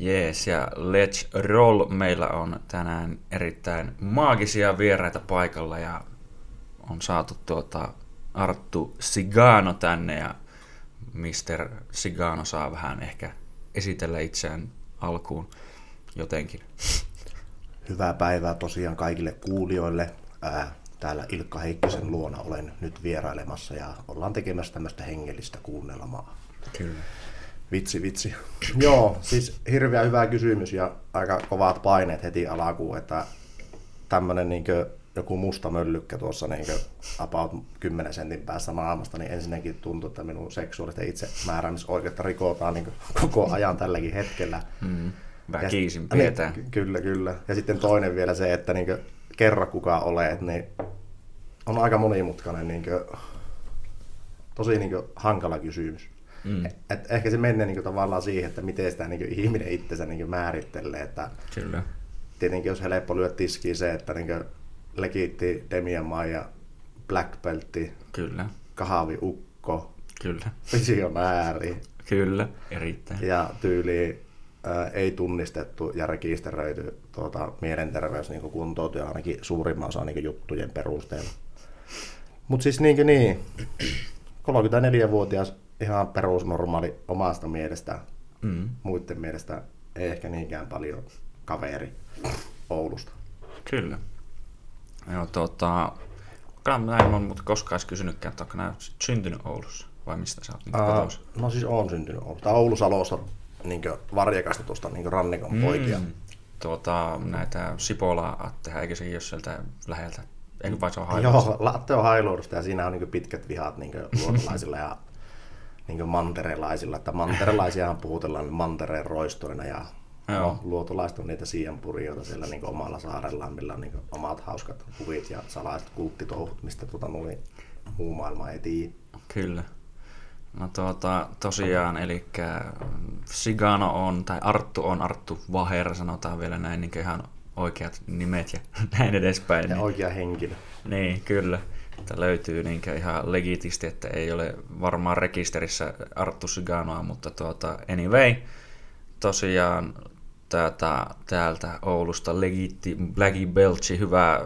Jees, ja Let's Roll. Meillä on tänään erittäin maagisia vieraita paikalla ja on saatu Arttu Sigano tänne ja Mr. Sigano saa vähän ehkä esitellä itseään alkuun jotenkin. Hyvää päivää tosiaan kaikille kuulijoille. Täällä Ilkka Heikkisen luona olen nyt vierailemassa ja ollaan tekemässä tämmöistä hengellistä kuunnelmaa. Kyllä. Vitsi. Joo, siis hirveän hyvä kysymys ja aika kovat paineet heti alkuun, että tämmöinen niinkö joku musta möllykkä tuossa niinkö about 10 sentin päässä naamasta, niin ensinnäkin tuntuu, että minun seksuaalista itsemääräämisoikeutta rikotaan niinkö koko ajan tälläkin hetkellä. Väkisin pidetään. Niin, kyllä. Ja sitten toinen vielä se, että niinkö kerro kuka olet, niin on aika monimutkainen niinkö tosi niinkö hankala kysymys. Mm. Et ehkä se menee niinku tavallaan siihen, että miten sitä niinku ihminen itsensä niinku määrittelee. Että kyllä. Tietenkin jos helppo lyö tiskiin se, että niinku legiitti Demian ja Black Beltti, kyllä. Kahviukko, kyllä. Visionääri, kyllä, erittäin. Ja tyyli ei tunnistettu ja rekisteröity mielenterveys niinku kuntoutuja ainakin suurimman osa niinku juttujen perusteella. Mut siis niinku niin 34-vuotias ihan perusnormaali omasta mielestään, muiden mielestä ei ehkä niinkään paljon kaveri Oulusta. Kyllä. Joo, näin on, mutta koskaan edes kysynytkään, että onko näin syntynyt Oulussa vai mistä sä oot niitä kotoisin? No siis on syntynyt Oulussa. Oulusalossa niinkö varjakasta tuosta niinkö rannikon poikia. Näitä Sipolaa Attehän, eikö sekin ole sieltä läheltä? Eikö vai se on Hailuudusta? Joo, Atte on Hailuudusta ja siinä on niinkö pitkät vihat niinkö luotolaisilla ja niinkö manterelaisilla, että manterelaisiahan puhutellaan mantereen roistoina ja luotolaiset on niitä siianpurijoita siellä niinkö omalla saarellaan, millä on niinkö omat hauskat huvit ja salaiset kulttitouhut, mistä muu maailma ei tiedä. Kyllä. No tosiaan, eli Sigano on, tai Arttu on, Arttu Vahera, sanotaan vielä näin niinkö ihan oikeat nimet ja näin edespäin. Ja niin. Oikea henkilö. Niin, kyllä. Että löytyy niinkö ihan legitisti, että ei ole varmaan rekisterissä Arttu Siganoa, mutta anyway, tosiaan täältä Oulusta legitti Blacky Belchi, hyvä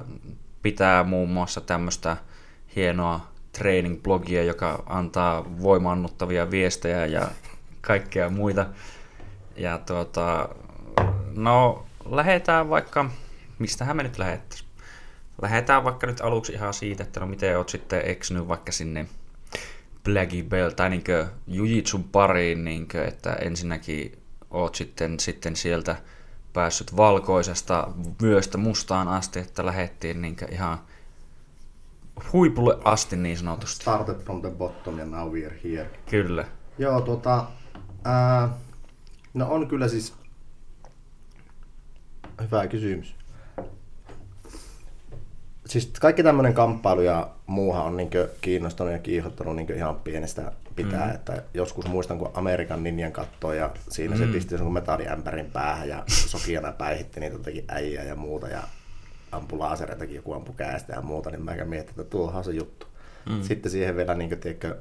pitää muun muassa tämmöistä hienoa training-blogia, joka antaa voimaannuttavia viestejä ja kaikkea muita. Ja no lähetään vaikka, mistähän me nyt lähettäisiin? Lähdetään vaikka nyt aluksi ihan siitä, että no miten oot sitten eksynyt vaikka sinne Blacky Bell tai niinkö jujitsun pariin, niinkö, että ensinnäkin oot sitten sieltä päässyt valkoisesta vyöstä mustaan asti, että lähettiin niinkö ihan huipulle asti niin sanotusti. Started from the bottom ja now we are here. Kyllä. Joo, no on kyllä siis hyvä kysymys. Siis kaikki tämmöinen kamppailu ja muuhan on niinkö kiinnostanut ja kiihottanut niinkö ihan pienestä pitää, että joskus muistan, kun Amerikan ninjan kattoi ja siinä se pisti sun metalliämpärin päähän ja sokiana päihitti niitä jotakin äijää ja muuta ja ampui laasereitakin, joku ampui käestä ja muuta, niin mä mietin, että tuohan on se juttu. Sitten siihen vielä niinkö tiedätkö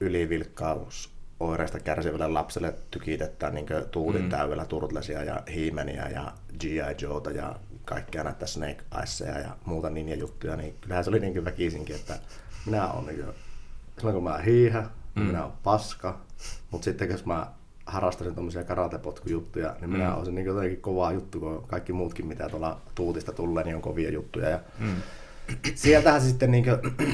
ylivilkkausoireista kärsivälle lapselle tykitetään niinkö tuulin täydellä turtlesia ja He-Mania ja G.I. Joeta ja kaikkea näitä Snake Eyesseja ja muuta ninjajuttuja, niin kyllähän se oli niinkin väkisinkin, että minä olen niin kuin, silloin kun mä hiihä, minä olen paska, mutta sitten jos mä harrastasin tuommoisia karatepotkujuttuja, niin minä olen niin jotenkin kovaa juttu, kun kaikki muutkin mitä tuolla tuutista tulee, niin on kovia juttuja. Ja sieltähän se sitten niin kuin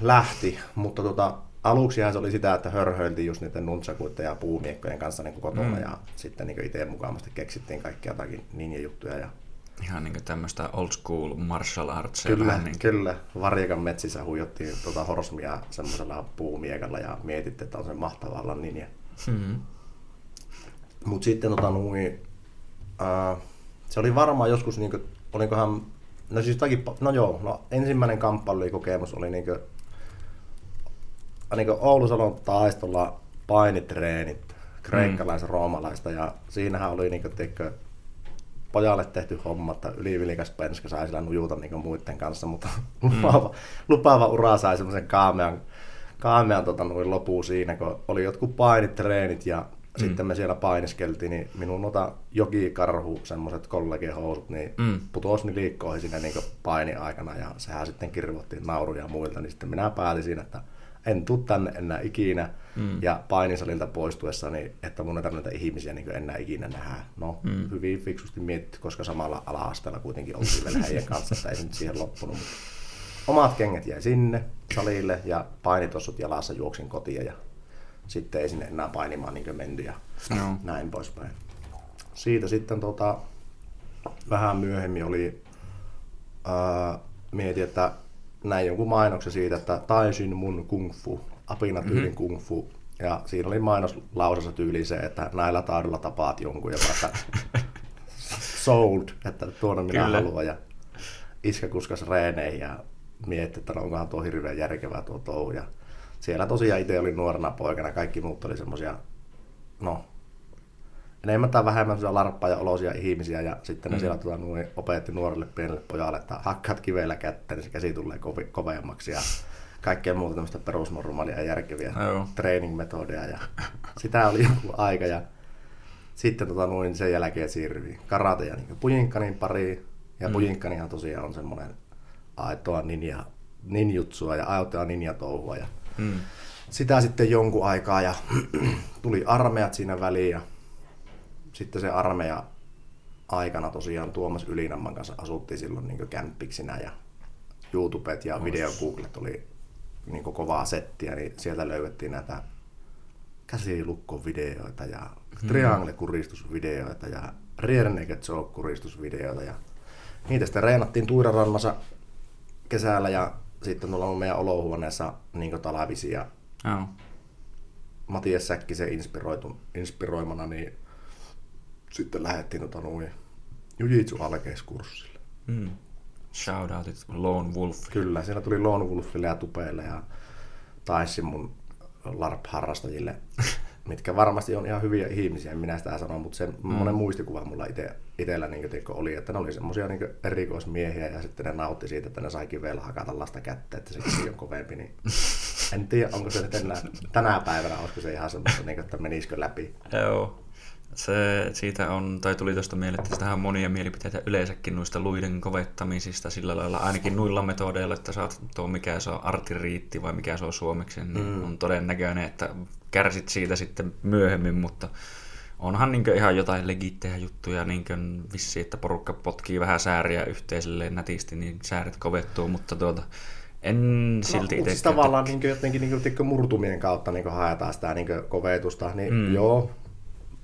lähti, mutta aluksihan se oli sitä, että hörhöiltiin just niiden nunchakuiden ja puumiekkojen kanssa niin kotona ja sitten niin itse mukaamasti keksittiin kaikkia jotakin ninjajuttuja ja ihan niinku tämmöistä old school martial arts. Kyllä. Varjakan metsissä huijottiin horsmia semmoisella puumiekalla ja mietitte, että on se mahtava olla ninja. Mut sitten se oli varmaan joskus niinku, olinkohan, ensimmäinen kamppailukokemus oli niinku Oulusalon taistolla painitreenit kreikkalais-roomalaista ja siinähän oli niinku tiedätkö pojalle tehty homma, että ylivilikas penska sai sillä nujuta niin muiden kanssa, mutta lupaava ura sai semmoisen kaamean lopun siinä, kun oli jotkut painitreenit ja sitten me siellä painiskeltiin, niin minun ota jokikarhu, semmoiset kollegien housut, niin putosi niin liikkoihin siinä niin painin aikana, ja sehän sitten kirvoittiin nauruja muilta, niin sitten minä päätin siinä, että en tuu tänne enää ikinä, ja painisalilta poistuessa, niin että mun ei tarvitse ihmisiä niin enää ikinä nähdä. No, hyvin fiksusti mietitty, koska samalla ala-asteella kuitenkin oltiin vielä heidän kanssa, että ei se nyt siihen loppunut. Mutta omat kengät jäi sinne salille, ja painitossut jalassa juoksin kotiin, ja sitten ei sinne enää painimaan niin menty, ja näin poispäin. Siitä sitten vähän myöhemmin oli mietin, että näin jonkun mainoksen siitä, että taisin mun kungfu, apinatyylin kungfu. Ja siinä oli mainoslausassa tyyli se, että näillä taidolla tapaat jonkun, joka että sold, että tuona minä haluan. Ja iskä kuskas reeneihin ja mietti, että onkohan tuo hirveän järkevää tuo touhu. Ja siellä tosiaan itse oli nuorena poikana, kaikki muut oli semmoisia, no, enemmän tai vähemmän larppaa ja oloisia ihmisiä, ja sitten ne siellä opetti nuorelle pienelle pojalle, että hakkaat kivellä kättä, niin se käsi tulee kovemmaksi ja kaikkea muuta tämmöistä perusnormaalia ja järkeviä training-metodeja. Ja sitä oli joku aika, ja sitten sen jälkeen siirryin karate ja niin Pujinkanin pariin, ja Pujinkanihan tosiaan on semmoinen aitoa ninjutsua ja aitoa ninjatouhua, ja sitä sitten jonkun aikaa, ja tuli armeijat siinä väliin, ja sitten se armeijan aikana tosiaan Tuomas Ylinamman kanssa asuttiin silloin niin kämppiksinä, ja YouTubet ja videogooglet oli niin kovaa settiä, niin sieltä löydettiin näitä käsilukkovideoita ja triangle-kuristusvideoita ja rear naked choke-kuristusvideoita, ja niitä sitten reenattiin Tuiranrannassa kesällä, ja sitten tuolla on meidän olohuoneessa niin talavisia Matias Säkkisen inspiroimana, niin sitten lähdettiin jujitsu-alkeiskurssille. Shoutoutit Lone Wolf. Kyllä, siellä tuli Lone Wolfille ja tupeille ja taisi mun LARP-harrastajille, mitkä varmasti on ihan hyviä ihmisiä, minä sitä sanon, mutta semmoinen muistikuva mulla itsellä niin oli, että ne oli semmoisia niin erikoismiehiä ja sitten ne nautti siitä, että ne saikin vielä hakata lasta kättä, että sekin on kovempi. Niin en tiedä, onko se tänä päivänä, olisiko se ihan semmoista, niin että menisikö läpi. Joo. Tuli tuosta mieleen, että tähän monia mielipiteitä yleensäkin noista luiden kovettamisista sillä lailla, ainakin noilla metodeilla, että saat tuo mikä se on artiriitti vai mikä se on suomeksi, niin on todennäköinen, että kärsit siitä sitten myöhemmin, mutta onhan niin ihan jotain legittejä juttuja, niin vissi, että porukka potkii vähän sääriä yhteiselle nätisti, niin sääret kovettuu, mutta en silti itse. Siis tavallaan jotenkin murtumien kautta haetaan sitä kovetusta, niin joo.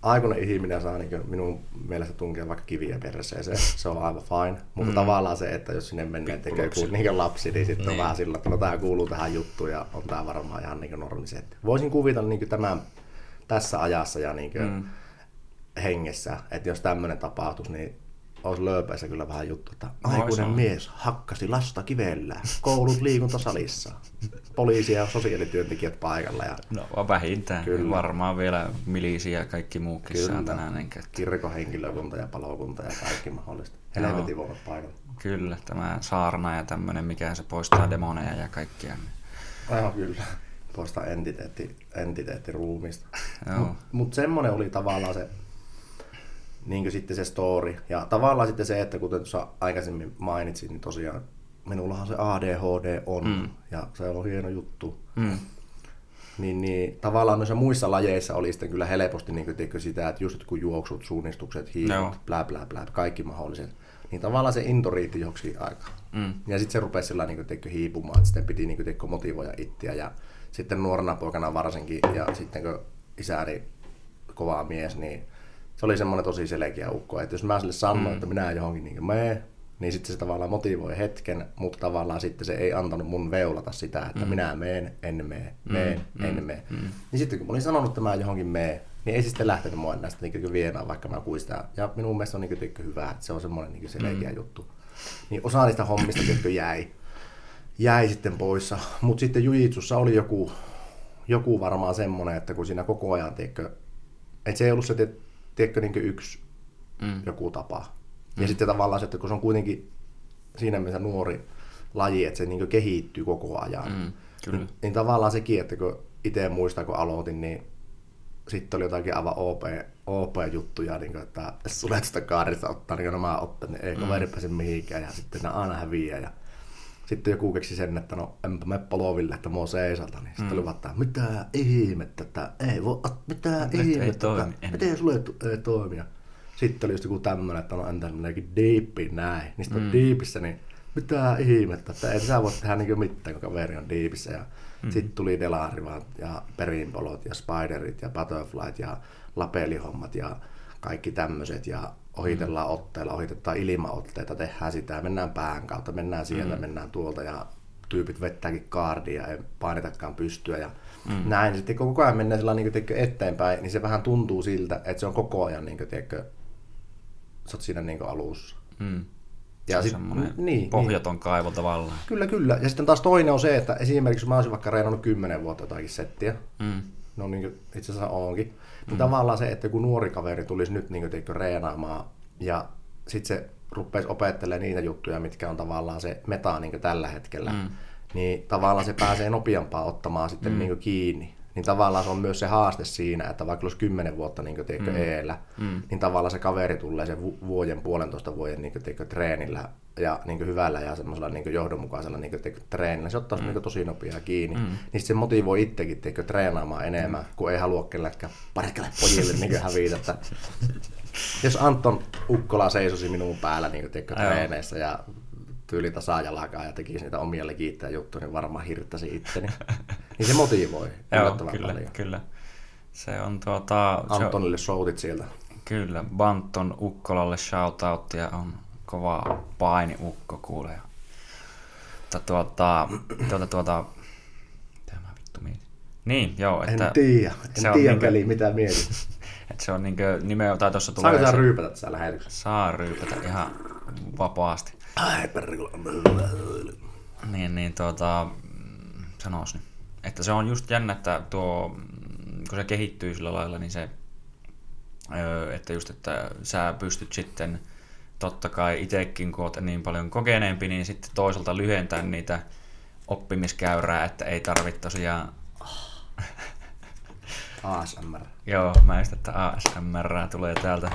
Aikuinen ihminen saa niin minun mielestä tunkea vaikka kiviä perseeseen, se on aivan fine, mutta tavallaan se, että jos sinne mennään tekemään niin lapsi, niin sitten on vähän sillä, että tämä kuuluu tähän juttuun ja on tämä varmaan ihan niin normisetti. Voisin kuvitella niin tämän tässä ajassa ja niin hengessä, että jos tämmöinen tapahtuisi, niin olisi lööpeissä kyllä vähän juttu, että aikuinen mies hakkasi lasta kivellä, koulut liikuntasalissa, poliisi ja sosiaalityöntekijät paikalla. Ja no vähintään, kyllä. Varmaan vielä milisiä ja kaikki muukin saa tänään. Kirkohenkilökunta ja palokunta ja kaikki mahdollista. Helvetin voi olla paikalla. Kyllä, tämä saarna ja tämmöinen, mikä se poistaa demoneja ja kaikkia. Aivan kyllä, poistaa entiteetti ruumista. Mutta semmoinen oli tavallaan se, niinkö sitten se story. Ja tavallaan sitten se, että kuten tuossa aikaisemmin mainitsin, niin tosiaan minullahan se ADHD on, ja se on hieno juttu. Niin tavallaan noissa muissa lajeissa oli sitten kyllä helposti niin sitä, että just kun juoksut, suunnistukset, hiilit, blä blä blä, kaikki mahdolliset, niin tavallaan se into riitti joksikin aikaa. Ja sitten se rupesi sillä niin hiipumaan, että sitten piti niin motivoida itseä. Ja sitten nuorena poikana varsinkin, ja sitten kun isäni kova mies, niin se oli semmoinen tosi selkeä ukko, että jos mä sille sanoin, että minä johonkin niin mene, niin sitten se tavallaan motivoi hetken, mutta tavallaan sitten se ei antanut mun veulata sitä, että minä meen, en mene. Niin sitten kun mä olin sanonut, että mä johonkin mene, niin ei se sitten lähtenyt mua näistä niin vienaan, vaikka mä kuistan. Ja minun mielestä on niin hyvä, että se on semmoinen niin selkeä juttu. Niin osa niistä hommista jäi sitten poissa, mutta sitten jujitsussa oli joku varmaan semmoinen, että kun siinä koko ajan, että se ei ollut se, tiedätkö, niin yksi joku tapa. Ja sitten tavallaan se, että kun se on kuitenkin siinä mielessä nuori laji, että se niin kehittyy koko ajan. Niin tavallaan sekin, että kun itse muistan, kun aloitin, niin sitten oli jotakin aivan OP-juttuja, niin että jos sulet sitä kaarista ottaa, niin nämä ottaa, niin ei kaveri pääse mihinkään ja sitten nämä aina häviää. Ja sitten joku keksi sen, että no enpä meppä luoville, että mua seisalta, niin sitten oli vaan, että mitä ihmettä, että ei voi ottaa, mitä ihmettä, miten sulet ei toimia. Sitten oli just joku tämmöinen, että no entäs meneekin diippiin näin, niin sitten on diipissä, niin mitä ihmettä, että ei sä voi tehdä niin mitään, kun kaveri on diipissä. Ja sitten tuli delarivat ja perinpolot ja spiderit ja butterflyt ja lapelihommat ja kaikki tämmöiset. Ja ohitellaan otteilla, ohitetaan ilmaotteita, tehdään sitä, mennään pään kautta, mennään sieltä, mennään tuolta. Ja tyypit vettääkin kaardia, ei painetakaan pystyä ja näin. Sitten kun koko ajan mennään niin eteenpäin, niin se vähän tuntuu siltä, että se on koko ajan, niin sä oot siinä niin alussa. Ja se on niin, pohjaton kaivo tavallaan. Kyllä. Ja sitten taas toinen on se, että esimerkiksi mä olisin vaikka reenannut 10 vuotta jotakin settiä. No niin itse asiassa oonkin. Mutta tavallaan se, että joku nuori kaveri tulisi nyt niin reenaamaan ja sitten se rupeisi opettelemaan niitä juttuja, mitkä on tavallaan se meta niin tällä hetkellä. Niin tavallaan se pääsee nopeampaa ottamaan sitten niin kiinni. Niin tavallaan se on myös se haaste siinä, että vaikka olisi 10 vuotta niin eellä, niin tavallaan se kaveri tulee sen vuoden, puolentoista vuoden niin treenillä ja niin hyvällä ja semmoisella niin johdonmukaisella niin treenillä. Se ottaa niin tosi nopeaa kiinni. Niin se motivoi itsekin treenaamaan enemmän, kun ei halua kenelläkään parikalle pojille niin häviitä. Jos Anton Ukkola seisosi minun päällä niin treeneissä ja tyyli tasajalakaan ja tekisi niitä omia legiittejä juttuja, niin varmaan hirttäisi itteni. Niin se motivoi yllättävän paljon. Kyllä. Se on Antonille se on, shoutit sieltä. Kyllä, Banton Ukkolalle shoutouttia on kova painiukko kuulee. Mutta mitä mä vittu mietin? Niin, joo, että en tiedä väliin mitä mietin. Että se on niinkö nimenomaan tuossa tulee. Saanko sä ryypätä tässä lähetyksessä? Saa ryypätä ihan vapaasti. Ai perkele. Niin sanois nyt. Että se on just jännä, että kun se kehittyy sillä lailla, niin se, että just, että sä pystyt sitten totta kai itsekin, kun oot niin paljon kokeneempi, niin sitten toisaalta lyhentää niitä oppimiskäyrää, että ei tarvitse tosiaan... ASMR. Joo, mä esitän, että ASMR tulee täältä.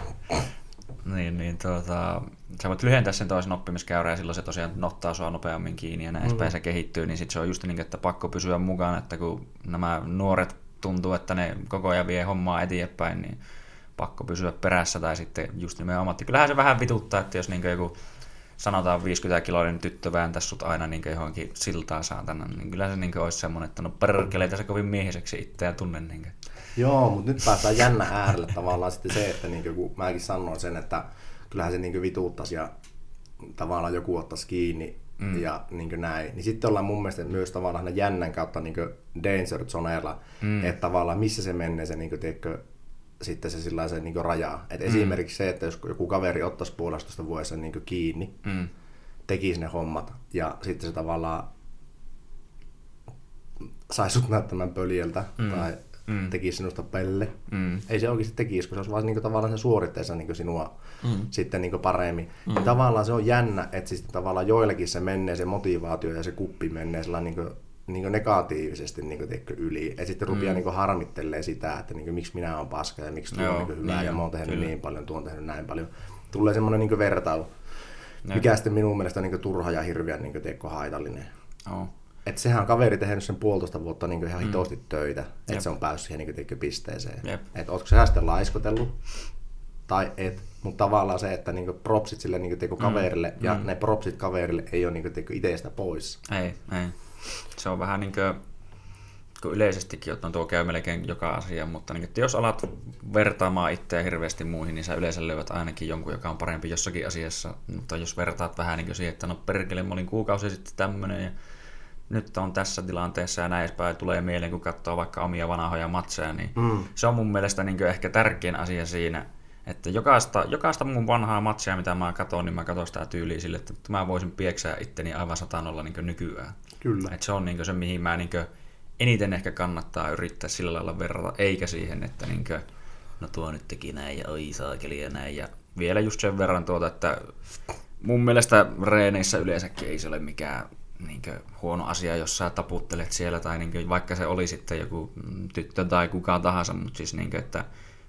Sä voit lyhentää sen toisen oppimiskäyrää ja silloin se tosiaan ottaa sua nopeammin kiinni ja näin edespäin se kehittyy, niin sit se on just niin, että pakko pysyä mukaan, että kun nämä nuoret tuntuu, että ne koko ajan vie hommaa eteenpäin, niin pakko pysyä perässä tai sitten just nimenomaan. Kyllähän se vähän vituttaa, että jos niin joku sanotaan 50-kiloinen tyttö vääntäisi sut aina niin johonkin siltaan saatana, niin kyllä se niin olisi semmoinen, että no perkeleitä se kovin miehiseksi itseään tunne. Niin joo, mutta nyt päästään jännä äärelle tavallaan sitten se, että niin kun mäkin sanoin sen, että kyllähän se niin vituuttaisi ja tavallaan joku ottaisi kiinni ja niin näin. Niin sitten ollaan mun mielestä myös tavallaan jännän kautta niin danger zoneilla, että tavallaan missä se menee se, niin sitten se sellaisen niin rajaa. Et esimerkiksi se, että jos joku kaveri ottaisi puolesta vuodessa niin kiinni, tekisi ne hommat ja sitten se tavallaan saisi sut näyttämään pöljältä tai tekisi sinusta pelle. Ei se oikeasti tekisi, kun se olisi vaan niin tavallaan se suoritteessa niin sinua sitten niin paremmin. Ja tavallaan se on jännä, että siis tavallaan joillekin se menee, se motivaatio ja se kuppi menee sellainen niin negatiivisesti niin yli. Ja sitten rupeaa niin harmittelemaan sitä, että niin miksi minä olen paska ja miksi tuo on niin hyvä ja mä oon tehnyt niin paljon, tuon tehnyt näin paljon. Tulee semmoinen niin vertailu, mikä sitten minun mielestä on niin turha ja hirveän niin haitallinen. Oh. Että sehän on kaveri tehnyt sen 1,5 vuotta niin ihan hitosti töitä, että se on päässyt siihen niin pisteeseen. Että ootko sä sitten laiskotellut tai et, mutta tavallaan se, että niin propsit sille niin kaverille ja ne propsit kaverille ei ole niin itsestä pois. Ei. Se on vähän niin kuin yleisestikin, että tuo käy melkein joka asia, mutta niin, että jos alat vertaamaan itseä hirveästi muihin, niin sä yleensä löydät ainakin jonkun, joka on parempi jossakin asiassa. Mutta jos vertaat vähän niin siihen, että no perkele, mä olin kuukausi sitten tämmöinen ja nyt on tässä tilanteessa ja näin edespäin, tulee mieleen, kun katsoo vaikka omia vanhoja matseja, niin se on mun mielestä niin ehkä tärkein asia siinä, että jokaista mun vanhaa matsia, mitä mä katson, niin mä katson sitä tyyliä sille, että mä voisin pieksää itteni aivan 100% niin nykyään. Kyllä. Et se on niin se, mihin mä niin eniten ehkä kannattaa yrittää sillä lailla verrata, eikä siihen, että niin kuin, no tuo nyt teki näin ja oi saakeli ja näin. Ja vielä just sen verran, että mun mielestä reeneissä yleensäkin ei se ole mikään niinkö huono asia, jos sä taputtelet siellä, tai niinkö, vaikka se oli sitten joku tyttö tai kuka tahansa, mutta siis niinkö, että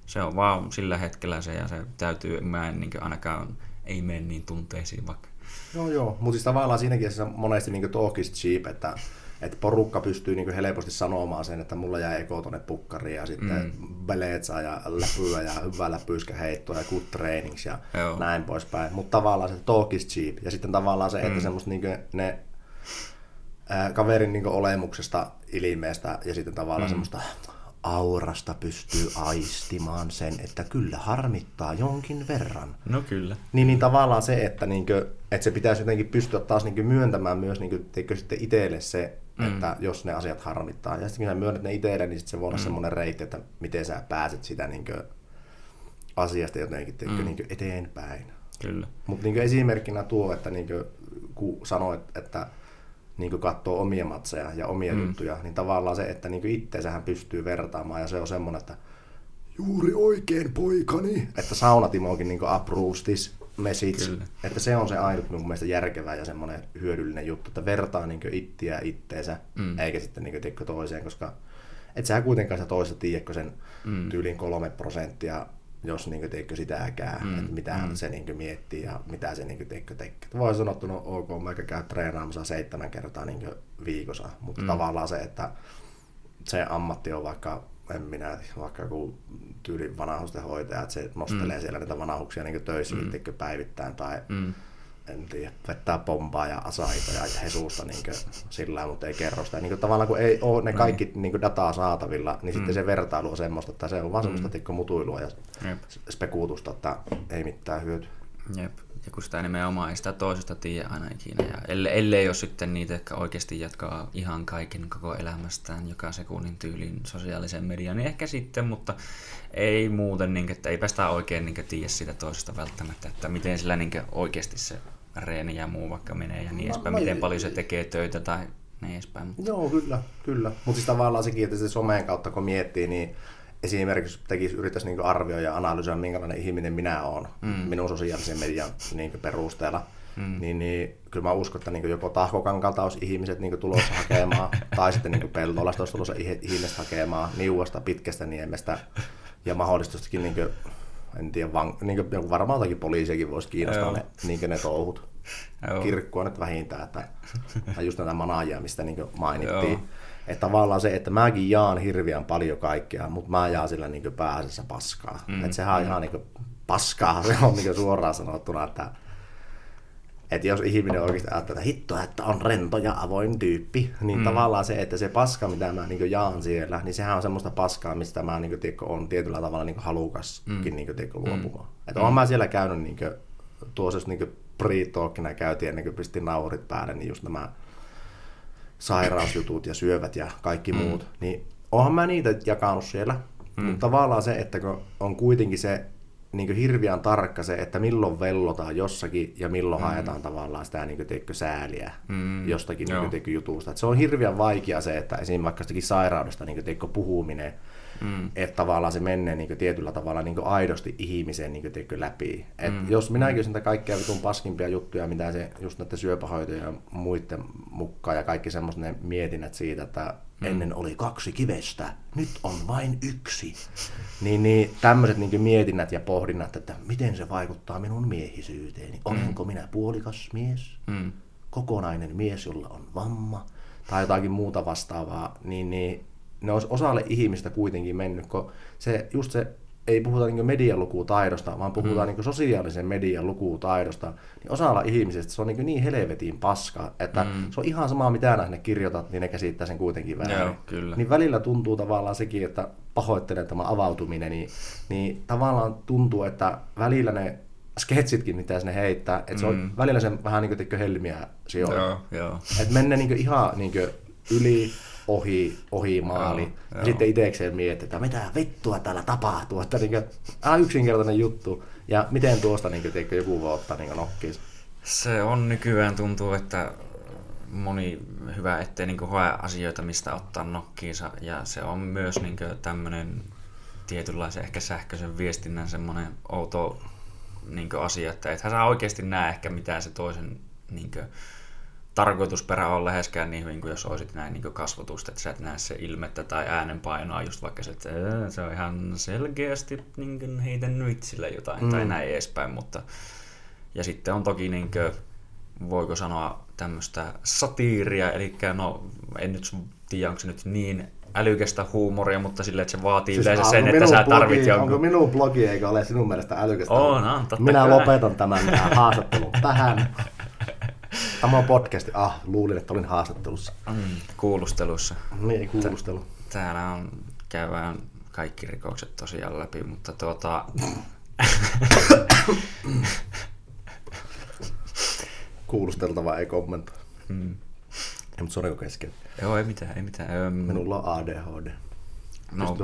se on vaan sillä hetkellä se, ja se täytyy, mä en niinkö ainakaan, ei mene niin tunteisiin vaikka. Joo, mutta siis tavallaan siinäkin monesti niinkö talk is cheap, että porukka pystyy niinkö helposti sanomaan sen, että mulla jäi eko tonne pukkariin, ja sitten beleetsää ja läpyä ja hyvää läpyyskä heittoa ja good trainings ja joo, näin poispäin. Mutta tavallaan se talk is cheap, ja sitten tavallaan se, että semmoista niinkö ne kaverin niinkö olemuksesta, ilmeestä ja sitten tavallaan semmoista aurasta pystyy aistimaan sen, että kyllä harmittaa jonkin verran. No kyllä. Niin tavallaan se, että, niinkö, että se pitäisi jotenkin pystyä taas niinkö myöntämään myös niinkö, sitten itselle se, että jos ne asiat harmittaa. Ja sitten kun sä myönnät ne itselle, niin se voi olla semmoinen reitti, että miten sä pääset sitä niinkö asiasta jotenkin niinkö eteenpäin. Kyllä. Mutta niinkö esimerkkinä tuo, että niinkö, kun sanoit, että niinku katsoo omia matseja ja omia juttuja, niin tavallaan se, että niinku itseänsä pystyy vertaamaan, ja se on semmoinen, että juuri oikein poikani, että Saunatimokin niinku approustis message. Kyllä. Että se on se ainut mun mielestä järkevä ja semmoinen hyödyllinen juttu, että vertaa niinku ittiä itteensä, eikä sitten niinku tiedätkö toiseen, koska et sä kuitenkaan sitä toista tiedätkö sen tyylin 3%, jos niinku teikö sitäkään, että mitä se niinku miettii ja mitä se niinku tekee. Voi sanottu, no ok, mä käy treenaamassa 7 kertaa niinku viikossa, mutta tavallaan se, että se ammatti on vaikka, en minä, vaikka kun tyylin vanhustenhoitaja, että se nostelee siellä niitä vanhuksia niinku töissä päivittäin, tai en tiedä, vettää pompaa ja asaitoja ja hesuusta niinku sillä, mutta ei kerro sitä. Niinku tavallaan kun ei ole ne kaikki niinku dataa saatavilla, niin sitten se vertailu on semmoista, että se on vaan semmoista mutuilua ja spekuutusta, että ei mitään hyötyä. Jep. Ja kun sitä nimenomaan ei sitä toisesta tiedä aina ikinä. Ja ellei ole sitten niitä, jotka oikeasti jatkaa ihan kaiken koko elämästään joka sekunnin tyyliin sosiaalisen mediaan, niin ehkä sitten, mutta ei muuten, niin, että eipä sitä oikein niin, tiedä sitä toisesta välttämättä, että miten sillä niin, oikeasti se reeni ja muu vaikka menee ja niin edespäin, miten paljon se tekee töitä tai niin edespäin. Joo, kyllä. Mutta siis tavallaan sekin, että se someen kautta kun miettii, niin esimerkiksi yrittäisi niinku arvioida ja analysoida, minkälainen ihminen minä olen minun sosiaalisen median niinku perusteella, niin kyllä mä uskon, että niinku joko Tahkokankalta olisi ihmiset niinku tulossa hakemaan, tai sitten niinku Peltolasta olisi tulossa ihmiset hakemaan, Niuasta, Pitkästä Niemestä ja mahdollisestikin niinku, en tiedä, niinku varmaan jotakin poliisiakin voisi kiinnostaa ne touhut. Kirkkua nyt vähintään, että just näitä manaajia, mistä niinku mainittiin. Joo. Että tavallaan se, että mäkin jaan hirveän paljon kaikkea, mutta mä jaan sillä niin pääasiassa paskaa. Että sehän on ihan niin paskaa, se on niin suoraan sanottuna, että jos ihminen oikeasti ajattelee, että hittoa, että on rento ja avoin tyyppi, niin tavallaan se, että se paska, mitä mä niin jaan siellä, niin sehän on semmoista paskaa, mistä mä niin on tietyllä tavalla niin halukaskin niin luopumaan. Että olen mä siellä käynyt, niin tuossa jos niin pre-talkina käytiin ennen kuin pistin naurit päälle, niin just nämä sairausjutut ja syövät ja kaikki muut, niin oonhan mä niitä jakanut siellä, mutta tavallaan se, että on kuitenkin se niin hirveän tarkka se, että milloin vellotaan jossakin ja milloin haetaan tavallaan sitä niin sääliä jostakin niin jutusta. Et se on hirveän vaikea se, että esim. Vaikka jostakin sairaudesta niin puhuminen, että tavallaan se menee niin tietyllä tavalla niin aidosti ihmisen niin läpi. Et jos minäkin olisin niitä kaikkia paskimpia juttuja, mitä se just näiden syöpähoitoja ja muiden mukaan ja kaikki semmoiset ne mietinnät siitä, että ennen oli 2 kivestä, nyt on vain 1. Niin tämmöiset niin mietinnät ja pohdinnat, että miten se vaikuttaa minun miehisyyteeni. Olenko minä puolikas mies, kokonainen mies, jolla on vamma tai jotakin muuta vastaavaa, niin ne olisi osalle ihmistä kuitenkin mennyt, kun se, just se, ei puhuta niin median lukutaidosta, vaan puhutaan niin sosiaalisen median lukutaidosta, niin osalla ihmisistä se on niin helvetin paska, että se on ihan sama mitä nähne kirjoitat, niin ne käsittää sen kuitenkin väärin. Joo, niin välillä tuntuu tavallaan sekin, että pahoittelen tämä avautuminen, niin tavallaan tuntuu, että välillä ne sketsitkin, mitä sinne heittää, että se on välillä sen vähän niin kuin helmiä sijoilla. Että mennään niin ihan niin yli, ohi maali. Joo. Ja sitten itsekseen mietitään, mitä vittua täällä tapahtuu. Että niin kuin, yksinkertainen juttu. Ja miten tuosta niin kuin, teikö, joku voi ottaa niin nokkiinsa? Se on nykyään tuntuu, että moni hyvä ettei niin kuin hae asioita, mistä ottaa nokkiinsa. Ja se on myös niin kuin tämmöinen tietynlaisen ehkä sähköisen viestinnän semmoinen outo niin kuin asia, että ethän sä oikeasti näe ehkä mitään se toisen niin kuin tarkoitusperä ole läheskään niin hyvin kuin jos olisit näin niin kasvotusta, että sä et näe se ilmettä tai äänenpainoa, just vaikka se on ihan selkeästi niin heitänyt itsille jotain tai näin edespäin. Mutta, ja sitten on toki, niin kuin, voiko sanoa, tämmöistä satiiria, eli no, en nyt tiedä, onko se nyt niin älykästä huumoria, mutta silleen, että se vaatii siis yleensä sen, että sä tarvit jonkun... Onko minun blogi eikä ole sinun mielestä älykästä? On, totta. Minä lopetan tämän haastattelun tähän. Tämä on podcasti. Luulin, että olin haastattelussa. Kuulustelussa. Niin, kuulustelu. Täällä on, käydään kaikki rikokset tosiaan läpi, mutta Kuulusteltavaa ei kommentoi. Ei, mutta soriko kesken? Joo, ei mitään. Minulla on ADHD. No,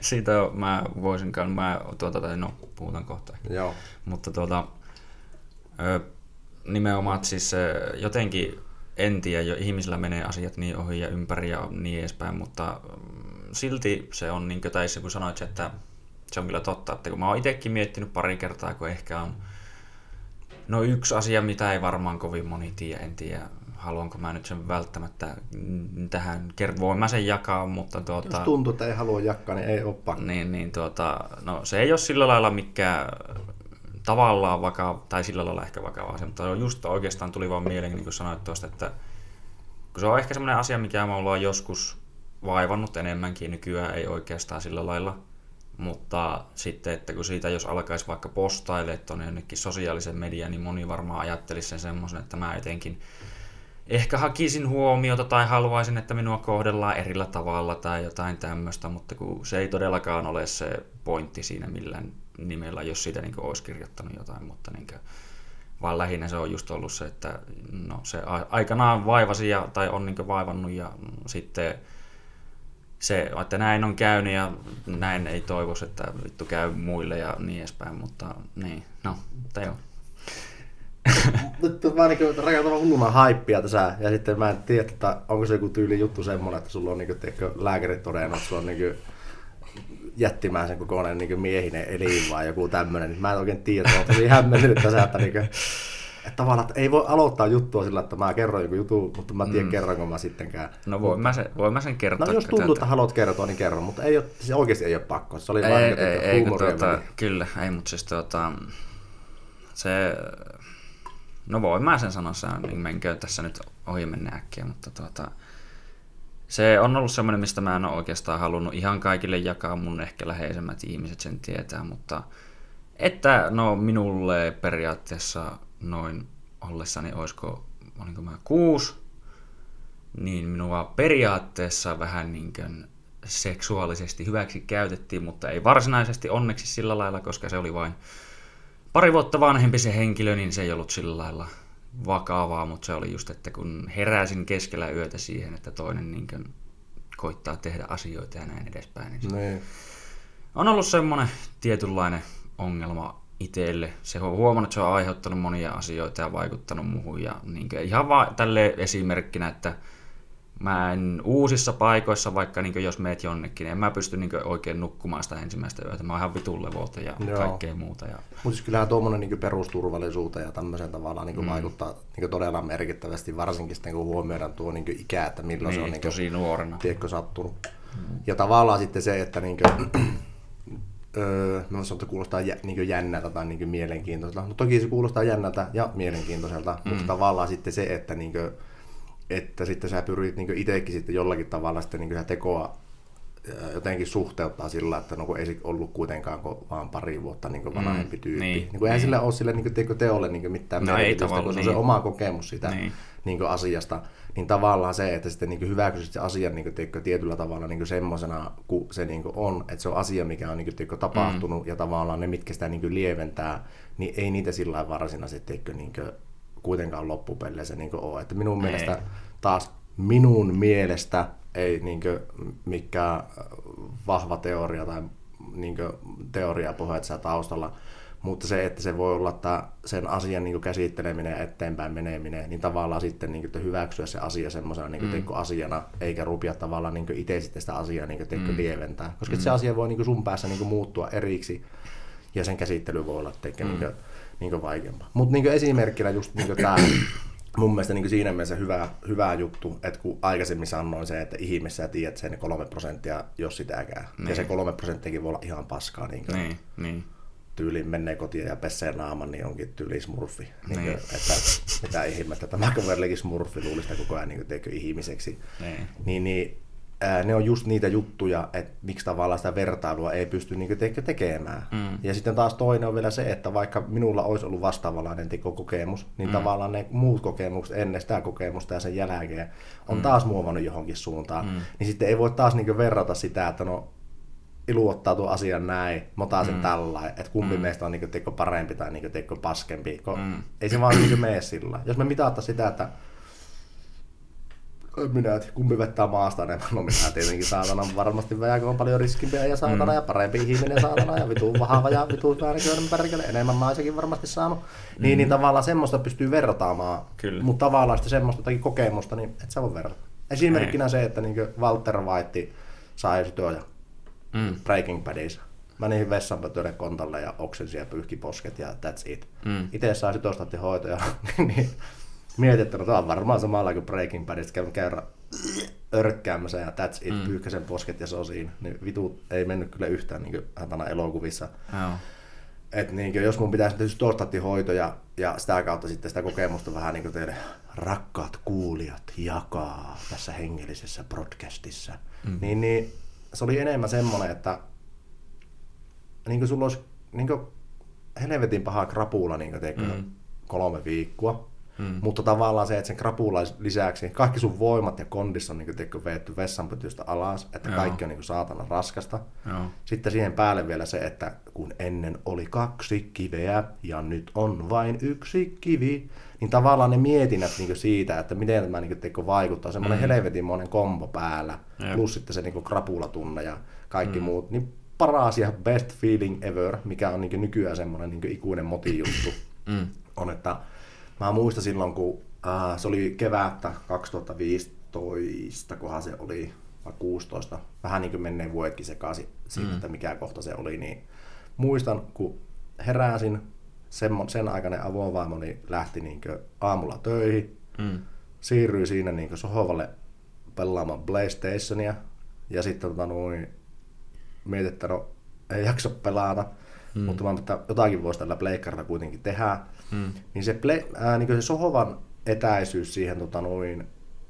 siitä mä voisinkaan, puhutaan kohta. Joo. Mutta nimenomaan siis jotenkin, en tiedä, jo ihmisillä menee asiat niin ohi ja ympäri ja niin edespäin, mutta silti se on, niin kuin, tai kun sanoit, että se on kyllä totta, että kun mä oon itsekin miettinyt pari kertaa, kun ehkä on yksi asia, mitä ei varmaan kovin moni tiedä, en tiedä, haluanko mä nyt sen välttämättä tähän, voin mä sen jakaa, mutta jos tuntuu, että ei halua jakaa, niin ei ole pakko. Niin, se ei ole sillä lailla mikään tavallaan vakava, tai sillä lailla ehkä vakava asia, mutta just oikeastaan tuli vaan mieleen, niin kuin sanoit tuosta, että kun se on ehkä semmoinen asia, mikä me ollaan joskus vaivannut enemmänkin, nykyään ei oikeastaan sillä lailla, mutta sitten, että kun siitä jos alkaisi vaikka postailemaan tuonne jonnekin sosiaalisen mediaan, niin moni varmaan ajattelisi sen semmoisen, että mä jotenkin ehkä hakisin huomiota tai haluaisin, että minua kohdellaan erillä tavalla tai jotain tämmöistä, mutta kun se ei todellakaan ole se pointti siinä millään nimellä, jos siitä niin kuin olisi kirjoittanut jotain, mutta niin kuin, vaan lähinnä se on just ollut se, että se aikanaan vaivasi tai on niin kuin vaivannut ja sitten se, että näin on käynyt ja näin ei toivoisi, että vittu käy muille ja niin edespäin, mutta niin, tai joo. Nyt mä niin rakentavan hulluna haippia tässä ja sitten mä en tiedä, että onko se joku tyyli juttu semmoinen, että sulla on niin lääkärit todennut, sulla on niin jättimään sen kokoinen niin miehinen elin vai joku tämmöinen, niin mä en oikein tiedä, että olen hämmennyt tässä, että niin tavallaan ei voi aloittaa juttua sillä, että mä kerron joku juttu, mutta mä tiedän kerranko mä sittenkään. No voin mä sen kertoa. No jos tuntuu, että haluat kertoa, niin kerron, mutta ei ole, siis oikeasti ei ole pakko. Se oli vain huumoria. Kyllä, ei, mutta siis se... No voin mä sen sanoa, niin menkö tässä nyt ohi mennä äkkiä, mutta se on ollut semmoinen, mistä mä en ole oikeastaan halunnut ihan kaikille jakaa, mun ehkä läheisemmät ihmiset sen tietää, mutta että minulle periaatteessa noin ollessani, olinko mä 6, niin minua periaatteessa vähän niin kuin seksuaalisesti hyväksi käytettiin, mutta ei varsinaisesti onneksi sillä lailla, koska se oli vain pari vuotta vanhempi se henkilö, niin se ei ollut sillä lailla vakavaa, mutta se oli just, että kun heräsin keskellä yötä siihen, että toinen niin kuin koittaa tehdä asioita ja näin edespäin, niin se on ollut semmoinen tietynlainen ongelma itselle. Se on huomannut, että se on aiheuttanut monia asioita ja vaikuttanut muuhun. Ja niin kuin ihan vaan tälleen esimerkkinä, että mä en uusissa paikoissa, vaikka niin kuin jos meet jonnekin, en mä pysty niin kuin oikein nukkumaan sitä ensimmäistä yötä. Mä oon ihan vitun levoton ja kaikkea muuta. Ja... Mutta siis kyllähän tuommoinen niin kuin perusturvallisuuteen ja tämmöiseen tavallaan niin kuin vaikuttaa niin kuin todella merkittävästi, varsinkin sitten kun huomioidaan tuo niin kuin ikä, että milloin niin, se on niin kuin, tosi nuorena. Tiedätkö, sattunut. Ja tavallaan sitten se, että... Niin kuin, mä sanoin, että kuulostaa jännältä tai niin mielenkiintoiselta. No toki se kuulostaa jännältä ja mielenkiintoiselta, mutta tavallaan sitten se, että, niin kuin, että sitten sä pyrit niin itsekin sitten jollakin tavalla sitten niin sä tekoa jotenkin suhteuttaa sillä, että ei se ollut kuitenkaan vaan pari vuotta niin vanhempi tyyppi. Niin, eihän sillä ole sillä niin teolle niin mitään merkitystä, kun se on se oma kokemus sitä niin asiasta. Niin tavallaan se, että sitten niin hyväksysit se asian niin tietyllä tavalla niin semmoisena kuin se niin on, että se on asia, mikä on niin tapahtunut ja tavallaan ne, mitkä sitä niin lieventää, niin ei niitä sillä lailla varsinaisesti niin kuitenkaan loppupeleissä niin ole. Että minun mielestä ei niin mikään vahva teoria tai niin teoriapohja tässä taustalla, mutta se, että se voi olla, että sen asian niin käsitteleminen ja eteenpäin meneminen, niin tavallaan sitten niin hyväksyä se asia semmoisena niin asiana, eikä rupia tavallaan niin itse sitten sitä asiaa niin lieventää, koska se asia voi niin sun päässä niin muuttua eriksi ja sen käsittely voi olla vaikeampaa. Mutta niin esimerkkinä just niin tämä mun mielestä niin siinä mielessä hyvä juttu, että kun aikaisemmin sanoin se, että ihmisessä tiedät sen 3%, jos sitäkään. Niin. Ja se 3%kin voi olla ihan paskaa. Niin. Tyyliin menee kotiin ja pesee naaman, niin onkin tyyli smurfi. Niin. Että mitä ihmettä. Tämä kaverikin smurfi luulista koko ajan niin teikö ihmiseksi. Niin, ne on just niitä juttuja, että miksi tavallaan sitä vertailua ei pysty niin tekemään. Mm. Ja sitten taas toinen on vielä se, että vaikka minulla olisi ollut vastaavanlainen tekokokemus, niin tavallaan ne muut kokemukset ennen sitä kokemusta ja sen jälkeen on taas muovannut johonkin suuntaan. Niin sitten ei voi taas niin verrata sitä, että no Ilu ottaa tuon asian näin, mä otan sen tällainen, että kumpi meistä on niin teko parempi tai niin teko paskempi. Ei se vaan niin mene sillä. Jos me mitata sitä, että minä, kumpi vettää maasta enemmän, no minä tietenkin saatana varmasti väjäkö on paljon riskimpiä ja saatana ja parempi ihminen ja saatana ja vitun vahava ja vitun pärkälle, enemmän naisekin varmasti saanut. Niin tavallaan semmoista pystyy vertaamaan, mutta tavallaan sitä semmoistakin kokemusta, niin et sä voi verrata. Esimerkkinä se, että niin Walter White sai sytöjä Breaking Badissa. Mä niihin vessanpötöiden kontalle ja oksensin ja pyyhkiposket ja that's it. Itse saa sytöstatti hoitoja. Niin mietin, että no, tämä on varmaan samalla kuin Breaking Badista käydä örkkäämässä ja that's it, pyyhkäsen posket ja se on siinä. Niin vitu ei mennyt kyllä yhtään niin hätänä elokuvissa. Oh. Et niin kuin, jos mun pitäisi sytöstatti hoitoja ja sitä kautta sitten sitä kokemusta vähän niin kuin teille rakkaat kuulijat jakaa tässä hengellisessä broadcastissa, niin se oli enemmän semmoinen, että niinku sulla olisi niinku helvetin paha krapula niinku teko 3 viikkoa. Mutta tavallaan se, että sen krapulan lisäksi kaikki sun voimat ja kondissa on niinku teko veetty vessanpötystä alas, että kaikki on niinku saatana raskasta. Sitten siihen päälle vielä se, että kun ennen oli 2 kiveä ja nyt on vain 1 kivi, niin tavallaan ne mietinnät niinku siitä, että miten tämä niinku teko vaikuttaa, semmoinen helvetinmoinen kombo päällä, plus sitten se niinku krapulatunne ja kaikki muut, niin paras ja best feeling ever, mikä on niinku nykyään semmoinen niinku ikuinen motijuttu, on, että mä muistan silloin, kun se oli kevättä 2015, kohan se oli, vai 16, vähän niin kuin menneen vuodetkin sekaisin siitä, että mikä kohta se oli, niin muistan, kun heräsin, sen aikainen avovaimoni lähti niin kuin aamulla töihin, siirryi siinä niin kuin sohvalle pelaamaan PlayStationia, ja sitten mietin, että no, ei jaksa pelata, mutta mä pitää, jotakin voisi tällä pleikkarilla kuitenkin tehdä. Niin se, niin se sohovan etäisyys siihen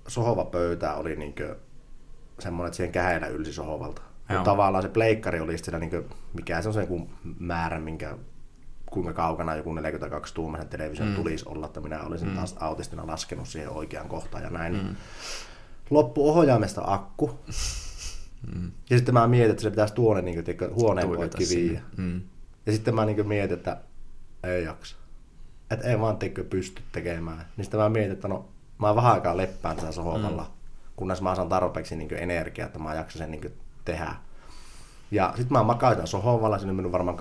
sohovapöytään oli niin semmoinen, että siihen käheillä ylsi sohovalta. Tavallaan se pleikkari oli siellä, niin mikä se on se määrä, kuinka kaukana joku 42-tuumaisen television tulisi olla, että minä olisin taas autistina laskenut siihen oikeaan kohtaan ja näin. Loppu ohjaimesta akku. Ja sitten mä mietin, että se pitäisi tuonne niin huoneen poikki viiä. Ja sitten mä niin mietin, että ei jaksa. Että ei vaan pysty tekemään. Niin sitten mä mietin, että no, mä vähän aikaa leppään tässä sohvalla, kunnes mä saan tarpeeksi niin energiaa, että mä jaksan sen niin tehdä. Ja sitten mä makasin sohvalla, siinä on mennyt varmaan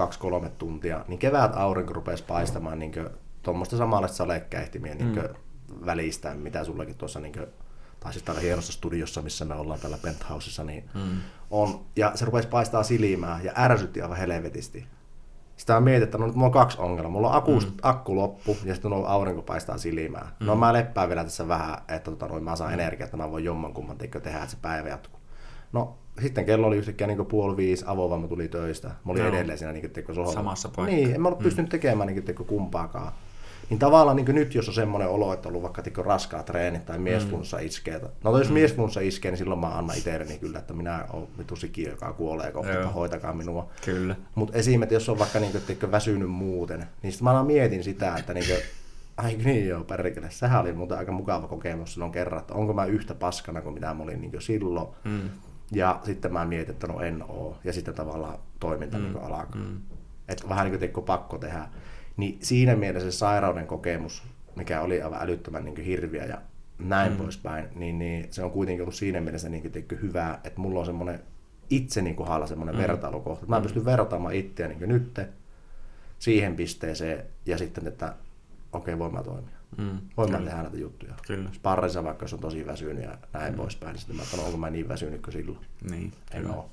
2-3 tuntia, niin kevät aurinko rupesi paistamaan niin tuommoista samanlaista salekäihtimiä niin välistä, mitä sullakin tuossa niin tai siis täällä hienossa studiossa, missä me ollaan täällä penthousessa, niin on. Ja se rupesi paistaa silmää ja ärsytti aivan helvetisti. Sitten mä mietin, että no nyt mulla on 2 ongelmaa. Mulla on akku loppu ja sitten aurinko paistaa silmää. No mä leppään vielä tässä vähän, että mä saan energiaa, että mä voin jommankumman tehdä, että se päivä jatkuu. No sitten kello oli yhtäkkiä niin 4:30, avovamma tuli töistä. Mä olin edelleen siinä niin sohvalla. Samassa paikassa. Niin, en mä ollut pystynyt tekemään niin kumpaakaan. Niin tavallaan niin nyt, jos on semmoinen olo, että on ollut vaikka raskaa treenit tai miesflunssa iskee. No jos miesflunssa iskee, niin silloin mä annan itselleni kyllä, että minä olen vitu sikiö, joka kuolee kohta, että hoitakaa minua. Mutta esimerkiksi jos on vaikka niin väsynyt muuten, niin sitten mä aina mietin sitä, että niin ai niin joo, perkele, sehän oli muuten aika mukava kokemus silloin kerran, että onko mä yhtä paskana kuin mitä mä olin niin silloin. Ja sitten mä mietin, että no en oo. Ja sitten tavallaan toiminta niin alkaa. Että vähän niin kuin pakko tehdä. Niin siinä mielessä se sairauden kokemus, mikä oli aivan älyttömän niin hirviä ja näin poispäin, niin se on kuitenkin ollut siinä mielessä niin hyvää, että mulla on semmoinen itseni kohdalla semmoinen vertailukohta. Mä pystyn vertaamaan itseäni niin nyt siihen pisteeseen ja sitten, että okei, voin mä toimia. Voin mä tehdä näitä juttuja. Sparrissa vaikka, jos on tosi väsynyt ja näin poispäin, niin sitten mä sanon, onko mä niin väsynyt kuin silloin. Niin, en ole.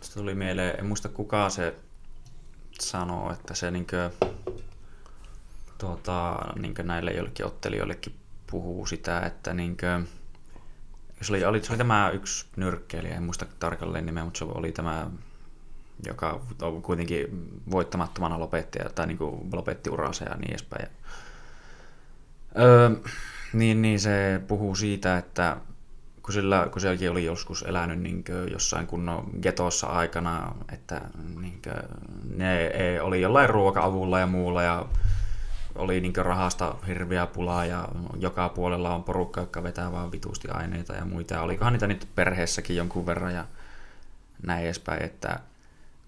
Sitten tuli mieleen, en muista kukaan se sanoo, että se niinkö näille jollekin ottelijoillekin puhuu sitä, että niinkö... Se oli tämä yksi nyrkkeilijä, en muista tarkalleen nimeä, mutta se oli tämä, joka on kuitenkin voittamattomana lopettaja, tai niin kuin lopetti uransa ja niin edespäin. Niin se puhuu siitä, että kun sielläkin oli joskus elänyt niin jossain kunnon getossa aikana, että niin ne oli jollain ruoka-avulla ja muulla, ja oli niin rahasta hirveä pulaa ja joka puolella on porukka, joka vetää vaan vitusti aineita ja muita. Olikohan niitä nyt perheessäkin jonkun verran ja näin edespäin. Että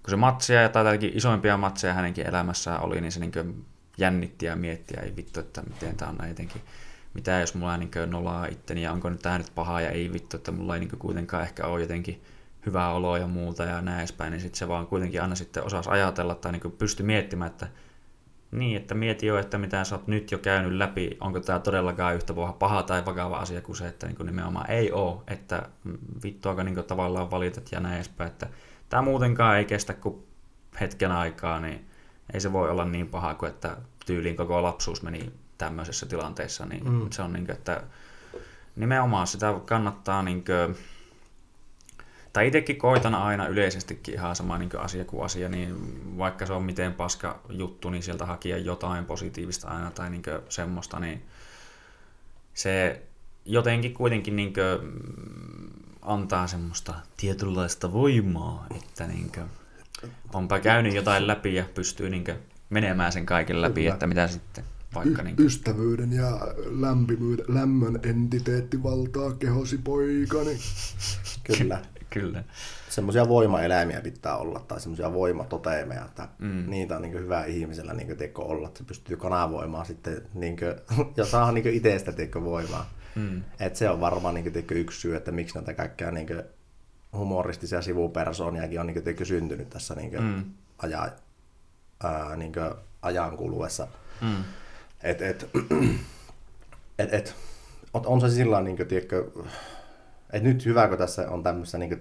kun se matsia tai isoimpia matseja hänenkin elämässään oli, niin se niin jännitti ja miettiä, ei vittu, että miten tämä on näin jotenkin. Mitä jos mulla niin nolaa itteni ja onko tämä nyt pahaa ja ei vittu, että mulla ei niin kuitenkaan ehkä ole jotenkin hyvää oloa ja muuta ja näin edespäin. Niin sitten se vaan kuitenkin aina sitten osasi ajatella tai niin pysty miettimään, että niin, että mieti jo, että mitä sä oot nyt jo käynyt läpi, onko tää todellakaan yhtä paha tai vakava asia kuin se, että nimenomaan ei oo, että vittuakaan niin tavallaan valitat ja näin edespäin, että tää muutenkaan ei kestä kuin hetken aikaa, niin ei se voi olla niin paha kuin, että tyyliin koko lapsuus meni tämmöisessä tilanteessa, niin se on niin kuin, että nimenomaan sitä kannattaa niin kuin, tai itsekin koitan aina yleisestikin ihan sama niin kuin asia kuin asia, niin vaikka se on miten paska juttu, niin sieltä hakia jotain positiivista aina tai niin kuin semmoista, niin se jotenkin kuitenkin niin kuin antaa semmoista tietynlaista voimaa, että niin kuin onpa käynyt jotain läpi ja pystyy niin kuin menemään sen kaiken läpi, että mitä sitten. Ystävyyden ja lämmön entiteetti valtaa kehosi poikani. Kyllä. Kyllä. Semmoisia voimaeläimiä pitää olla tai semmoisia voimatoteemeja, että niitä on niin hyvä ihmisellä niin teko olla, että se pystyy kanavoimaan sitten niin kuin, ja saa niin itsestä teko voimaa. Et se on varmaan niin teko yksi syy, että miksi näitä kaikkia niin humoristisia sivupersoniakin on niin teko syntynyt tässä niin ajan kuluessa. On se sillä tavalla, niin tiedätkö, että nyt hyvääkö tässä on tämmöisessä niin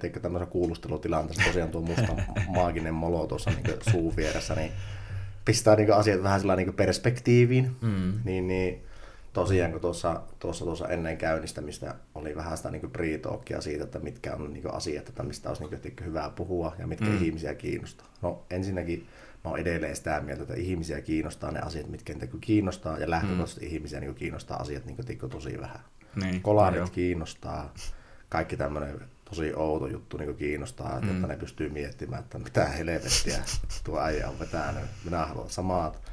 kuulustelutilanteessa tosiaan tuo musta maaginen molo tuossa niin suun vieressä, niin pistää niin asiat vähän sillä niin perspektiiviin, niin tosiaan kun tuossa ennen käynnistämistä oli vähän sitä niin pre-talkia siitä, että mitkä on niin asiat, että mistä olisi niin tiedätkö, hyvää puhua ja mitkä ihmisiä kiinnostaa. No ensinnäkin mä oon edelleen sitä mieltä, että ihmisiä kiinnostaa ne asiat, mitkä niitä kiinnostaa, ja lähtökohtaisesti ihmisiä niin kiinnostaa asiat niin tosi vähän. Niin, kolarit kiinnostaa, kaikki tämmöinen tosi outo juttu niin kiinnostaa, että ne pystyy miettimään, että mitä helvettiä tuo äijä on vetänyt, minä haluan samat.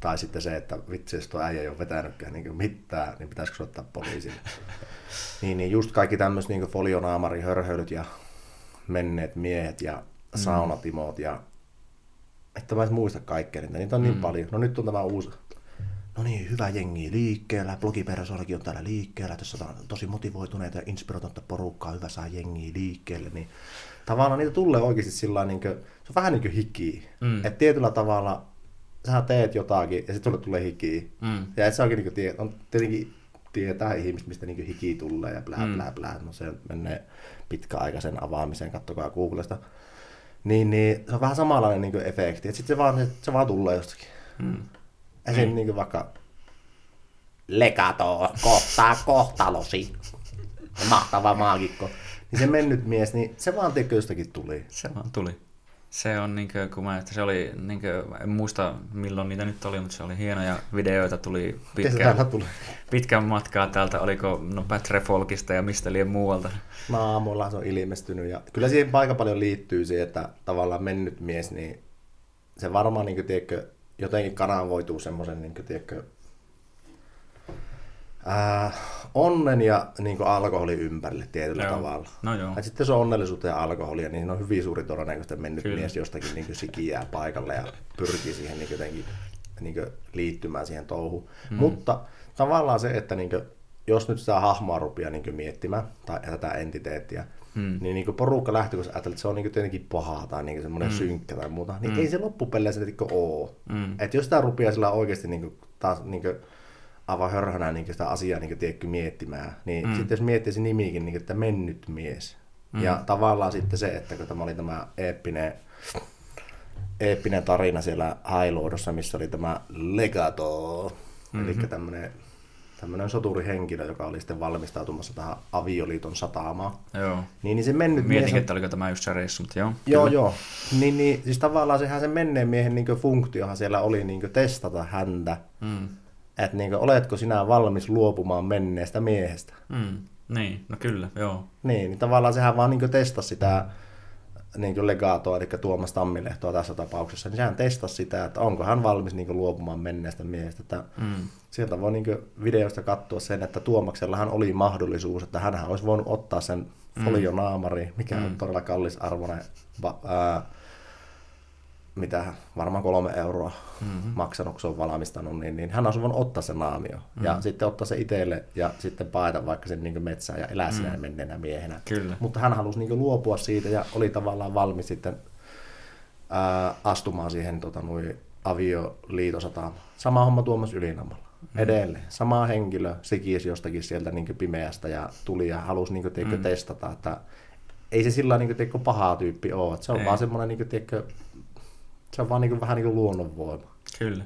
Tai sitten se, että vitsi, jos tuo äijä ei ole vetänytkään niin mitään, niin pitäisikö soittaa poliisille. niin just kaikki tämmöiset niin folionaamari-hörhöilyt ja menneet miehet ja saunatimot ja että mä en muista kaikkea, niitä on niin paljon. No nyt on tämä uusi, no niin, hyvä jengi liikkeellä, blogipersoonakin on täällä liikkeellä, tässä on tosi motivoituneita ja inspiroitunutta porukkaa, hyvä saa jengiä liikkeelle. Niin tavallaan niitä tulee oikeasti sillä niin kuin, se on vähän niin kuin hiki, että tietyllä tavalla sä teet jotakin ja sitten tulee hiki. Ja et sä oikein niin tiedä, on tietenkin tietää ihmiset, mistä niin hiki tulee ja blää. No se menee pitkäaikaisen avaamiseen, katsokaa Googlesta. Niin, se on vähän samanlainen niin kuin efekti, että sitten se vaan tulee jostakin. Esimerkiksi niin kuin vaikka Legato kohtaa kohtalosi, mahtava maagikko. Niin se mennyt mies, niin se vaan tekee jostakin tuli. Se on niin kuin, se oli, niin kuin, en muista milloin niitä nyt oli, mutta se oli hienoja videoita, tuli pitkän matkaa täältä, oliko Patrick Folkista ja mistä liian muualta. Aamulla se on ilmestynyt ja kyllä siihen aika paljon liittyy se, että tavallaan mennyt mies, niin se varmaan niin kuin, tiedätkö, jotenkin kanavoituu semmoisen niin kuin, tiedätkö, onnen ja niin alkoholin ympärille tietyllä tavalla. No ja sitten se on onnellisuutta ja alkoholia, niin on hyvin suuri todennäköisesti mennyt mies jostakin niin sikiää paikalle ja pyrkii siihen niin jotenkin niin liittymään siihen touhuun. Mutta tavallaan se, että niin kuin, jos nyt sitä hahmoa rupeaa niin miettimään tai tätä entiteettiä, niin, niin porukka lähtökohtaisesti ajattelee, että se on niin tietenkin paha tai niin semmoinen synkkä tai muuta, niin ei se loppupeleissä ole. Että jos sitä rupeaa sillä oikeasti niin taas... Niin aivan hörhönä niin sitä asiaa niin tiedätkö, miettimään, niin sitten jos miettisi nimikin, niin että mennyt mies. Ja tavallaan sitten se, että kun tämä oli tämä eeppinen tarina siellä Hailuodossa, missä oli tämä Legato, eli tämmöinen tämmöinen soturihenkilö, joka oli sitten valmistautumassa tähän avioliiton sataamaan. Joo. Niin se mennyt mietin, että oliko tämä just se reissu, mutta joo. Joo, kyllä. Joo. Niin, siis tavallaan sehän se menneen miehen niin funktiohan siellä oli niin testata häntä, että niin oletko sinä valmis luopumaan menneestä miehestä. Niin, no kyllä, joo. Niin tavallaan sehän vaan niin testasi sitä niin legatoa, eli Tuomas Tammilehtoa tässä tapauksessa, niin sehän testasi sitä, että onko hän valmis niin luopumaan menneestä miehestä. Että sieltä voi niin videosta katsoa sen, että Tuomaksellahan oli mahdollisuus, että hänhän olisi voinut ottaa sen folionaamari, mikä on todella kallisarvoinen, mitä varmaan 3 euroa maksanut, kun se on valmistanut, niin hän olisi voinut ottaa sen naamio ja sitten ottaa se itselle ja sitten paeta vaikka sen niin metsään ja elää sinä menneenä miehenä. Kyllä. Mutta hän halusi niin luopua siitä ja oli tavallaan valmis sitten astumaan siihen avioliitosataan. Sama homma Tuomas Ylinammalla. Edelleen. Sama henkilö, se kiisi jostakin sieltä niin pimeästä ja tuli ja halusi niin testata, että ei se sillä niin paha tyyppi ole. Se on ei. Vaan semmoinen... Se on vaan niin vähän niin luonnonvoima. Kyllä.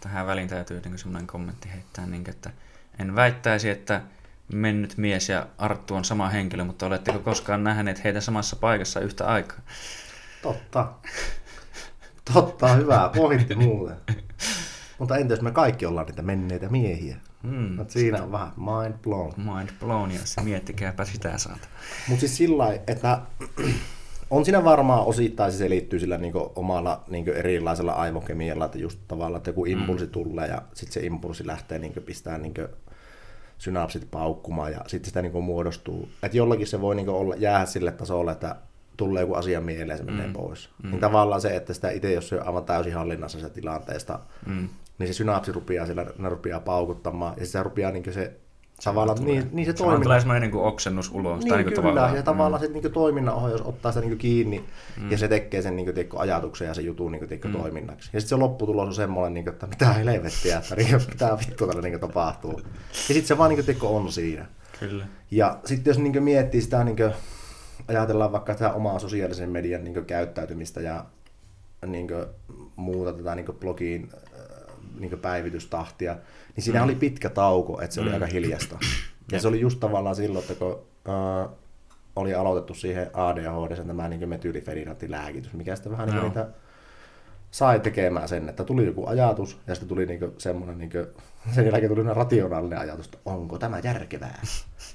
Tähän väliin täytyy niin semmoinen kommentti heittää, niin että en väittäisi, että mennyt mies ja Arttu on sama henkilö, mutta oletteko koskaan nähneet heitä samassa paikassa yhtä aikaa? Totta. Totta, hyvä. Pointti muuten. Mutta entä jos me kaikki ollaan niitä menneitä miehiä? Siinä on vähän mind blown. Mind blown, ja se miettikääpä sitä saata. Mutta siis sillä lailla, että... On siinä varmaan osittain se selittyy sillä niinku omalla niinku erilaisella aivokemialla, että just tavallaan, että joku impulssi tulee ja sitten se impulssi lähtee niinku pistämään niinku synapsit paukkumaan ja sitten sitä niinku muodostuu. Että jollakin se voi niinku olla, jäädä sille tasolle, että tulee joku asia mieleen ja se menee pois. Niin tavallaan se, että sitä itse, jos se on aivan täysin hallinnassa se tilanteesta, niin se synapsi rupeaa, sillä ne rupeaa paukuttamaan ja se rupeaa niinku se... Niin se toiminta tulee semmoinen kuin oksennus ulos. Niin, tai kyllä, tavallaan. Ja tavallaan se niin toiminnanohjaus ottaa sitä niin kiinni ja se tekee sen niin ajatuksen ja se jutun niin toiminnaksi. Ja sitten se lopputulos on semmoinen, niin että mitä helvettiä, että mitä vittua tällä niin tapahtuu. Ja sitten se vaan niin on siinä. Kyllä. Ja sitten jos niin miettii sitä, niin ajatellaan vaikka tätä omaa sosiaalisen median niin käyttäytymistä ja niin muuta tätä niin blogiin, niin päivitystahtia, niin siinä oli pitkä tauko, että se oli aika hiljasta. Ja se oli just tavallaan silloin, että kun oli aloitettu siihen ADHD, tämä niin metylifenidaatilääkitys, mikä sitten vähän niin niitä sai tekemään sen, että tuli joku ajatus, ja sitten tuli niin semmoinen, niin sen jälkeen tuli rationaalinen ajatus, että onko tämä järkevää?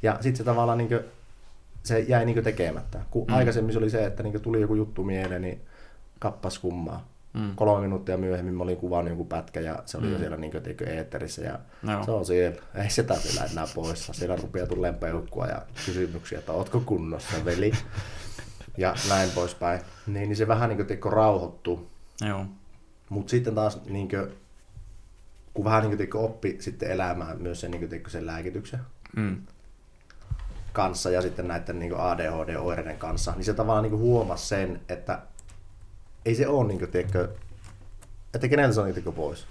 Ja sitten se tavallaan niin se jäi niin tekemättä. Kun aikaisemmin se oli se, että niin tuli joku juttu mieleen, niin kappas kummaa. 3 minuuttia myöhemmin mä olin kuvannut jonkun pätkä ja se oli jo siellä niin eetterissä ja se on siellä. Ei se vielä enää poissa. Siellä rupeaa tulleen peukkua ja kysymyksiä, että ootko kunnossa, veli? Ja näin poispäin. Niin se vähän niin rauhoittuu. Mutta sitten taas, niin kun vähän niin oppi sitten elämään myös sen, niin sen lääkityksen kanssa ja sitten näiden niin ADHD-oireiden kanssa, niin se tavallaan niin huomasi sen, että ei se ole, niin tiedätkö, että keneltä se on pois.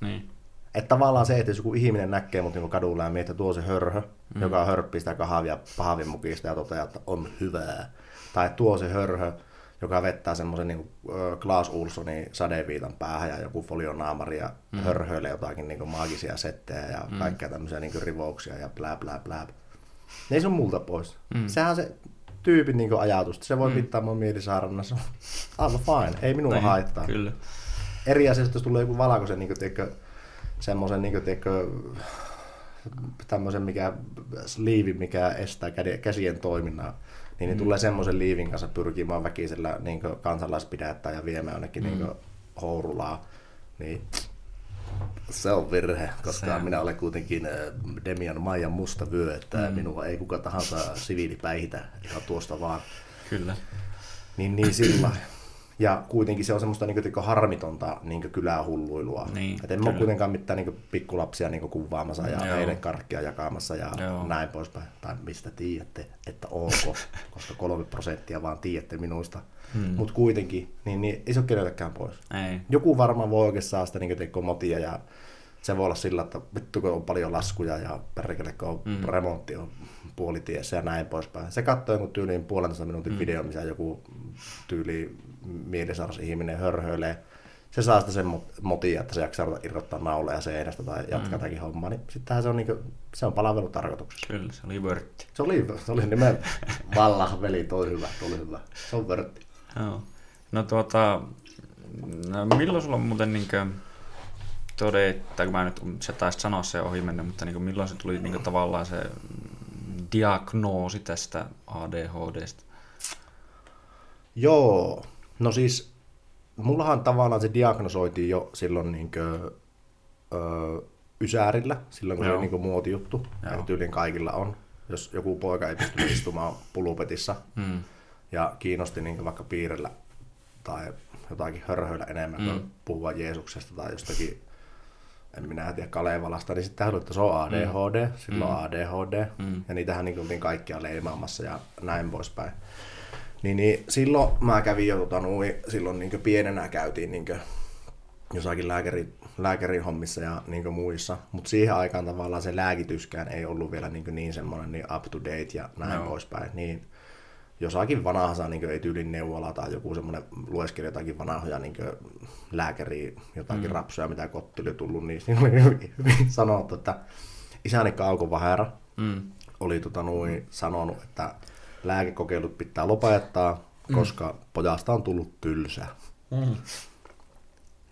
Niin. Että tavallaan se, että jos joku ihminen näkee mut niin kadulla ja miettii, että tuo se hörhö, joka hörppii sitä kahvia pahavin mukista ja toteaa, että on hyvää. Tai tuo se hörhö, joka vettää semmoisen niin Klaus Ulssonin sadeviitan päähän ja joku folionaamari ja hörhöilee jotakin niin maagisia settejä ja kaikkea tämmöisiä niin rivouksia ja blää blää blää. Ne ei se ole multa pois. Sehän se... tyypin niin ajatusta. Se voi pitää mun mielisairannassa. Aivan fine, ei minua haittaa. Kyllä. Eri asiasta, jos tulee joku valkoisen niin semmoisen niin tämmöisen mikä liivin, mikä estää käsien toiminnan, niin tulee semmoisen liivin kanssa pyrkimään väkisellä niin kansalaispidättää ja viemään jonnekin niin Hourulaa. Niin. Se on virhe, koska minä olen kuitenkin Demian Maijan musta vyö, että minua ei kuka tahansa siviili päihitä ihan tuosta vaan. Kyllä. Niin sillä. Ja kuitenkin se on semmoista niin harmitonta niin kylähulluilua. Niin, et en ole kuitenkaan mitään niin pikkulapsia niin kuvaamassa ja heidän karkkia jakamassa ja näin poispäin. Tai mistä tiedätte, että onko, koska 3% vaan tiedätte minusta. Mutta kuitenkin, niin ei se ole keneltäkään pois. Ei. Joku varmaan voi oikein saa sitä niin motia ja se voi olla sillä, että vittu kun on paljon laskuja ja perkele kun on remontti on puolitiessä ja näin poispäin. Se katsoo jonkun tyyliin 1,5 minuutin video, missä joku tyyli mielisairas ihminen hörhöilee. se saa sitä sen motia, että se jaksaa ruveta irrottaa nauleja seinästä tai jatkaa tämäkin hommaa, niin sittenhän se on, niinku, se on palvelutarkoituksessa. Kyllä, se oli vörtti. Se oli nimen vallahveli, toi hyvä, se on vörtti. Joo. No, milloin sulla on muuten niinku todettu, kun mä nyt sä taisit sanoa se ohi mennyt, mutta niinku milloin se tuli niinku tavallaan se diagnoosi tästä ADHDstä? Joo, no siis mullahan tavallaan se diagnosoitiin jo silloin niinkö ysärillä, silloin kun se oli niinkö muotijuttu, että tyylin kaikilla on. Jos joku poika ei pysty istumaan pulupetissä ja kiinnosti niinkö vaikka piirrellä tai jotakin hörhöillä enemmän kuin puhua Jeesuksesta tai jostakin, en minä tiedä, Kalevalasta, niin sitten haluan, että se on ADHD, silloin ADHD, ja niitähän niin oltiin kaikkia leimaamassa ja näin poispäin. Niin silloin mä kävin jo silloin niin pienenä käytiin niin jossakin lääkärin hommissa ja niin muissa, mutta siihen aikaan tavallaan se lääkityskään ei ollut vielä niin semmoinen niin up to date ja näin poispäin. Niin jossakin vanhassa niin ei tyylin neuvola tai joku semmoinen lueskeli jotakin vanhoja niin lääkäriä, jotakin rapsuja, mitä kotteli tullut, niin oli sanottu, että isäni Kauko Vahera oli sanonut, että lääkekokeilut pitää lopettaa, koska pojasta on tullut tylsä.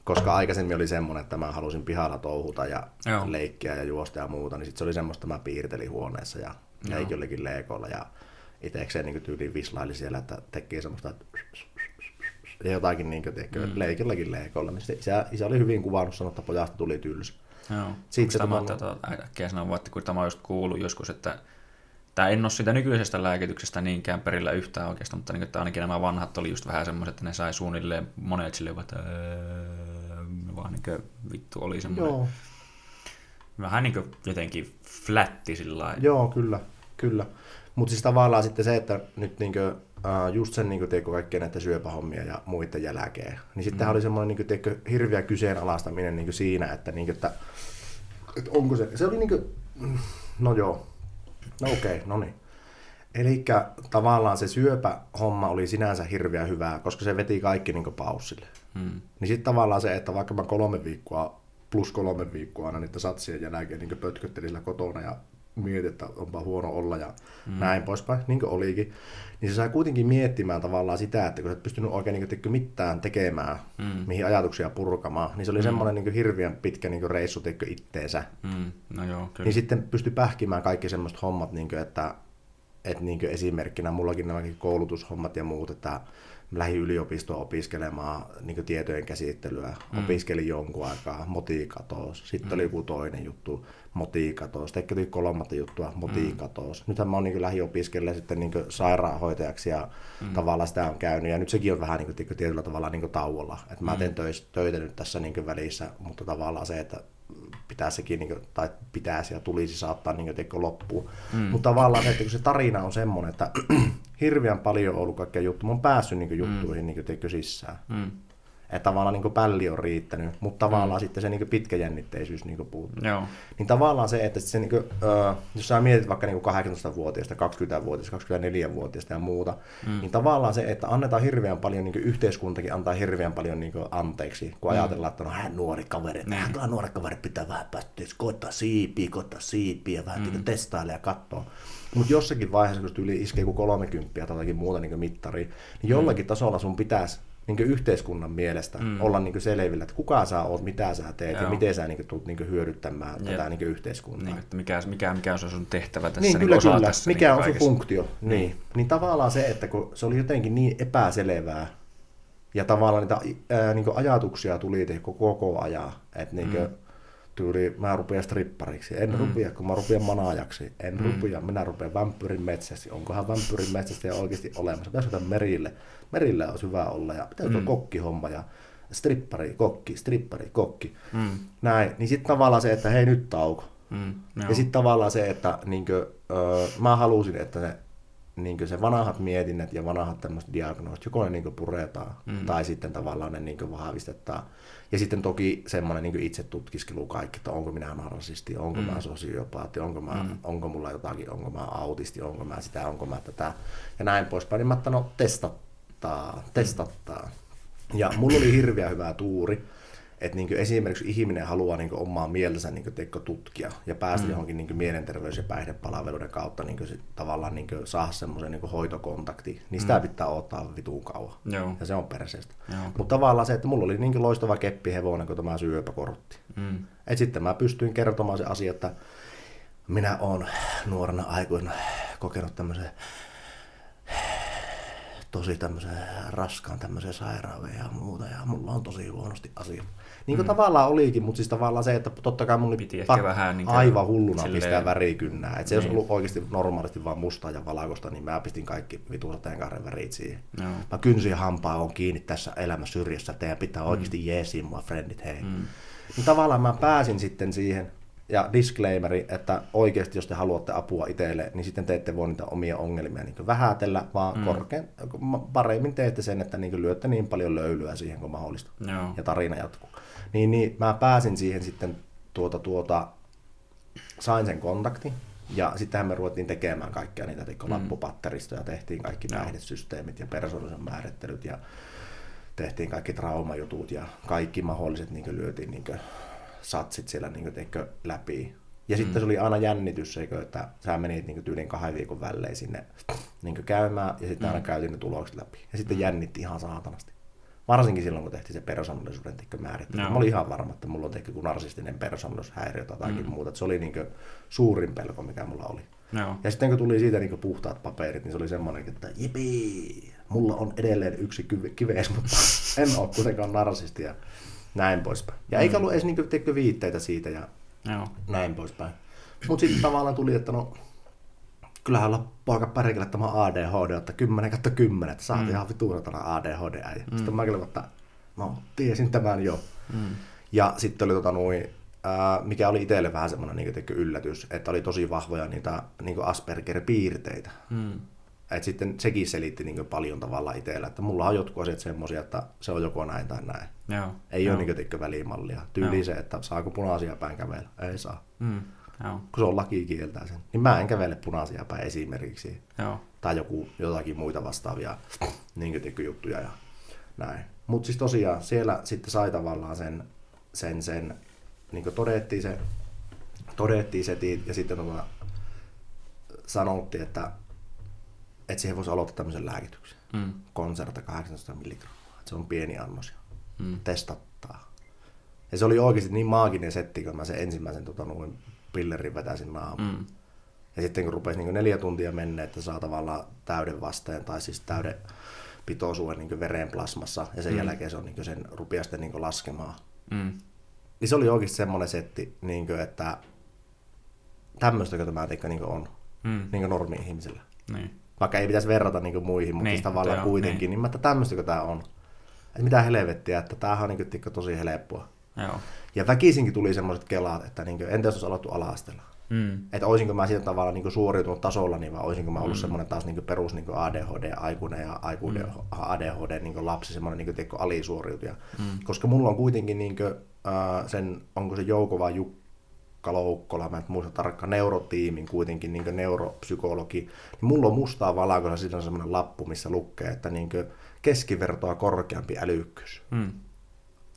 Koska aikaisemmin oli semmoinen, että mä halusin pihalla touhuta ja leikkiä ja juosta ja muuta, niin sit se oli semmoista, että mä piirtelin huoneessa ja leikin jollekin leekolla ja itsekseen niin tyyliin vislaili siellä, että teki semmoista ja jotakin niin leikilläkin leekolla. Niin isä oli hyvin kuvannut, sanoi, että pojasta tuli tylsä. Äkkiä sanoa, että kun tämä on just kuullut joskus, että tämä en ole siitä nykyisestä lääkityksestä niinkään perillä yhtään oikeastaan, mutta niin, ainakin nämä vanhat oli just vähän semmoiset, että ne sai suunnilleen monet silleen, että vaan niin vittu oli semmoinen vähän niin jotenkin flätti sillä lailla. Joo, kyllä. Mutta siis tavallaan sitten se, että nyt niin kuin, just sen niin teikö kaikkea näitä syöpähommia ja muita jälkeen, niin sittenhän oli semmoinen niin teikö hirveä kyseenalaistaminen niin siinä, että onko se oli niin kuin, No okei. Elikkä tavallaan se syöpähomma oli sinänsä hirveä hyvää, koska se veti kaikki niin paussille. Niin sitten tavallaan se, että vaikka mä 3 viikkoa aina niitä satsien jälkeen niin pötköttelin sillä kotona ja mietin, että onpa huono olla ja näin poispäin, niin kuin olikin, niin se sai kuitenkin miettimään tavallaan sitä, että kun sä et pystynyt oikein niin mitään tekemään, mihin ajatuksia purkamaan, niin se oli semmoinen niin hirveän pitkä niin reissu itteensä. No joo, kyllä. Niin sitten pystyi pähkimään kaikki semmoiset hommat, niin kuin, että niin kuin esimerkkinä mullakin nämä koulutushommat ja muut, että lähdin yliopistoon opiskelemaan niin tietojen käsittelyä, opiskelin jonkun aikaa, motiikatoos, sitten oli joku toinen juttu, motiikatoos, teikö tuli kolmatta juttua, motiikatoos. Nythän mä oon niin lähiopiskelemaan sitten niin sairaanhoitajaksi ja tavallaan sitä on käynyt, ja nyt sekin on vähän niin tietyllä tavalla niin tauolla, että mä teen töitä nyt tässä niin välissä, mutta tavallaan se, että pitäisi sekin, niin kuin, tai pitäisi ja tulisi saattaa niin kuin, loppuun. Mutta tavallaan se, että kun se tarina on semmoinen, että hirveän paljon on ollut kaikkea juttuja. Mä oon päässyt niin kuin, juttuihin niin kuin, sisään. Että tavallaan niin kuin, pälli on riittänyt, mutta tavallaan sitten se niin kuin, pitkäjännitteisyys niin puuttuu. Niin tavallaan se, että se, niin kuin, jos sä mietit vaikka niin kuin 18-vuotiaista, 20-vuotiaista, 24-vuotiaista ja muuta, niin tavallaan se, että annetaan hirveän paljon, niin kuin yhteiskuntakin antaa hirveän paljon niin kuin anteeksi, kun ajatellaan, että no nuori kaveri pitää vähän päästä, koittaa siipiä, vähän testailla ja katsoa. Mutta jossakin vaiheessa, kun yli iskee joku 30 tai muuta niin mittariin, niin jollakin tasolla sun pitäisi niin yhteiskunnan mielestä olla niin selvillä, että kuka sä oot, mitä sä teet ja miten sä niin tulet niin hyödyttämään tätä niin yhteiskuntaa. Niin, että mikä on sun tehtävä tässä, niin, kyllä. Tässä mikä niin on sun funktio. Niin tavallaan se, että kun se oli jotenkin niin epäselvää ja tavallaan niitä niin ajatuksia tuli koko ajan, että niin tyyli, mä rupean strippariksi, en rupea, kun mä rupean manaajaksi, en rupea, minä rupean vampyyrin metsässä. Onkohan vampyyrin metsästä oikeasti olemassa? Pitäisikö tämän merille? Merillä on hyvä olla ja pitäisikö kokkihomma ja strippari, kokki. Näin, niin sitten tavallaan se, että hei nyt tauko. Ja sitten tavallaan se, että niinkö, mä halusin, että ne, niinkö se vanhat mietinnät ja vanhat tämmöiset diagnoosit, joko ne niinkö puretaan tai sitten tavallaan ne niinkö vahvistetaan. Ja sitten toki semmoinen niin itse tutkiskelu kaikki, että onko minä narsisti, onko mä sosiopaatti, onko mulla jotakin, onko mä autisti, onko mä sitä, onko mä tätä ja näin poispäin. Niin mä oon testattaa. Ja mulla oli hirveän hyvä tuuri, että niin esimerkiksi ihminen haluaa niin omaa mielensä niin tutkia ja päästä johonkin niin mielenterveys- ja päihdepalveluiden kautta niin tavallaan niin saada semmoisen niin hoitokontakti, niin sitä pitää odottaa vituun kauan. Joo. Ja se on perseestä. Mutta tavallaan se, että mulla oli niin loistava keppihevonen kuin tämä syöpäkortti. Et sitten mä pystyin kertomaan se asia, että minä olen nuorena aikuisena kokenut tämmöisen tosi tämmöisen raskaan tämmöisen sairauden ja muuta, ja mulla on tosi huonosti asia. Niin kuin tavallaan olikin, mutta siis tavallaan se, että totta kai mulla piti ehkä vähän niin aivan hulluna silleen pistää värikynnää. Että se niin. Olisi ollut oikeasti normaalisti vaan mustaa ja valakosta, niin mä pistin kaikki vitun sateenkaaren värit siihen. No. Mä kynsin ja hampaa on kiinni tässä elämäsyrjässä, teidän pitää oikeasti jeesiä mua, friendit, hei. Niin tavallaan mä pääsin sitten siihen. Ja disclaimeri, että oikeasti jos te haluatte apua itselle, niin sitten te ette voi niitä omia ongelmia niin vähätellä, vaan paremmin teette sen, että niin lyötte niin paljon löylyä siihen kuin mahdollista. Joo. Ja tarina jatkuu. Niin mä pääsin siihen sitten, sain sen kontaktin, ja sittenhän me ruvettiin tekemään kaikkia niitä lappupatteristoja, tehtiin kaikki päihdesysteemit ja persoonallisen määrittelyt, ja tehtiin kaikki traumajutut, ja kaikki mahdolliset niin lyötiin niin satsit siellä niin teikö läpi. Ja sitten se oli aina jännitys, eikö, että sä menit niin tyyliin 2 viikon välein sinne niin käymään, ja sitten aina käytiin ne tulokset läpi. Ja sitten jännitti ihan saatanasti. Varsinkin silloin, kun tehtiin se persoonallisuuden määrittely. No. Mä olin ihan varma, että mulla on tehty narsistinen persoonallisuushäiriö tai jotakin muuta. Että se oli niin suurin pelko, mikä mulla oli. No. Ja sitten kun tuli siitä niin puhtaat paperit, niin se oli semmoinen, että jipii, mulla on edelleen yksi kives, mutta en ole kuitenkaan narsistia. Näin poispäin. Ja eikä ollut edes niinku viitteitä siitä ja näin poispäin. Mut sitten tavallaan tuli, että no kyllähän olla poika pärkillä tämä ADHD, että 10/10, että saat ihan vituuratana ADHD-äijä. Sitten mä kyllä, että no tiesin tämän jo. Ja sitten oli mikä oli itselle vähän semmoinen niinku yllätys, että oli tosi vahvoja niitä niinku Asperger-piirteitä. Et sitten sekin selitti niin kuin paljon tavallaan itsellä, että mulla on jotkut asiat semmoisia, että se on joko näin tai näin. Joo, ei ole niin kuin välimallia. Tyyli se, että saako punaisia päin kävellä? Ei saa. Kun se on laki kieltää sen. Niin mä en kävele punaisia päin esimerkiksi. Joo. Tai jotakin muita vastaavia niin kuin juttuja ja näin. Mutta siis tosiaan siellä sitten sai tavallaan sen niin kuin todettiin setin ja sitten sanottiin, että siihen voisi aloittaa tämmöisen lääkityksen. Konserta 800 milligrammaa. Se on pieni annos. Testattaa. Ja se oli oikeasti niin maaginen setti, kun mä sen ensimmäisen pillerin vetäsin naamaan. Ja sitten kun rupesi niin 4 tuntia mennä, että saa tavallaan täyden vasteen, tai siis täyden pitoisuuden niin veren plasmassa, ja sen jälkeen se on niin sen rupeaa sitten niin laskemaan. Ja se oli oikeasti semmoinen setti, niin kuin, että tämmöistäkö tämä niin on niin normi-ihmisellä. Niin. Vaikka ei pitäisi verrata niin kuin muihin, mutta niin, tavallaan kuitenkin, niin mä tämmöistäkö tämä on. Että mitä helvettiä, että tämähän on niin kuin tosi helppoa. Joo. Ja väkisinkin tuli semmoiset kelaat, että niin kuin, entä jos olisi alettu ala-asteella? Että olisinko mä siitä tavalla niin kuin suoriutunut tasolla, niin vai olisinko mä ollut semmoinen taas niin kuin perus niin kuin ADHD-aikuinen ja ADHD-lapsi, niin semmoinen niin kuin alisuoriutuja. Koska mulla on kuitenkin, niin kuin, onko se Jouko vai Jukka Loukkola, mä en muista tarkkaan, neurotiimin kuitenkin, niin kuin neuropsykologi, niin mulla on mustaa valakossa siinä on semmoinen lappu, missä lukee, että niin kuin, keskivertoa korkeampi älykkyys.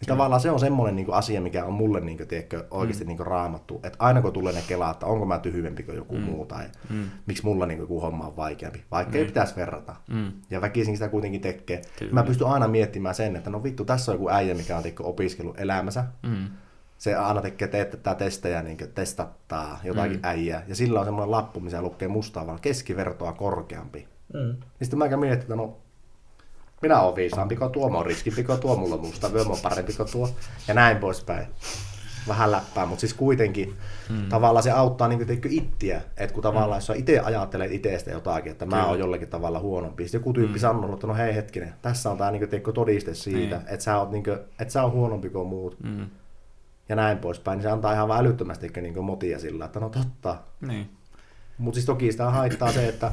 Tavallaan se on semmoinen niinku asia, mikä on mulle niinku, tiedätkö, oikeasti niinku raamattu, että aina kun tulee ne kelaa, että onko mä tyhmempi kuin joku muu tai miksi mulla niinku, joku homma on vaikeampi, vaikka ei pitäisi verrata. Ja väkisin sitä kuitenkin tekee. Kyllä. Mä pystyn aina miettimään sen, että no vittu, tässä on joku äijä, mikä on tiedätkö, opiskellut elämänsä. Se aina teettää testejä, niin testattaa jotakin äijää. Ja sillä on semmoinen lappu, missä lukee mustaa, vaan keskivertoa korkeampi. Ja sitten mä enkä mietin, että no minä olen viisaampi kuin tuo, mä oon riskimpi kuin tuo, mulla on musta vyö, mä oon parempi kuin tuo, ja näin poispäin. Vähän läppää, mutta siis kuitenkin tavallaan se auttaa niin ittiä, että kun tavallaan jos sä itse ajattelet itsestä jotakin, että mä oon jollakin tavalla huonompi, sitten joku tyyppi sanoo, että no hei hetkinen, tässä on tää niin todiste siitä, että sä oot et huonompi kuin muut, ja näin poispäin, niin se antaa ihan vaan älyttömästi niin motia sillä, että no totta. Mutta siis toki sitä haittaa se, että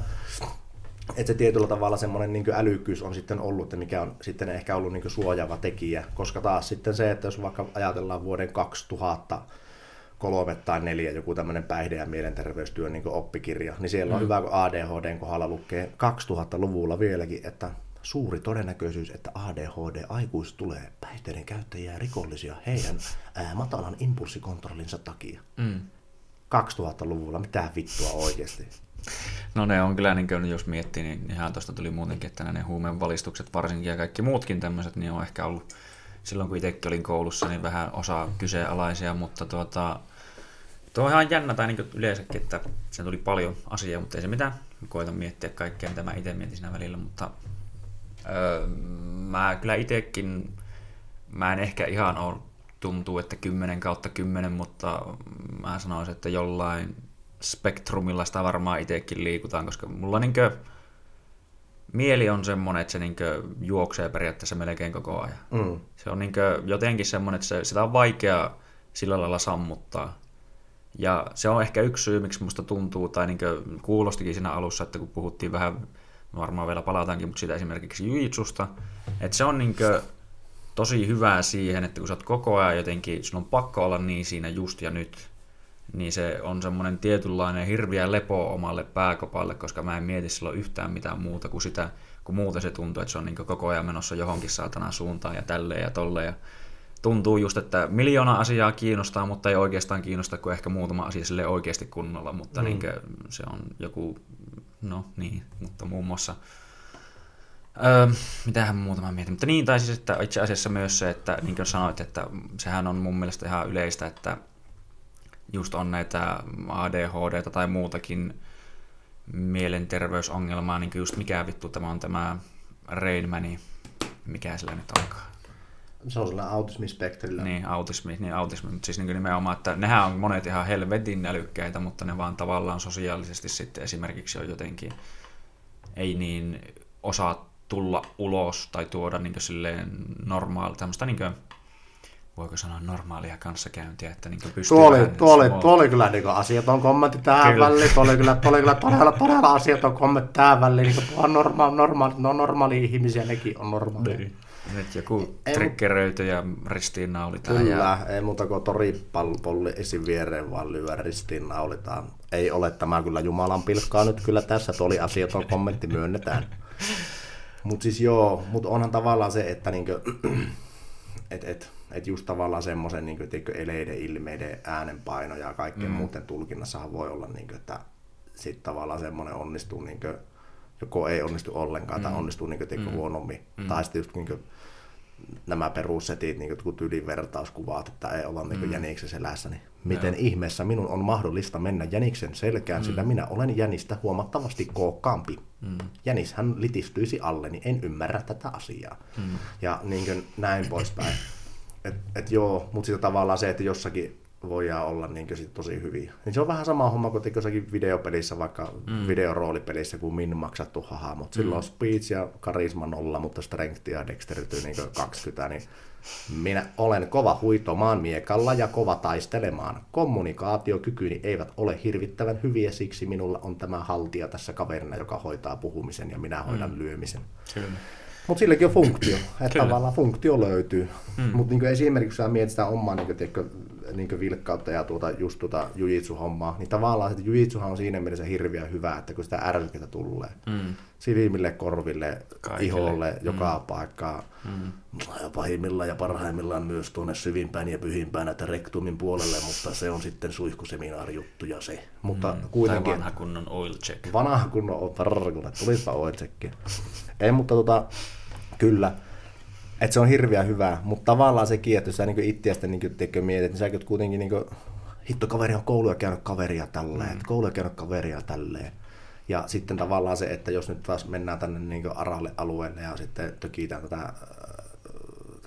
se tietyllä tavalla semmoinen niin älykkyys on sitten ollut, että mikä on sitten ehkä ollut niin suojaava tekijä, koska taas sitten se, että jos vaikka ajatellaan vuoden 2003 tai 2004 joku tämmöinen päihde- ja mielenterveystyön niin oppikirja, niin siellä on hyvä, kun ADHDn kohdalla lukee 2000-luvulla vieläkin, että suuri todennäköisyys, että ADHD-aikuiset tulee päihteiden käyttäjiä ja rikollisia heidän matalan impulssikontrollinsa takia. Mm. 2000-luvulla, mitään vittua oikeasti. No ne on kyllä, niin kuin jos miettii, niin ihan tuosta tuli muutenkin, että ne huumevalistukset varsinkin ja kaikki muutkin tämmöiset, niin on ehkä ollut silloin, kun itsekin olin koulussa, niin vähän osa kyseenalaisia, mutta tuo on ihan jännä, tai niin kuin yleensäkin, että siinä tuli paljon asiaa, mutta ei se mitään. Koitan miettiä kaikkea, mitä mä itse mietin siinä välillä, mutta mä kyllä itsekin, mä en ehkä ihan ole, tuntuu, että 10/10, mutta mä sanoisin, että jollain spektrumilla sitä varmaan itsekin liikutaan, koska mulla niinkö mieli on semmoinen, että se niinkö juoksee periaatteessa melkein koko ajan. Mm. Se on niinkö jotenkin semmoinen, että sitä on vaikea sillä lailla sammuttaa. Ja se on ehkä yksi syy, miksi musta tuntuu, tai niinkö kuulostikin siinä alussa, että kun puhuttiin vähän, varmaan vielä palataankin, mutta siitä esimerkiksi jiu-jitsusta, että se on niinkö tosi hyvää siihen, että kun sä oot koko ajan jotenkin, sun on pakko olla niin siinä just ja nyt, niin se on semmoinen tietynlainen hirviä lepo omalle pääkopalle, koska mä en mieti silloin yhtään mitään muuta kuin sitä, kun muuta se tuntuu, että se on niin koko ajan menossa johonkin saatanan suuntaan ja tälleen ja tolleen. Ja tuntuu just, että miljoona asiaa kiinnostaa, mutta ei oikeastaan kiinnosta kuin ehkä muutama asia silleen oikeasti kunnolla, mutta niin se on joku, no niin, mutta muun muassa... mitähän muuta mä mietin, mutta niin, tai siis, että itse asiassa myös se, että niin kuin sanoit, että sehän on mun mielestä ihan yleistä, että just on näitä ADHD:ta tai muutakin mielenterveysongelmaa, niin kuin just mikä vittu tämä on tämä Rainmani, mikä sillä nyt onkaan. Se on sillä autismispektrillä. Niin, autismi, mutta siis niin kuin nimenomaan, että nehän on monet ihan helvetin älykkäitä, mutta ne vaan tavallaan sosiaalisesti sitten esimerkiksi on jotenkin, ei niin osaa tulla ulos tai tuoda niin silleen normaali, tämmöistä niin kuin, voiko sanoa normaalia kanssakäyntiä, että niin pystyy... Tuo oli kyllä niin asiaton kommentti tähän väliin, tuo oli kyllä todella asiaton kommentti tähän väliin, niin kuin normaali ihmisiä, nekin on normaali. Nyt joku triggeröity ja ristiinnaulitaan. Kyllä, ei muuta kuin toripallopolli esin viereen vaan lyö ristiinnaulitaan. Ei ole tämä kyllä Jumalan pilkkaa nyt kyllä tässä, tuo oli asiaton kommentti, myönnetään. Mutta siis joo, mut onhan tavallaan se, että niinkö, et just tavallaan semmoisen niinkö, eleiden, ilmeiden, äänenpaino ja kaikkeen muuten tulkinnassahan voi olla niinkö, että sit tavallaan semmoinen onnistuu niinkö, joko ei onnistu ollenkaan tai onnistuu niinkö, huonommin. Tai sitten just niinkö, nämä perussetit, niinkö, kun tyylivertauskuvaat, että ei olla niinkö jäniksen selässä, niin miten ihmeessä minun on mahdollista mennä jäniksen selkään, sillä minä olen jänistä huomattavasti kookkaampi. Jänishän litistyisi alle, niin en ymmärrä tätä asiaa. Ja niinkö näin poispäin. Et joo, mutta sitten tavallaan se, että jossakin voidaan olla niinkö sit tosi hyviä. Niin se on vähän sama homma kuin jossakin videopelissä, vaikka videoroolipelissä, kun min maksattu haha, mutta silloin on speech ja karisma 0, mutta strength ja dexterity niinkö 20, niin minä olen kova huitomaan miekalla ja kova taistelemaan. Kommunikaatiokykyni eivät ole hirvittävän hyviä, siksi minulla on tämä haltija tässä kaverina, joka hoitaa puhumisen ja minä hoidan lyömisen. Mutta silläkin on funktio, että tavallaan funktio löytyy. Mutta niinku esimerkiksi kun mietit sitä omaa niinku vilkkautta ja just jiu-jitsu-hommaa, niin tavallaan se jiu-jitsuhan on siinä mielessä hirviä hyvää, että kun sitä ärsykettä tulee silmille, korville, kaikille, iholle, joka paikkaan, pahimmillaan ja parhaimmillaan myös tuonne syvimpään ja pyhimpään näitä rektumin puolelle, mutta se on sitten suihkuseminaari-juttu ja se. Mutta kuitenkin, tai vanha kunnon oil check. Vanha kunnon, tulispa oil checkia. Ei, mutta kyllä. Että se on hirveä hyvää, mutta tavallaan sekin, että jos sä niinku itseästä niinku mietit, niin sä käyt kuitenkin niinku, hitto kaveri on kouluja käynyt kaveria tälleen, Ja sitten tavallaan se, että jos nyt taas mennään tänne niinku aralle alueelle ja sitten tökitään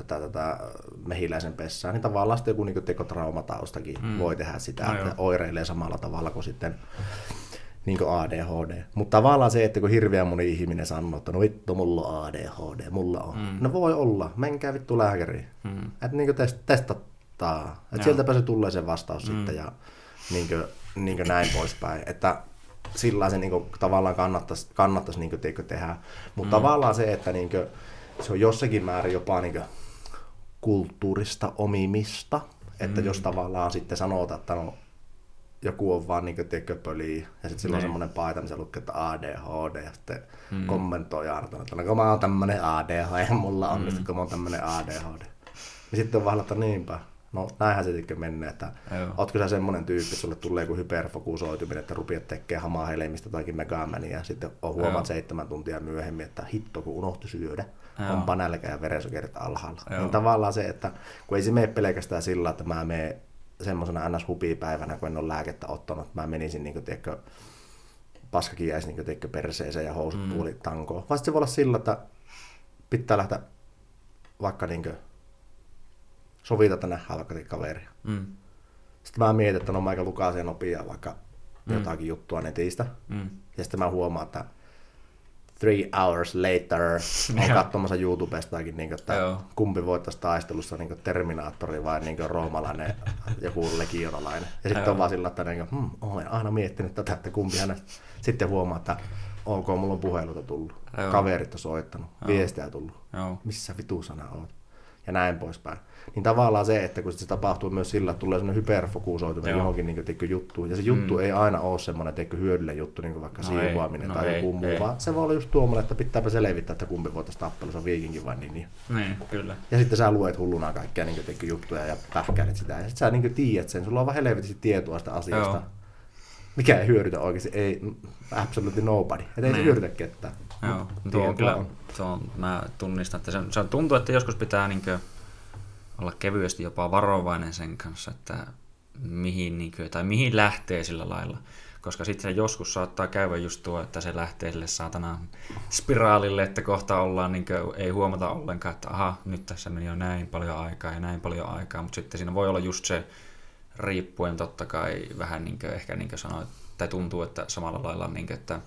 tätä mehiläisen pessää, niin tavallaan sitten joku niinku traumataustakin voi tehdä sitä, että oireilee samalla tavalla kuin sitten niin ADHD. Mutta tavallaan se, että kun hirveän moni ihminen sanoo, että no vittu, mulla on ADHD, mulla on. No voi olla, menkää vittu lääkäriin. Että niin testattaa. Että sieltäpä se tulee se vastaus sitten ja niin näin poispäin. Että sillä se niin tavallaan kannattaisi niin tehdä. Mutta tavallaan se, että niin se on jossakin määrin jopa niin kulttuurista omimista. Että jos tavallaan sitten sanotaan, että no joku on vaan niin teköpöliä, ja sitten sillä on semmoinen paita, missä lukee, että ADHD, ja sitten kommentoi Arton, että kun mä oon tämmönen ADHD, ja mulla on, kun mä oon tämmönen ADHD. Ja sitten on vaan laittaa niinpä. No näinhän se tietenkin menee, että ootko sä semmoinen tyyppi, että sulle tulee joku hyperfokusoituminen, että rupeat tekemään hamaa helemistä taikin Megamania, ja sitten huomaat 7 tuntia myöhemmin, että hitto kun unohti syödä, onpa nälkä ja verensokerit alhaalla. Niin tavallaan se, että kun ei se mene pelkästään sillä, että mä menen semmoisena NS-hupipäivänä, kun en ole lääkettä ottanut, että mä menisin niin kuin, tiedätkö, paskakin jäisi niin kuin, tiedätkö, perseeseen ja housut puolit tankoon, vaan se voi olla sillä, että pitää lähteä vaikka niin kuin, sovita, että nähdään vaikka kaveria. Sitten mä mietin, että no mä eikä lukaan sen opia vaikka jotakin juttua netistä. Ja sitten mä huomaan, että 3 hours later on katsomassa YouTubesta jotakin, niin kuin, että kumpi voittaisi taistelussa niin kuin Terminaattori vai niin kuin roomalainen joku legionalainen. Ja sitten on vaan sillä, että niin kuin, olen aina miettinyt tätä, että kumpi hän. Sitten huomaa, että ok, mulla on puheluita tullut, kaverit on soittanut, viestejä tullut, missä vitu sana on. Ja näin poispäin. Niin tavallaan se, että kun se tapahtuu myös sillä, että tulee semmoinen hyperfokusoituminen johonkin niin juttuun, ja se juttu ei aina ole semmoinen hyödyllinen juttu, niin vaikka siivoaminen tai joku muu, vaan se voi olla just tuommoinen, että pitääpä selvittää, että kumpi voitaisiin tappelussa, viikinkin vai niin. Niin, kyllä. Ja sitten sä luet hulluna kaikkia niin juttuja ja pähkäilet sitä, ja sitten sä niin tiedät sen, sulla on vaan helvetisti tietoa sitä asiasta, mikä ei hyödytä oikeasti, ei absolutely nobody, et ei hyödytä ketään. Joo, tuo kyllä, mä tunnistan, että se tuntuu, että joskus pitää niinkö olla kevyesti jopa varovainen sen kanssa, että mihin, niinkö, tai mihin lähtee sillä lailla. Koska sitten joskus saattaa käydä just tuo, että se lähtee sille saatanaan spiraalille, että kohta ollaan, niinkö, ei huomata ollenkaan, että aha, nyt tässä meni jo näin paljon aikaa ja näin paljon aikaa. Mutta sitten siinä voi olla just se, riippuen totta kai vähän niinkö, ehkä niinkö sanoit, tai tuntuu, että samalla lailla, niinkö, että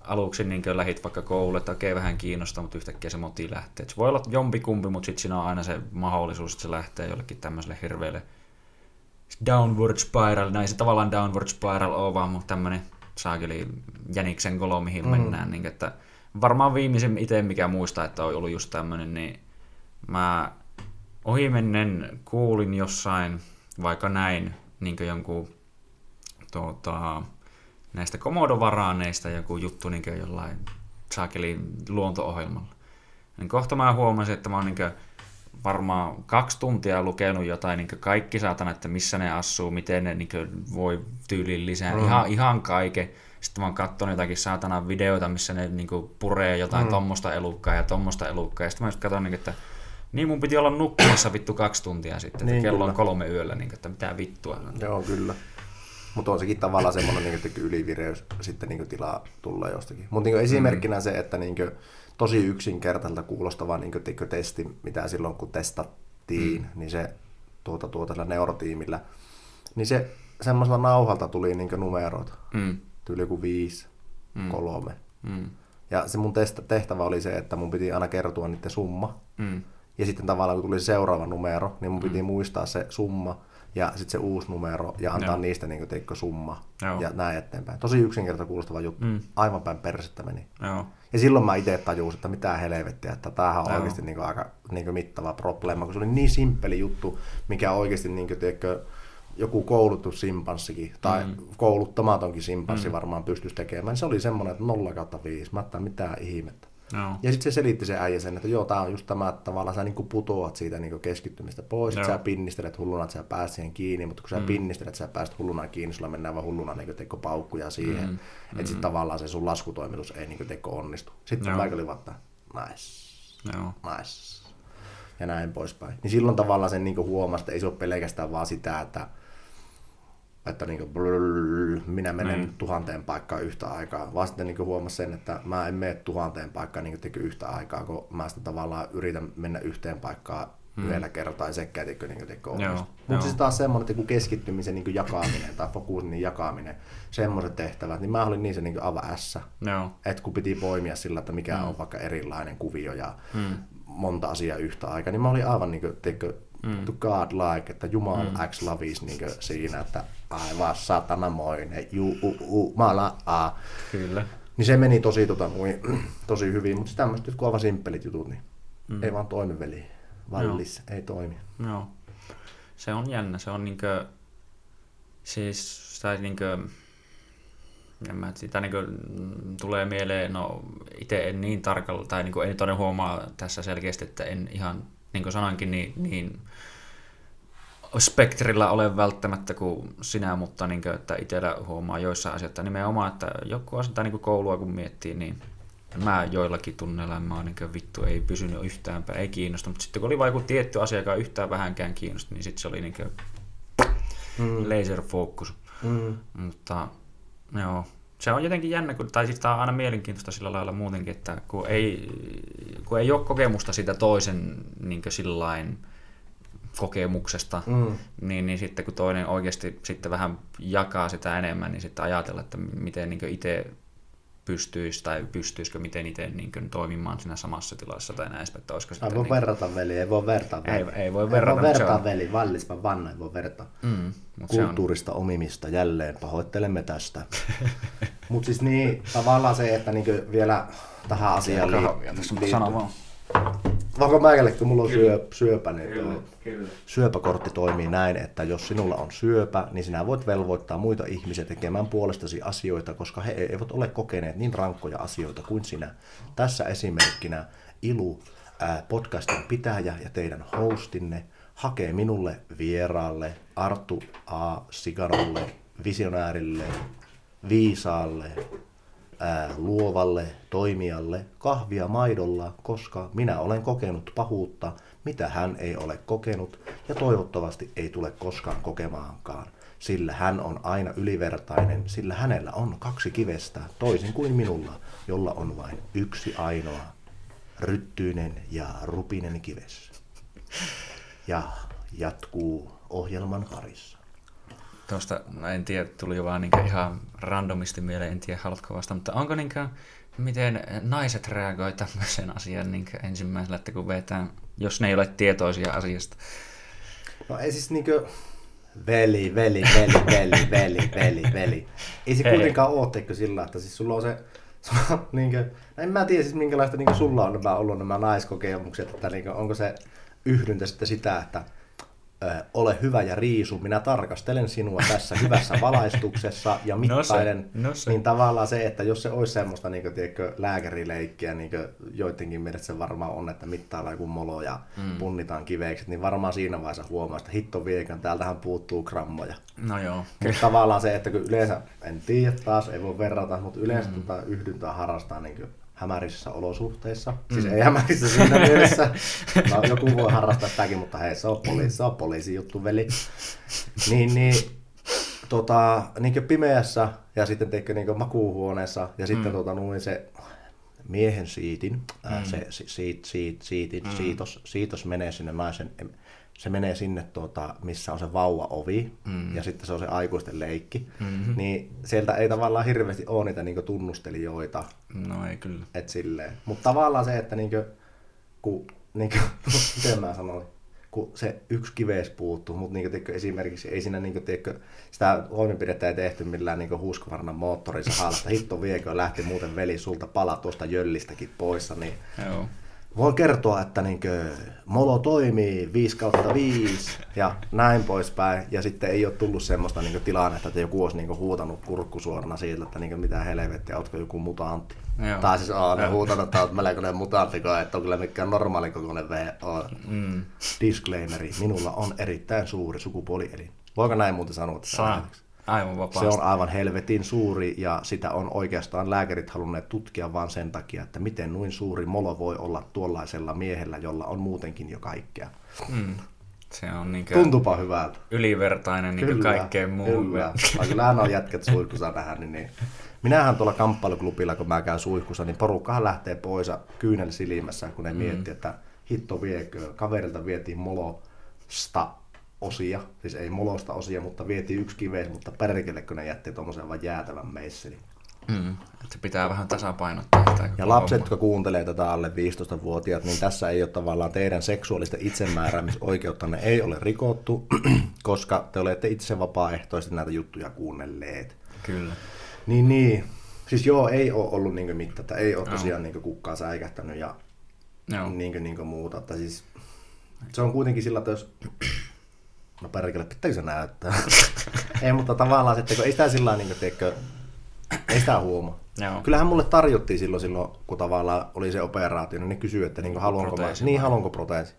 aluksi niin lähit vaikka koululle, että okei vähän kiinnostaa, mutta yhtäkkiä se moti lähtee. Se voi olla jompikumpi, mutta sitten siinä on aina se mahdollisuus, että se lähtee jollekin tämmöiselle hirveelle downward spiral. Näin se tavallaan downward spiral on vaan, mutta tämmöinen saakeli jäniksen kolo, mihin mennään. Niin, että varmaan viimeisen itse, mikä muistaa, että on ollut just tämmöinen, niin mä ohimennen kuulin jossain, vaikka näin, niin jonkun näistä komodovaraaneista joku juttu niin kuin jollain saakeli luonto-ohjelmalla. Niin kohta mä huomasin, että mä oon niin kuin varmaan 2 tuntia lukenut jotain niin kuin kaikki saatana, että missä ne asuu, miten ne niin kuin voi tyyliin lisää, ihan kaiken. Sitten mä oon katsonut jotakin saatana videoita, missä ne niin kuin puree jotain tommosta elukkaa. Ja sitten mä katson, niin kuin, että niin mun piti olla nukkumassa vittu 2 tuntia sitten, että niin, kello on 3 yöllä, niin kuin, että mitä vittua. Joo, kyllä. Mutta on sekin tavallaan semmoinen niinku ylivireys sitten niinku tilaa tulla jostakin. Mutta niinku esimerkkinä se, että niinku tosi yksinkertaiselta kuulostava niinku testi, mitä silloin kun testattiin, niin se tuota neurotiimillä, niin se semmoisella nauhalta tuli niinku numerot. Tyyli joku 5, 3. Ja se mun tehtävä oli se, että mun piti aina kertoa niiden summa. Ja sitten tavallaan kun tuli se seuraava numero, niin mun piti muistaa se summa. Ja sitten se uusi numero ja antaa niistä niinku summa ja näin eteenpäin. Tosi yksinkertaisesti kuulostava juttu. Aivan päin persettä meni. Ja silloin mä itse tajusin, että mitä helvettiä, että tämähän on oikeasti niinku aika niinku mittava probleema, kun se oli niin simppeli juttu, mikä oikeasti niinku joku kouluttu simpanssikin tai kouluttamatonkin simpanssi varmaan pystyisi tekemään. Se oli semmoinen, että 0/5, mä ajattelin mitään ihmettä. Ja sitten se selitti se äijä sen, että joo, tää on just tämä, että tavallaan sä niinku putoat siitä niinku keskittymistä pois, että sä pinnistelet hulluna, että sä pääset siihen kiinni, mutta kun sä pinnistelet, sä pääset hulluna kiinni, sulla mennään vaan hulluna niinku paukkuja siihen, että sitten tavallaan se sun laskutoimitus ei niinku onnistu. Sitten mä oli vaan, että nice, ja näin poispäin. Niin silloin tavallaan sen niinku huomasi, että ei se ole pelkästään vaan sitä, että niinku minä menen 1000 paikkaan yhtä aikaa, vaan sitten niinku huomasin sen, että mä en mene 1000 paikkaan niinku yhtä aikaa, kun mä sitä tavallaan yritän mennä yhteen paikkaan yhdellä kertaa ja sekään niinku onnistu. Mutta se taas semmoinen, että kun keskittymisen niinku jakaminen tai fokusin jakaminen, semmoiset tehtävät, niin mä olin niin se niinku avaässä, että kun piti poimia sillä, että mikä on vaikka erilainen kuvio ja monta asiaa yhtä aikaa, niin mä olin aivan niinku to God like, että Jumala X lavis niin siinä, että aivan satanamoinen, Jumala A. Kyllä. Niin se meni tosi hyvin, mutta tämmöiset kun aivan simppelit jutut, niin ei vaan toimi veli. Vallis, ei toimi. Joo. Se on jännä, se on niinkö, siis saisi niin kuin, sitä niin kuin tulee mieleen, no itse en niin tarkalla, tai niin kuin en todella huomaa tässä selkeästi, että en ihan, niin kuin sanoinkin, niin spektrillä ole välttämättä kuin sinä, mutta niin kuin, että itsellä huomaa joissain asioissa nimenomaan, että joku asia niin kuin koulua kun miettii, niin mä joillakin tunneilla mä oon niin kuin, vittu ei pysynyt yhtäänpä, ei kiinnosta, mutta sitten kun oli vain joku tietty asia, joka yhtään vähänkään kiinnosti, niin sitten se oli niin kuin laser focus. Mutta joo, se on jotenkin jännä, tai siis tämä on aina mielenkiintoista sillä lailla muutenkin, että kun ei ole kokemusta siitä toisen niin kuin sillain kokemuksesta, niin sitten kun toinen oikeasti sitten vähän jakaa sitä enemmän, niin sitten ajatella, että miten niin itse pystyisi tai pystyisikö miten itse niin toimimaan siinä samassa tilassa tai näin, että olisiko sitä... Voi verrata veli, ei voi vertaa veli. Ei voi verrata, veli, vallisman vanna ei voi vertaa. Kulttuurista omimista jälleen, pahoittelemme tästä. Mutta siis niin, tavallaan se, että niin vielä tähän asiaan liittyy. Vaikka määkälle, kun mulla on syöpä, niin syöpäkortti toimii näin, että jos sinulla on syöpä, niin sinä voit velvoittaa muita ihmisiä tekemään puolestasi asioita, koska he eivät ole kokeneet niin rankkoja asioita kuin sinä. Tässä esimerkkinä Ilu, podcastin pitäjä ja teidän hostinne, hakee minulle vieraalle, Arttu Siganolle, visionäärille, viisaalle, luovalle toimijalle kahvia maidolla, koska minä olen kokenut pahuutta, mitä hän ei ole kokenut ja toivottavasti ei tule koskaan kokemaankaan, sillä hän on aina ylivertainen, sillä hänellä on kaksi kivestä, toisin kuin minulla, jolla on vain yksi ainoa ryttyinen ja rupinen kives. Ja jatkuu ohjelman parissa. Tuosta, en tiedä, tuli jo vaan niin ihan randomisti mieleen, en tiedä haluatko vasta, mutta onko niin kuin, miten naiset reagoivat tämmöisen asian niin ensimmäisellä, että kun vetään, jos ne ei ole tietoisia asiasta? No ei siis niin kuin, veli. Ei se kuitenkaan ole teikö sillä, että siis sulla on se, niin kuin, en mä tiedä siis minkälaista niin sulla on ollut nämä naiskokemukset, että niin kuin, onko se yhdyntä sitten sitä, että ole hyvä ja riisu, minä tarkastelen sinua tässä hyvässä valaistuksessa ja mittailen, no se. Niin tavallaan se, että jos se olisi semmoista niin kuin, tiedätkö, lääkärileikkiä, niin kuin joidenkin mielestä se varmaan on, että mittaillaan joku molo ja punnitaan kivekset, niin varmaan siinä vaiheessa huomaa, että hitto viekään, täältähän puuttuu grammoja. No joo. Mutta tavallaan se, että kun yleensä, en tiedä taas, ei voi verrata, mutta yleensä tätä yhdyntää harrastaa niin kuin hämärissä olosuhteissa. Siis ei hämärissä siinä mielessä. No, joku voi harrastaa sitäkin, mutta hei, se on poliisi juttu, veli. Niin pimeässä ja sitten teikö niin makuuhuoneessa ja sitten se miehen siitin, siitos menee sinne naisen, se menee sinne, missä on se vauvaovi, ja sitten se on se aikuisten leikki. Niin sieltä ei tavallaan hirveästi ole niitä niin tunnustelijoita. No ei kyllä. Mutta tavallaan se, että miten mä sanoin, kun se yksi kives puuttuu, mutta esimerkiksi ei siinä sitä toimenpidettä ei tehty millään Husqvarnan moottorisahalla, että hitto viekö lähti muuten veli sulta pala tuosta jöllistäkin poissa. Niin... Joo. Voin kertoa, että molo toimii 5/5 ja näin poispäin. Ja sitten ei ole tullut semmoista tilannetta, että joku olisi huutanut kurkku suorana siitä, että mitä helvettiä, ootko joku mutantti. Joo. Tai siis on huutanut, että olet melkoinen mutantti, kun et ole kyllä mikään normaali kokoinen VO. Disclaimeri, minulla on erittäin suuri sukupuolielin. Voiko näin muuten sanoa? Että aivan vapaasti. Se on aivan helvetin suuri ja sitä on oikeastaan lääkärit halunneet tutkia vaan sen takia, että miten noin suuri molo voi olla tuollaisella miehellä, jolla on muutenkin jo kaikkea. Se on niin kuin tuntupa hyvältä. Ylivertainen niin kuin kaikkeen muuhun. Kyllähän on jätkät suihkussa tähän. Niin. Minähän tuolla kamppailuklubilla, kun mä käyn suihkussa, niin porukkahan lähtee pois kyynel silmässä, kun ne miettii, että hitto viekö, kaverilta vietiin molosta osia, siis ei molosta osia, mutta vietiin yksi kives, mutta perkele, kun ne jätti tuommoisen vaan jäätävän meisselin. Että pitää vähän tasapainottaa. Ja lapset, jotka kuuntelee tätä alle 15-vuotiaat, niin tässä ei ole tavallaan teidän seksuaalista itsemääräämisoikeuttanne ei ole rikottu, koska te olette itse vapaaehtoisesti näitä juttuja kuunnelleet. Kyllä. Niin. Siis joo, ei ole ollut niin mittaa, ei ole tosiaan niin kukkaa säikähtänyt ja niin muuta. Siis, se on kuitenkin sillä, että jos no perkele, pitääkö se näyttää? Ei, mutta tavallaan sitten, kun ei sitä sillä lailla, ei sitä huomaa. Joo. Kyllähän mulle tarjottiin silloin, kun tavallaan oli se operaatio, niin ne kysyi, että niin haluanko proteesi.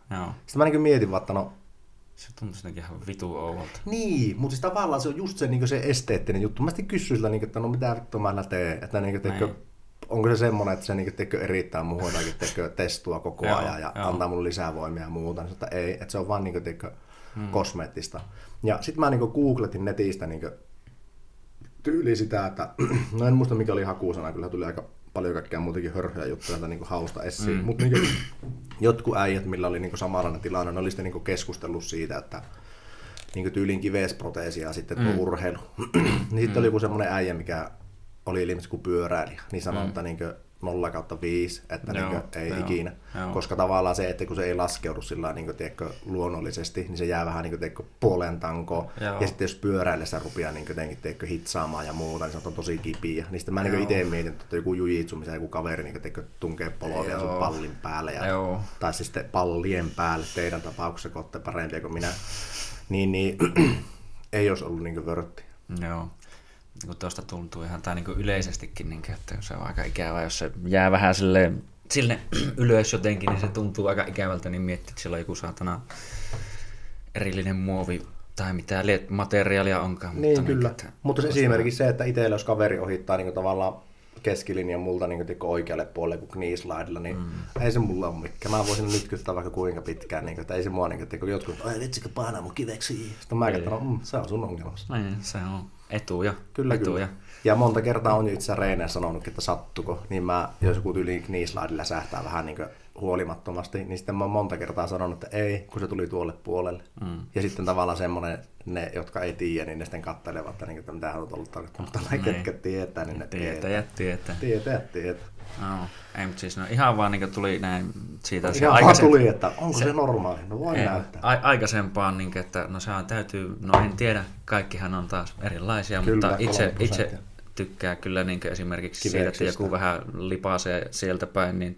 Sitten mä niin mietin, että no... Se tuntuu jotenkin ihan vitu oudolta. Niin, mutta siis tavallaan se on just se, niin se esteettinen juttu. Mä sitten kysyin sillä, että no mitä vittu mä älä teen, että niin onko se semmoinen, että se niin erittää muuhun jotakin testua koko ajan ja antaa mulle lisää voimia ja muuta, niin että ei, että se on vaan niin kosmeettista. Ja sitten mä niin googletin netistä niin tyyli sitä, että no en muista mikä oli hakusana, kyllä tuli aika paljon kaikkea muutenkin hörhöjä juttuja tältä niinku hausta essiin, mutta niinku jotkut äijät, millä oli niinku samanlainen tilanne, ne oli sitten niinku keskustellut siitä, että niinku tyyliin kivesproteesia ja sitten tuo urheilu. Niin sitten oli joku semmoinen äijä, mikä oli ilmeisesti kuin pyöräilijä, niin sanoi, että niinku 0/5, että niinku ei ikinä. Joo. Koska tavallaan se, että kun se ei laskeudu sillä niinku luonnollisesti, niin se jää vähän niinku puolen tankoon. Ja sitten jos pyöräillessä rupeaa niinku hitsaamaan ja muuta, niin se on tosi kipiä. Niin sitten mä niinku itse mietin, että joku jujitsu, missä joku kaveri niinku tunkee poloa vielä sun pallin päälle ja tai sitten pallien päälle teidän tapauksessa, kun olette parempia kuin minä. Niin ei olisi ollut niinku vörtti. Joo. Niin tuosta tuntuu ihan, tai niin yleisestikin, niin että se on aika ikävää, jos se jää vähän silleen ylös jotenkin, niin se tuntuu aika ikävältä, niin miettii, että siellä on joku saatana erillinen muovi tai mitä materiaalia onkaan. Mutta niin kyllä, että, mutta se esimerkiksi se, että itsellä jos kaveri ohittaa niin tavallaan keskilinjan multa niin oikealle puolelle kuin kniislaidilla, niin ei se mulla ole mikään. Mä voisin nytkyttää vaikka kuinka pitkään, niin että ei se mua, niin kun jotkut, ai vitsikö painaa mun kiveksi. Sitten mä katson, se on sun ongelmasi. Niin, se on. Etuja. Kyllä. Ja monta kertaa on jo itse Reineen sanonut, että sattuko, niin mä, jos joku tyyliin kniislaidilla sähtää vähän niin huolimattomasti, niin sitten mä oon monta kertaa sanonut, että ei, kun se tuli tuolle puolelle. Ja sitten tavallaan semmoinen, ne, jotka ei tiedä, niin ne sitten katselevat, että, niin, että mitä hän on ollut tarkoittanut, mutta ne ketkä tietää, niin ne tietää. No, ei, mutta siis no ihan vaan niin tuli näin siitä... Se ihan vaan tuli, että onko se normaali, no voi ei, näyttää. Aikaisempaan, niin, että no sehän täytyy, no en tiedä, kaikkihan on taas erilaisia, kyllä, mutta itse tykkää kyllä niin esimerkiksi siitä, että joku vähän lipaisee sieltä päin, niin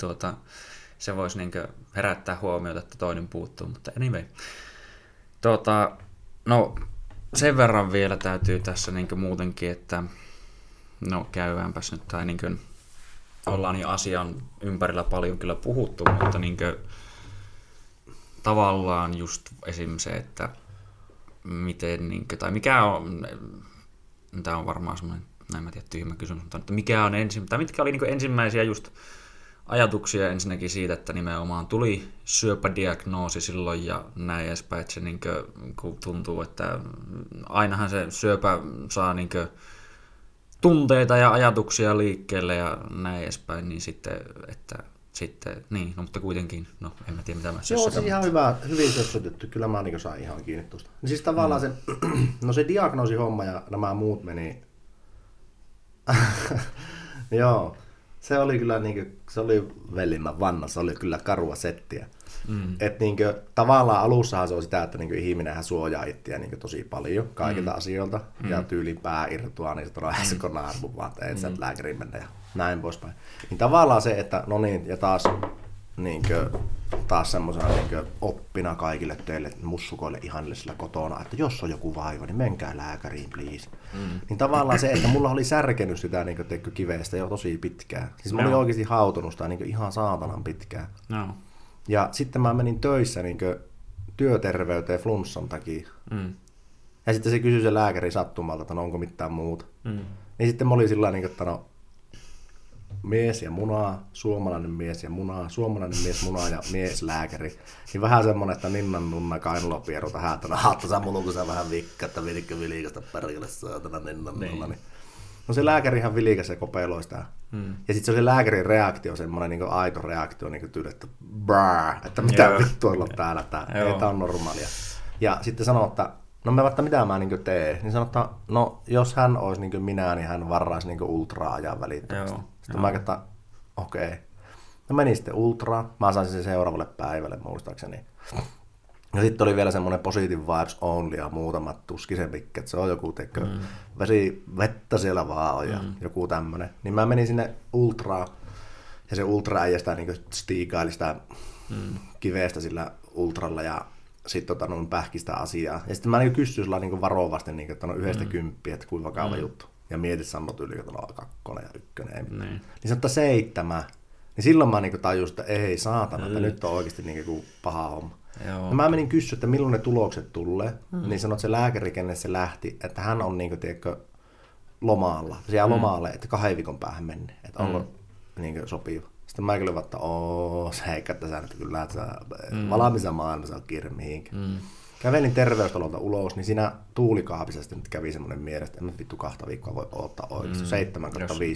se voisi niin herättää huomiota, että toinen puuttuu, mutta anyway. No sen verran vielä täytyy tässä niin muutenkin, että no käydäänpäs nyt tai... Niin ollaan jo asian ympärillä paljon kyllä puhuttu, mutta niin kuin, tavallaan just esim. Se, että miten, niin kuin, tai mikä on, tämä on varmaan semmoinen, en mä tiedä, tyhmä kysymys, mutta että mikä on mitkä oli niin ensimmäisiä just ajatuksia ensinnäkin siitä, että nimenomaan tuli syöpädiagnoosi silloin ja näin edespäin, että se niin kuin, tuntuu, että ainahan se syöpä saa niin kuin, tunteita ja ajatuksia liikkeelle ja näin edespäin, niin sitten, että sitten, niin, no mutta kuitenkin, no en mä tiedä mitä mä sössäkään. Joo, se on ihan hyvä, hyvin sössätetty, kyllä mä niin sain ihan kiinni tuosta. Niin siis tavallaan se diagnoosihomma ja nämä muut meni, joo, se oli kyllä niinku, se oli vellimän vanna, se oli kyllä karua settiä. Että niinku, tavallaan alussahan se on sitä, että niinku, ihminenhän suojaa itseä niinku, tosi paljon kaikilta asioilta ja tyylin pää irtoaa, niin se on lähes konaarvun vaan, että ei sä lääkäriin mennä ja näin poispäin. Niin tavallaan se, että no niin, ja taas semmoisena niinku, oppina kaikille teille mussukoille ihanille sillä kotona, että jos on joku vaiva, niin menkää lääkäriin, please. Niin tavallaan se, että mulla oli särkenyt sitä niinku, kiveestä jo tosi pitkään. Siis mä olin oikeasti hautunut sitä niinku, ihan saatanan pitkään. No. Ja sitten mä menin töissä niin työterveyteen flunssan takia. Ja sitten se kysyi se lääkäri sattumalta, että no, onko mitään muuta. Niin sitten mä olin sillä tavalla, että no, mies ja munaa, suomalainen mies ja munaa, suomalainen mies munaa ja mieslääkäri. Niin vähän semmonen, että ninnan nunna kainalopieru tähän, että no haatta samulukuisen vähän vikkaa, että vilkka vilikasta perkele saatana ninnan nunna. Niin. No se lääkärihan vilikäs ja kopeiloi sitä. Ja sitten se lääkärin reaktio, semmoinen niinku aito reaktio, niinku tyyli, että brrr, että mitä vittua olla täällä, tämä on normaalia. Ja sitten sanoo, että no mä vaikka mitä mä niinku teen, niin sanoo, että no jos hän olisi niinku minä, niin hän varraisi niinku ultraa ajaa välittömästi. Sitten mä ajattelin, että okei. No menin sitten ultraan, mä sain sen seuraavalle päivälle muistaakseni. Ja sitten oli vielä semmoinen positive vibes only ja muutamat tuskisen pikki, että se on joku vettä siellä vaan on ja joku tämmöinen. Niin mä menin sinne ultraan ja se ultra äijä sitä niin stiikaili sitä kiveestä sillä ultralla ja sitten on pähkistä asiaa. Ja sitten mä niin kysyin sillä niin varovasti, niin, että on 1–10, että kuinka vakava juttu. Ja mietit sammot yli, että on 2 ja 1. Niin sanotaan 7. Niin silloin mä niin tajusin, että ei saatana, että nyt on oikeasti niin paha homma. Joo. No mä menin kysyä, että milloin ne tulokset tulee. Niin sanot se lääkäri, kenen se lähti, että hän on niin kuin, tiedätkö, lomalla. Se jää lomalle, että 2 viikon päähän menneen. Että onko niin kuin, sopiva. Sitten mä kyllä vaan, että ooo, seikka, että sä nyt kyllä, että valmiissa maailmassa on kiire mihinkään. Kävelin terveystalolta ulos, niin siinä tuulikaapisesti nyt kävi semmoinen mielessä, että en mä vittu 2 viikkoa voi odottaa oikeasti. 7/5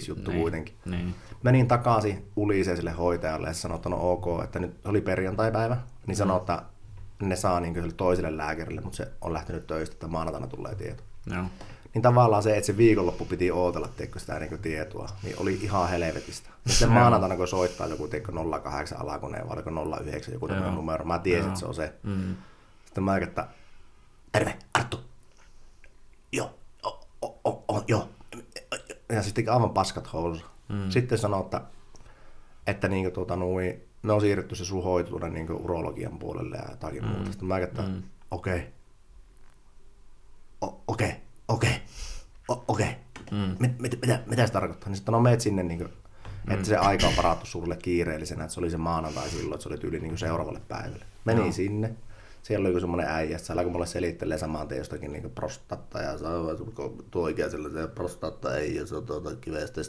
juttu niin, kuitenkin. Niin. Menin takaisin uliseen sille hoitajalle ja sanoin, että no ok, että nyt oli perjantaipäivä. Niin sanoin, että ne saa niin toiselle lääkärille, mutta se on lähtenyt töistä, että maanantaina tulee tieto. No. Niin tavallaan se, että se viikonloppu piti ootella sitä niin tietoa, niin oli ihan helvetistä. Sitten maanantaina, kun soittaa joku 08 alakoneen, vai 09 joku numero, mä tiesin, että se on se. Sitten mä ajattelin, että terve, Arttu! Joo, joo. Ja sitten aivan paskat housussa. Sitten sanoi, että niinku, ne on siirretty se sun hoitoinen niinku urologian puolelle ja jotakin muuta. Sitten mä ajattelin, että okei. Mitä se tarkoittaa? Niin sitten no meet sinne, niinku, että se aika on varattu sulle kiireellisenä, että se oli se maanantai silloin, että se oli tyyli niinku seuraavalle päivälle. Menin sinne. Siellä oli semmoinen äijä, se alkoi mulle selittelee samaan tien jostakin niin prostatta ja tuo oikein sellainen prostatta ei ja se on kivestä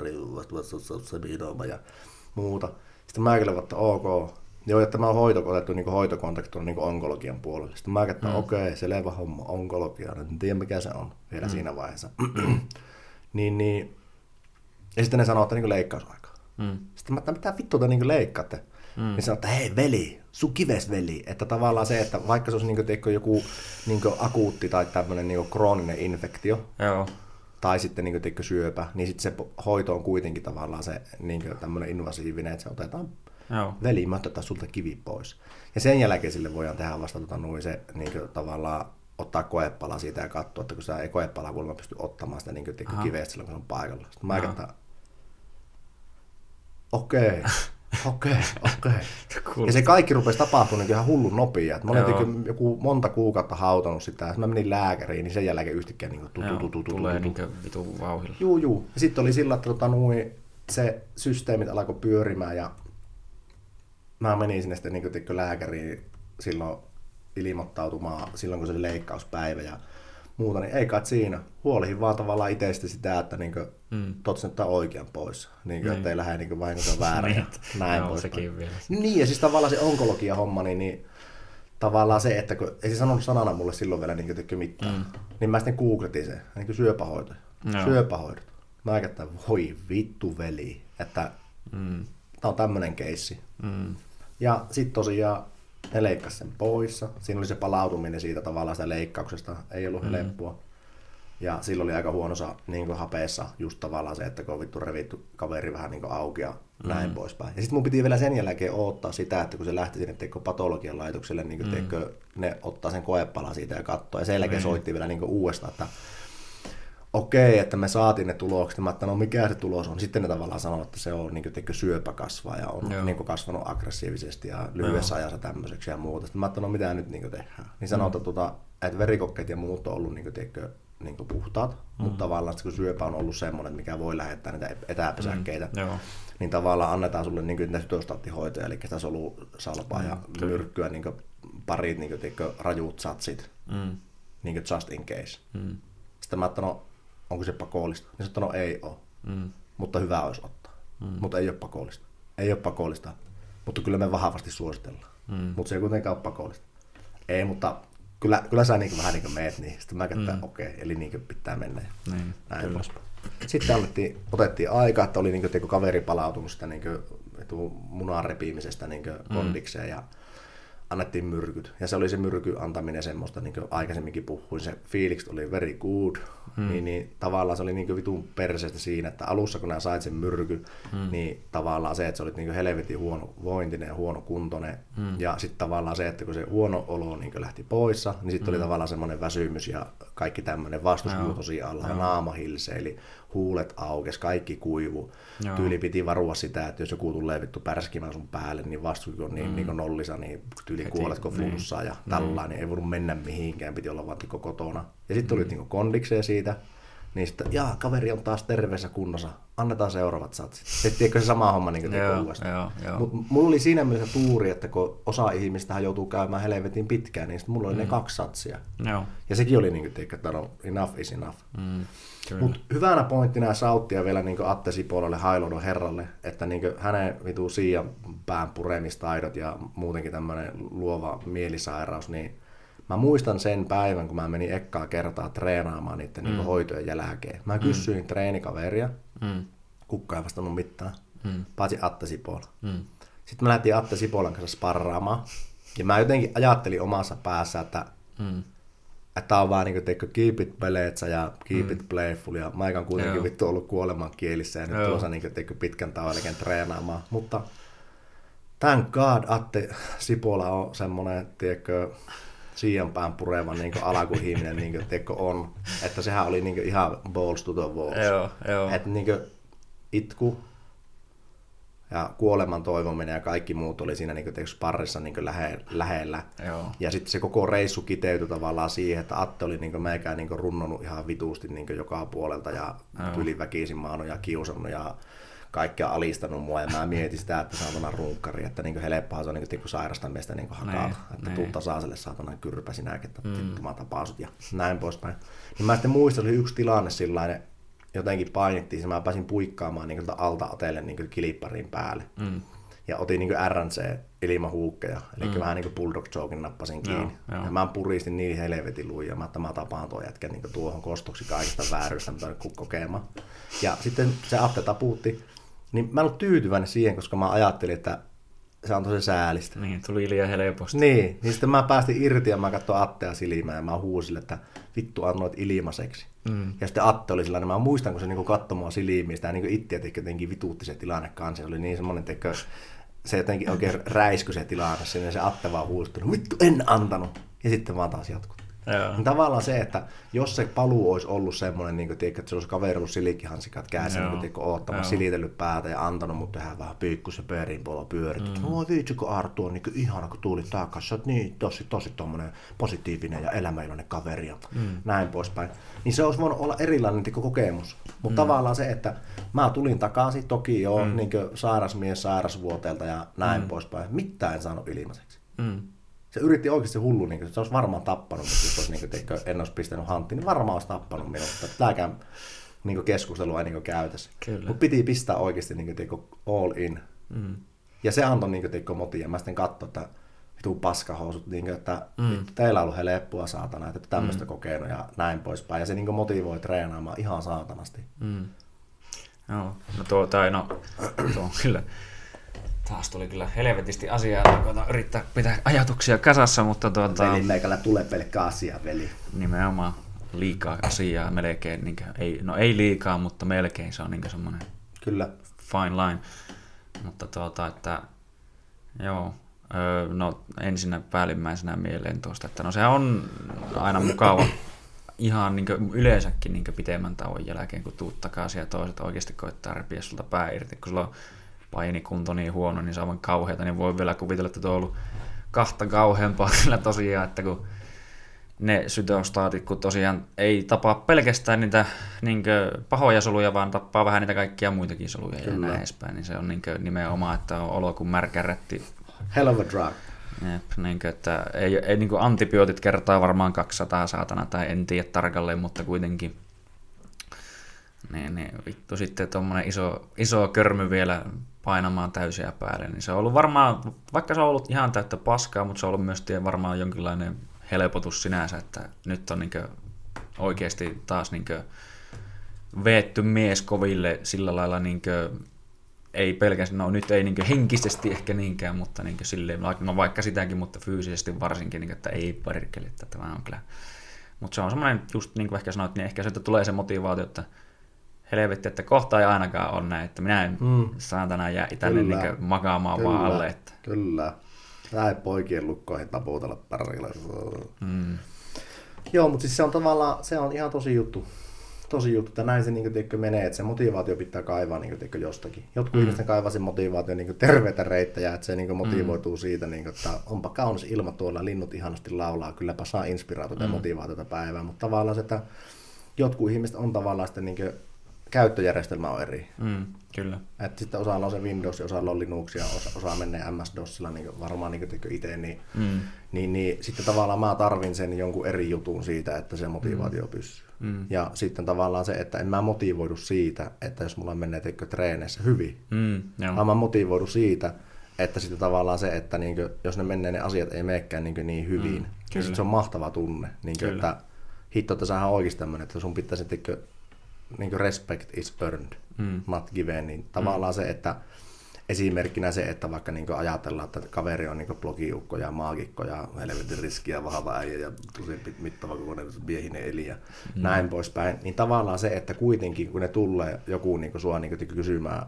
riivuvasta ja muuta. Sitten mä ajattelin, että ok, joo, että mä oon otettu niin hoitokontakti niin onkologian puolelle. Sitten mä ajattelin, että okei, selvä homma, onkologia, en tiedä mikä se on vielä siinä vaiheessa. niin. Ja sitten ne sanoo, että niin leikkausaikaa. Sitten mä ajattelin, mitä vittua te niin leikkaatte? Niin sanoo, että hei veli, sun kives veli, että tavallaan se, että vaikka se olisi niin joku niin akuutti tai tämmöinen niin krooninen infektio, joo, tai sitten niin syöpä, niin sitten se hoito on kuitenkin tavallaan se niin tämmöinen invasiivinen, että se otetaan, joo, veli, mä otetaan sulta kivi pois. Ja sen jälkeen sille voidaan tehdä vasta se niin tavallaan ottaa koepala siitä ja katsoa, että kun se ei koepalaa kuulemma pysty ottamaan sitä niin kivestä silloin, kun se on paikalla. Sitten mä ajattelin, okei. Okei. Ja se kaikki rupesi tapahtumaan niin ihan hullun nopea. Mä olin joku monta kuukautta hautanut sitä, ja mä menin lääkäriin, niin sen jälkeen yhtäkkiä niin tulee niin vitun vauhdilla. Juu. Ja sitten oli sillä, että se systeemit alkoi pyörimään, ja mä menin sinne sitten niin lääkäriin silloin ilmoittautumaan, silloin kun se oli leikkauspäivä ja muuta, niin ei kai siinä. Huolihin vaan tavallaan itsestä sitä, että niin totsintaa oikean pois, niin ettei lähde niin vain kun väärä. Näin pois. Niin, ja siis tavallaan se onkologia-homma, niin tavallaan se, että kun ei se sanonut sanana mulle silloin vielä niin mitään, niin mä sitten googletin sen, niin syöpähoito. No. Syöpähoidot. Mä ajattelin, että voi vittu veli, että tää on tämmönen keissi. Ja sit tosiaan ne leikkasi sen pois. Siinä oli se palautuminen siitä tavallaan sitä leikkauksesta. Ei ollut helppoa. Ja silloin oli aika huonossa niin hapeessa just tavallaan se, että kun on vittu revitty kaveri vähän niin auki ja näin poispäin. Ja sitten mun piti vielä sen jälkeen odottaa sitä, että kun se lähti sinne patologian laitokselle, niin ne ottaa sen koepalan siitä ja katsoo. Ja sen jälkeen soitti vielä niin uudestaan, että okei, että me saatiin ne tulokset. Mä ajattelin, no mikä se tulos on. Sitten ne tavallaan sanovat, että se on niin syöpä kasvaa ja on niin kasvanut aggressiivisesti ja lyhyessä ajassa tämmöiseksi ja muuta. Sitten mä ajattelin, no mitä nyt niin tehdään. Niin sanotaan, että verikokkeet ja muut on ollut niin puhtaat, mutta tavallaan kun syöpä on ollut semmoinen, mikä voi lähettää niitä etäpesäkkeitä, niin tavallaan annetaan sulle niitä sytostaattihoitoja, eli sitä solusalpaa ja myrkkyä, niin parit niin rajut satsit, niin just in case. Sitten mä ajattelin, no, onko se pakollista? Niin sanoin, että no ei ole, mutta hyvä olisi ottaa. Mutta ei ole pakollista. Ei ole pakollista, mutta kyllä me vahvasti suositellaan. Mutta se ei kuitenkaan ole pakollista. Ei, mutta kyllä sä niin vähän niin meet, niin sitten mä kättän, okei, eli niin pitää mennä. Niin, näin pois. Sitten otettiin aika, että oli niin kaveri palautunut sitä niin munan repimisestä niin kondikseen. Ja annettiin myrkyt. Ja se oli se myrky antaminen semmoista, niin kuin aikaisemminkin puhuin, se fiilikset oli very good. Niin tavallaan se oli niin vitun perseestä siinä, että alussa kun nää sait sen myrky, niin tavallaan se, että sä olit niin helvetin huonovointinen ja huonokuntoinen. Ja sitten tavallaan se, että kun se huono olo niin lähti poissa, niin sitten oli tavallaan semmoinen väsymys ja kaikki tämmöinen vastusmuutos siinä alla ja naama hilseli. huulet aukes, kaikki kuivu. Joo. Tyyli piti varua sitä, että jos joku tulee vittu pärskimään sun päälle, niin vastuukin on niin, niin nollisa, niin tyyli kuoletko flunssaa ja tällainen. Niin ei voinut mennä mihinkään, piti olla vaan kotona. Ja sitten tulit niin kondikseen siitä. Niin sitten, jaa, kaveri on taas terveessä kunnossa, annetaan seuraavat satsit. Et tiedätkö se sama homma niin kuin teko uudestaan. Mulla oli siinä mielessä tuuri, että kun osa ihmistähän joutuu käymään helvetin pitkään, niin sitten mulla oli ne kaksi satsia. Joo. Ja sekin oli, niin kuin, tiedätkö, että no, enough is enough. Mm, mutta hyvänä pointtina sauttia vielä niin kuin Atte Sipolalle, Hailuodon herralle, että niin kuin hänen vitu siian pään puremistaidot ja muutenkin tämmöinen luova mielisairaus, niin mä muistan sen päivän, kun mä menin ekkaa kertaa treenaamaan niiden niin hoitojen jälkeen. Mä kysyin treenikaveria, kukka ei vastannut mitään, paitsi Atte Sipola. Sitten mä lähdin Atte Sipolan kanssa sparraamaan, ja mä jotenkin ajattelin omassa päässä, että tää on vaan niinku teikö keep it peleetsä ja keep it playful, ja mä eikä kuitenkin vittu ollut kuoleman kielissä, ja nyt tuossa niinku teikö pitkän tauon jälkeen treenaamaan. Mutta thank god Atte Sipola on semmonen, tiedätkö, siianpään pureva niin alakuhiminen niin teko on, että sehän oli niin ihan balls to the walls. Että niin itku ja kuoleman toivominen ja kaikki muut oli siinä niin sparrissa niin lähellä. Joo. Ja sitten se koko reissu kiteytyi tavallaan siihen, että Atte oli niin meikään niin runnonut ihan vituusti niin joka puolelta ja yliväkisin maannut ja kiusannut ja kaikkea alistanut mua, ja mä mietin sitä, että saatana runkkari, että niinku helppohan se on niinku sairastan meistä niinku hakata, että tuu tasaiselle saatana kyrpä sinäkin, että mä tapaasut ja näin poispäin. Niin mä sitten muistan, että oli yksi tilanne sillainen, jotenkin painittiin, ja mä pääsin puikkaamaan niinku alta otelle niinku kilipparin päälle. Ja otin niinku RNC ilmahuukkeja, eli vähän niinku bulldog choken nappasin kiinni. Ja mä puristin niin helvetin lujaa, että mä tapaan tuon jätkän niinku tuohon kostoksi kaikista vääryystä, mitä nyt kokemaan. Ja sitten se Atte tapuutti. Niin mä en ollut tyytyväinen siihen, koska mä ajattelin, että se on tosi säälistä. Niin, tuli liian helposti. Niin sitten mä päästin irti ja mä katsoin Attea silmään ja mä huusin, että vittu annoit ilmaiseksi. Ja sitten Atte oli sellainen, mä muistan, kun se niinku katsoi mua silmiin, sitä niinku ittiä jotenkin vituutti se tilanne kanssa. Se oli niin semmoinen, että se jotenkin oikein räiskyi se tilanne sinne ja se Atte vaan huusi, että vittu en antanut. Ja sitten vaan taas jatkui. Niin tavallaan se, että jos se paluu olisi ollut semmoinen, niin että se olisi kaveri ollut silikkihansikat kädessä, niin oottamassa, silitellyt päätä ja antanut mut tehdä vähän piikkuisen perinpolla pyörittyä. No viitsi, kun Arttu on niin ihana, kun tulit takaisin, sä oot niin tosi tommonen positiivinen ja elämäiloinen kaveri ja näin poispäin. Niin se olisi voinut olla erilainen kokemus. Mutta tavallaan se, että mä tulin takaisin, toki joo, niin sairasmies sairasvuoteelta ja näin poispäin. Mitään en saanut ilmaiseksi. Se yritti oikeasti hullu, niin se olisi varmaan tappanut, jos olisi, niin kuin, en olisi pistänyt hanttiin, niin varmaan olisi tappanut minut. Tämäkään niin keskustelua ei niin käytäisi. Mutta piti pistää oikeasti niin kuin, all in. Ja se antoi niin motia. Ja mä sitten katsoin, että vitu paskahousut, niin kuin, että teillä on ollut heleppua saatana, että tämmöistä kokenut ja näin poispäin. Ja se niin motivoi treenaamaan ihan saatanasti. Joo, no tuo on kyllä. Taas tuli kyllä helvetisti asiaa, että yrittää pitää ajatuksia kasassa, mutta Veli, meikällä tulee pelkkä asia, veli. Nimenomaan liikaa asiaa melkein, niin kuin, ei liikaa, mutta melkein se on niin semmoinen kyllä fine line. Mutta että joo, no ensinnä päällimmäisenä mieleen tuosta, että no sehän on aina mukava ihan niin kuin yleensäkin niin kuin pitemmän tauon jälkeen, kun tuut takaisin ja toiset oikeasti koittaa repiä sulta pää irti, kun sulla on painikunto niin huono, niin se on kauheata, niin voi vielä kuvitella, että tuo on ollut kahta kauheampaa kyllä tosiaan, että kun ne sytostaatit, kun tosiaan ei tapaa pelkästään niitä niin pahoja soluja, vaan tappaa vähän niitä kaikkia muitakin soluja kyllä. Ja näin edespäin, niin se on niin nimenomaan, että on olo kuin märkä rätti. Hell of a drug. Jep, niin kuin, että ei niin kuin antibiootit kertaa varmaan 200 saatana, tai en tiedä tarkalleen, mutta kuitenkin. Niin, vittu sitten tuommoinen iso körmy vielä painamaan täysiä päälle, niin se on ollut varmaan, vaikka se on ollut ihan täyttä paskaa, mutta se on ollut myös varmaan jonkinlainen helpotus sinänsä, että nyt on niin kuin oikeasti taas niin kuin veetty mies koville sillä lailla, niin kuin, ei pelkästään, no nyt ei niin kuin henkisesti ehkä niinkään, mutta niin kuin silleen, no vaikka sitäkin, mutta fyysisesti varsinkin, niin kuin, että ei perkele, että tämä on kyllä. Mutta se on semmoinen, just niin kuin ehkä sanoit, niin ehkä sieltä tulee se motivaatio, että helvetti, että kohta ei ainakaan ole näin, että minä en saatana jää itäinen niin makaamaan vaan alle. Että. Kyllä, lähde poikien lukkoihin taputella pärkillä. Joo, mutta siis se on tavallaan, se on ihan tosi juttu. tosi juttu, että näin se niin kuin menee, että se motivaatio pitää kaivaa niin kuin jostakin. Jotkut ihmiset kaivaa sen motivaatio niin kuin terveitä reittejä, että se niin kuin motivoituu siitä, niin kuin, että onpa kaunis ilma tuolla, linnut ihanasti laulaa, kylläpä saa inspiraatiota ja motivaatiota päivää, mutta tavallaan se, että jotkut ihmiset on tavallaan sitä niin kuin käyttöjärjestelmä on eri. Kyllä. Et sitten osalla on se Windows, osalla on Linux ja osa menee MS-DOSilla niin varmaan niin itse, niin sitten tavallaan mä tarvin sen jonkun eri jutun siitä, että se motivaatio pysyy. Ja sitten tavallaan se, että en mä motivoidu siitä, että jos mulla menee treeneissä hyvin, vaan mä motivoidu siitä, että sitten tavallaan se, että niin kuin, jos ne menee ne asiat ei menekään niin hyvin, niin se on mahtava tunne. Niin kuin, että hitto, että sähän on oikeasti tämmöinen, että sun pitäisi niin respect is earned, not given, niin tavallaan se, että esimerkkinä se, että vaikka niin ajatellaan, että kaveri on niin blogiukko ja maagikko ja helvetin riskiä, vahva äijä ja tosi mittava kokoinen miehinen eli ja näin poispäin, niin tavallaan se, että kuitenkin kun ne tulee joku niin sua niin kysymään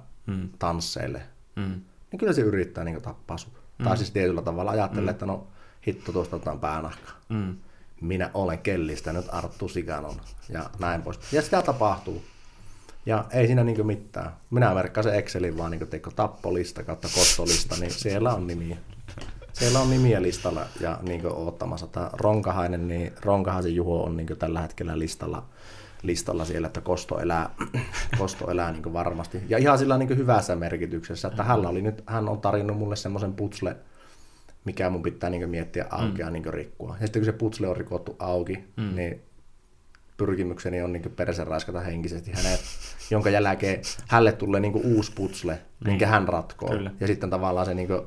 tansseille, niin kyllä se yrittää niin tappaa sut. Tai siis tietyllä tavalla ajattelee, että no hitto tuosta otetaan päänahkaa. Minä olen kellistänyt Arttu Siganon ja näin pois. Ja sitä tapahtuu. Ja ei siinä niinku mitään. Minä merkkaan se Excelin vaan niinku tappolista kautta kottolista, niin siellä on nimiä. Siellä on nimiä listalla ja niinku odottamassa. Tämä Ronkahainen, niin Ronkahaisen Juho on niinku tällä hetkellä listalla siellä, että kosto elää niinku varmasti. Ja ihan sillä niinku hyvässä merkityksessä, että hän on tarjonnut mulle semmoisen putsle, mikä mun pitää niin miettiä auki ja niin rikkua. Ja sitten kun se putsle on rikottu auki, niin pyrkimykseni on niin persen raiskata henkisesti hänet, jonka jälkeen hälle tulee niin uusi putsle, minkä hän ratkoo. Kyllä. Ja sitten tavallaan se niin kuin,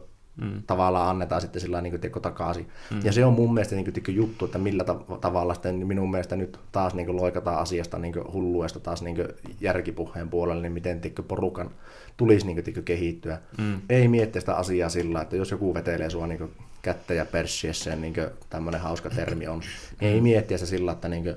tavallaan annetaan sitten sillä niin takaisin. Ja se on mun mielestä niin juttu, että millä tavalla sitten minun mielestä nyt taas niin loikataan asiasta niin hulluesta taas niin järkipuheen puolelle, niin miten porukan tulisi niin kehittyä. Ei miettiä sitä asiaa sillä, että jos joku vetelee sua niin kättä ja perssiessään, niin tämmöinen hauska termi on, niin ei miettiä sitä sillä, että niin kuin,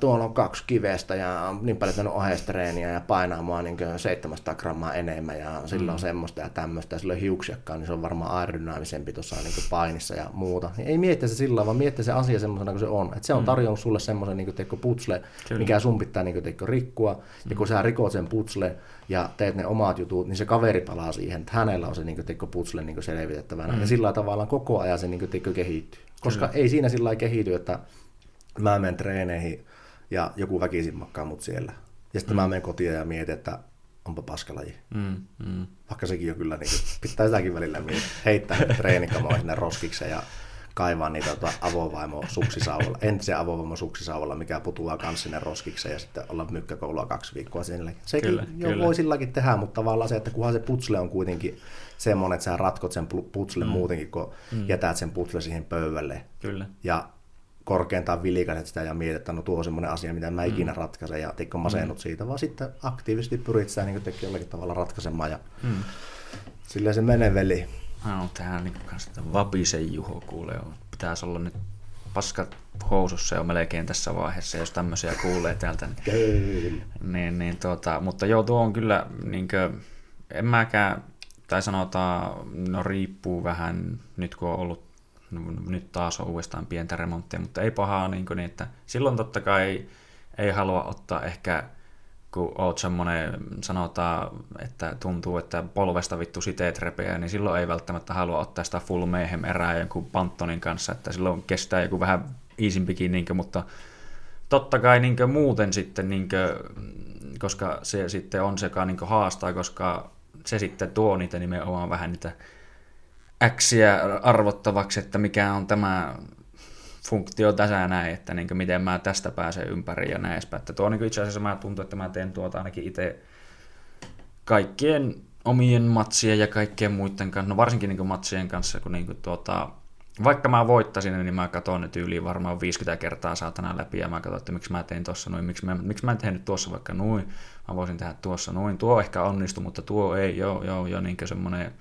tuolla on 2 kivestä ja niin paljon tehnyt oheistreeniä ja painaa mua niin 700 grammaa enemmän ja sillä on semmoista ja tämmöistä ja sillä on hiuksiakkaan, niin se on varmaan aerodynaamisempi tuossa niin painissa ja muuta. Niin ei miettiä se sillä, vaan miettiä se asia semmoisena kuin se on. Että se on tarjonnut sulle semmoisen niin putsle, mikä sun pitää niin rikkua ja kun sä rikot sen putsle ja teet ne omat jutut, niin se kaveri palaa siihen, että hänellä on se niin putsle niin selvitettävänä ja sillä tavalla koko ajan se niin kehittyy, koska ei siinä sillä kehity, että mä menen treeneihin ja joku väkisin makkaa mut siellä. Ja sitten mä menen kotiin ja mietin, että onpa paskalaji. Vaikka sekin on kyllä, niin pitää sitäkin välillä heittää treenikamoihin sinne roskikseen ja kaivaa niitä avovaimo-suksisauvalla, entisen avovaimo-suksisauvalla, mikä putuaa kans sinne roskikseen ja sitten olla mykkäkoulua 2 viikkoa sinne. Sekin kyllä. Voi silläkin tehdä, mutta tavallaan se, että kunhan se putsle on kuitenkin semmoinen, että sä ratkot sen putsle muutenkin, kun jätät sen putsle siihen pöydälle. Kyllä. Ja korkeintaan vilikaset sitä ja mietit, että no tuo on semmoinen asia, mitä mä ikinä ratkaisen ja teikö masennut siitä, vaan sitten aktiivisesti pyrit sitä niin jollakin tavalla ratkaisemaan ja silleen se menee veli. No, tähän niin kanssa Vapisen Juho kuulee, pitäisi olla nyt paskat housussa jo melkein tässä vaiheessa, jos tämmöisiä kuulee täältä. Mutta joo, tuo on kyllä, niin kuin, en mäkään, tai sanotaan, no riippuu vähän nyt kun on ollut, no, nyt taas on uudestaan pientä remonttia, mutta ei pahaa niin kuin, että silloin totta kai ei halua ottaa ehkä, kun oot semmoinen, sanotaan, että tuntuu, että polvesta vittu siteet repeää, niin silloin ei välttämättä halua ottaa sitä full mayhem erää jonkun Pantonin kanssa, että silloin kestää joku vähän iisimpikin, niin kuin, mutta totta kai niin kuin muuten sitten, niin kuin, koska se sitten on se, joka niin kuin haastaa, koska se sitten tuo niitä nimenomaan vähän niitä äksiä arvottavaksi, että mikä on tämä funktio tässä näin, että niin kuin miten mä tästä pääsen ympäri ja näin edespäin. Että tuo niin kuin itse asiassa mä tuntuu, että mä teen tuota ainakin itse kaikkien omien matsien ja kaikkien muiden kanssa, no varsinkin niin kuin matsien kanssa, kun niin kuin vaikka mä voittaisin, niin mä katson ne tyyliin varmaan 50 kertaa saatana läpi ja mä katson, että miksi mä tein tuossa noin, miksi mä en tehnyt tuossa vaikka noin, mä voisin tehdä tuossa noin, tuo ehkä onnistu, mutta tuo ei, joo, niin kuin semmoinen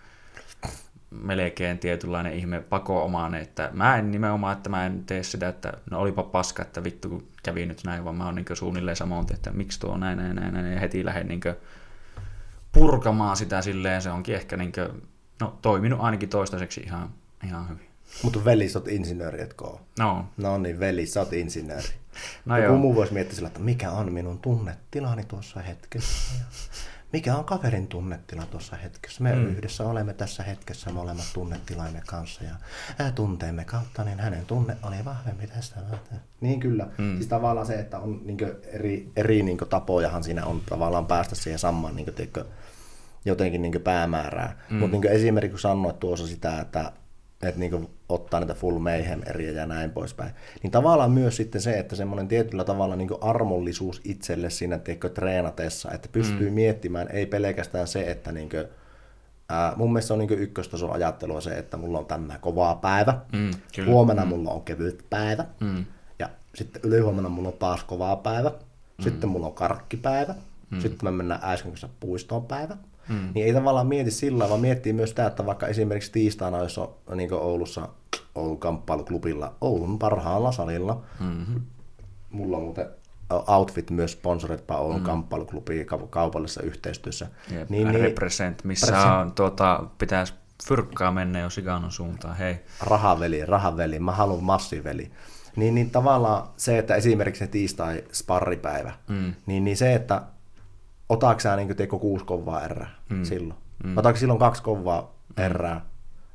melkein tietynlainen ihme pakoomaan, että mä en nimenomaan, että mä en tee sitä, että no olipa paska, että vittu kun kävi nyt näin, vaan mä oon niin suunnilleen samoin, että miksi tuo näin, ja heti lähden niin purkamaan sitä silleen, se onkin ehkä niin kuin, no, toiminut ainakin toistaiseksi ihan hyvin. Mutta veli, sä oot insinööri, etkö ole? No. No niin, veli, sä oot insinööri. No joku muu voisi miettiä sillä, että mikä on minun tunnetilani tuossa hetkessä. Mikä on kaverin tunnetila tuossa hetkessä? Me yhdessä olemme tässä hetkessä molemmat tunnetilamme kanssa ja tunteemme kautta, niin hänen tunne oli vahvempi tästä. Niin kyllä. Siis tavallaan se, että on niin eri niin tapojahan siinä on tavallaan päästä siihen samaan niin jotenkin niin päämäärään. Mutta niin esimerkiksi kun sanoit tuossa sitä, että niin ottaa näitä full mayhem eriä ja näin poispäin, niin tavallaan myös sitten se, että semmoinen tietyllä tavalla niin armollisuus itselle siinä treenatessa, että pystyy miettimään, ei pelkästään se, että niin kuin, mun mielestä on niin ykköstason ajattelua se, että mulla on tänään kovaa päivä, huomenna mulla on kevyt päivä, ja sitten ylihuomenna mulla on taas kovaa päivä, sitten mulla on karkkipäivä, sitten me mennään äskenkössä puistoon päivä. Niin ei tavallaan mieti sillä, vaan miettii myös sitä, että vaikka esimerkiksi tiistaina, jos on niin Oulussa Oulun kamppailuklubilla, Oulun parhaalla salilla, mulla on muuten outfit myös sponsorit by Oulun kamppailuklubia kaupallisessa yhteistyössä. Jep, niin, represent, missä on, pitäisi fyrkkaa mennä jo Siganon suuntaan, hei. Rahaveli, mä haluan massiveli. Niin tavallaan se, että esimerkiksi se tiistai-sparripäivä, niin se, että otaako sä niin teko 6 kovaa erää silloin? Otaako silloin 2 kovaa erää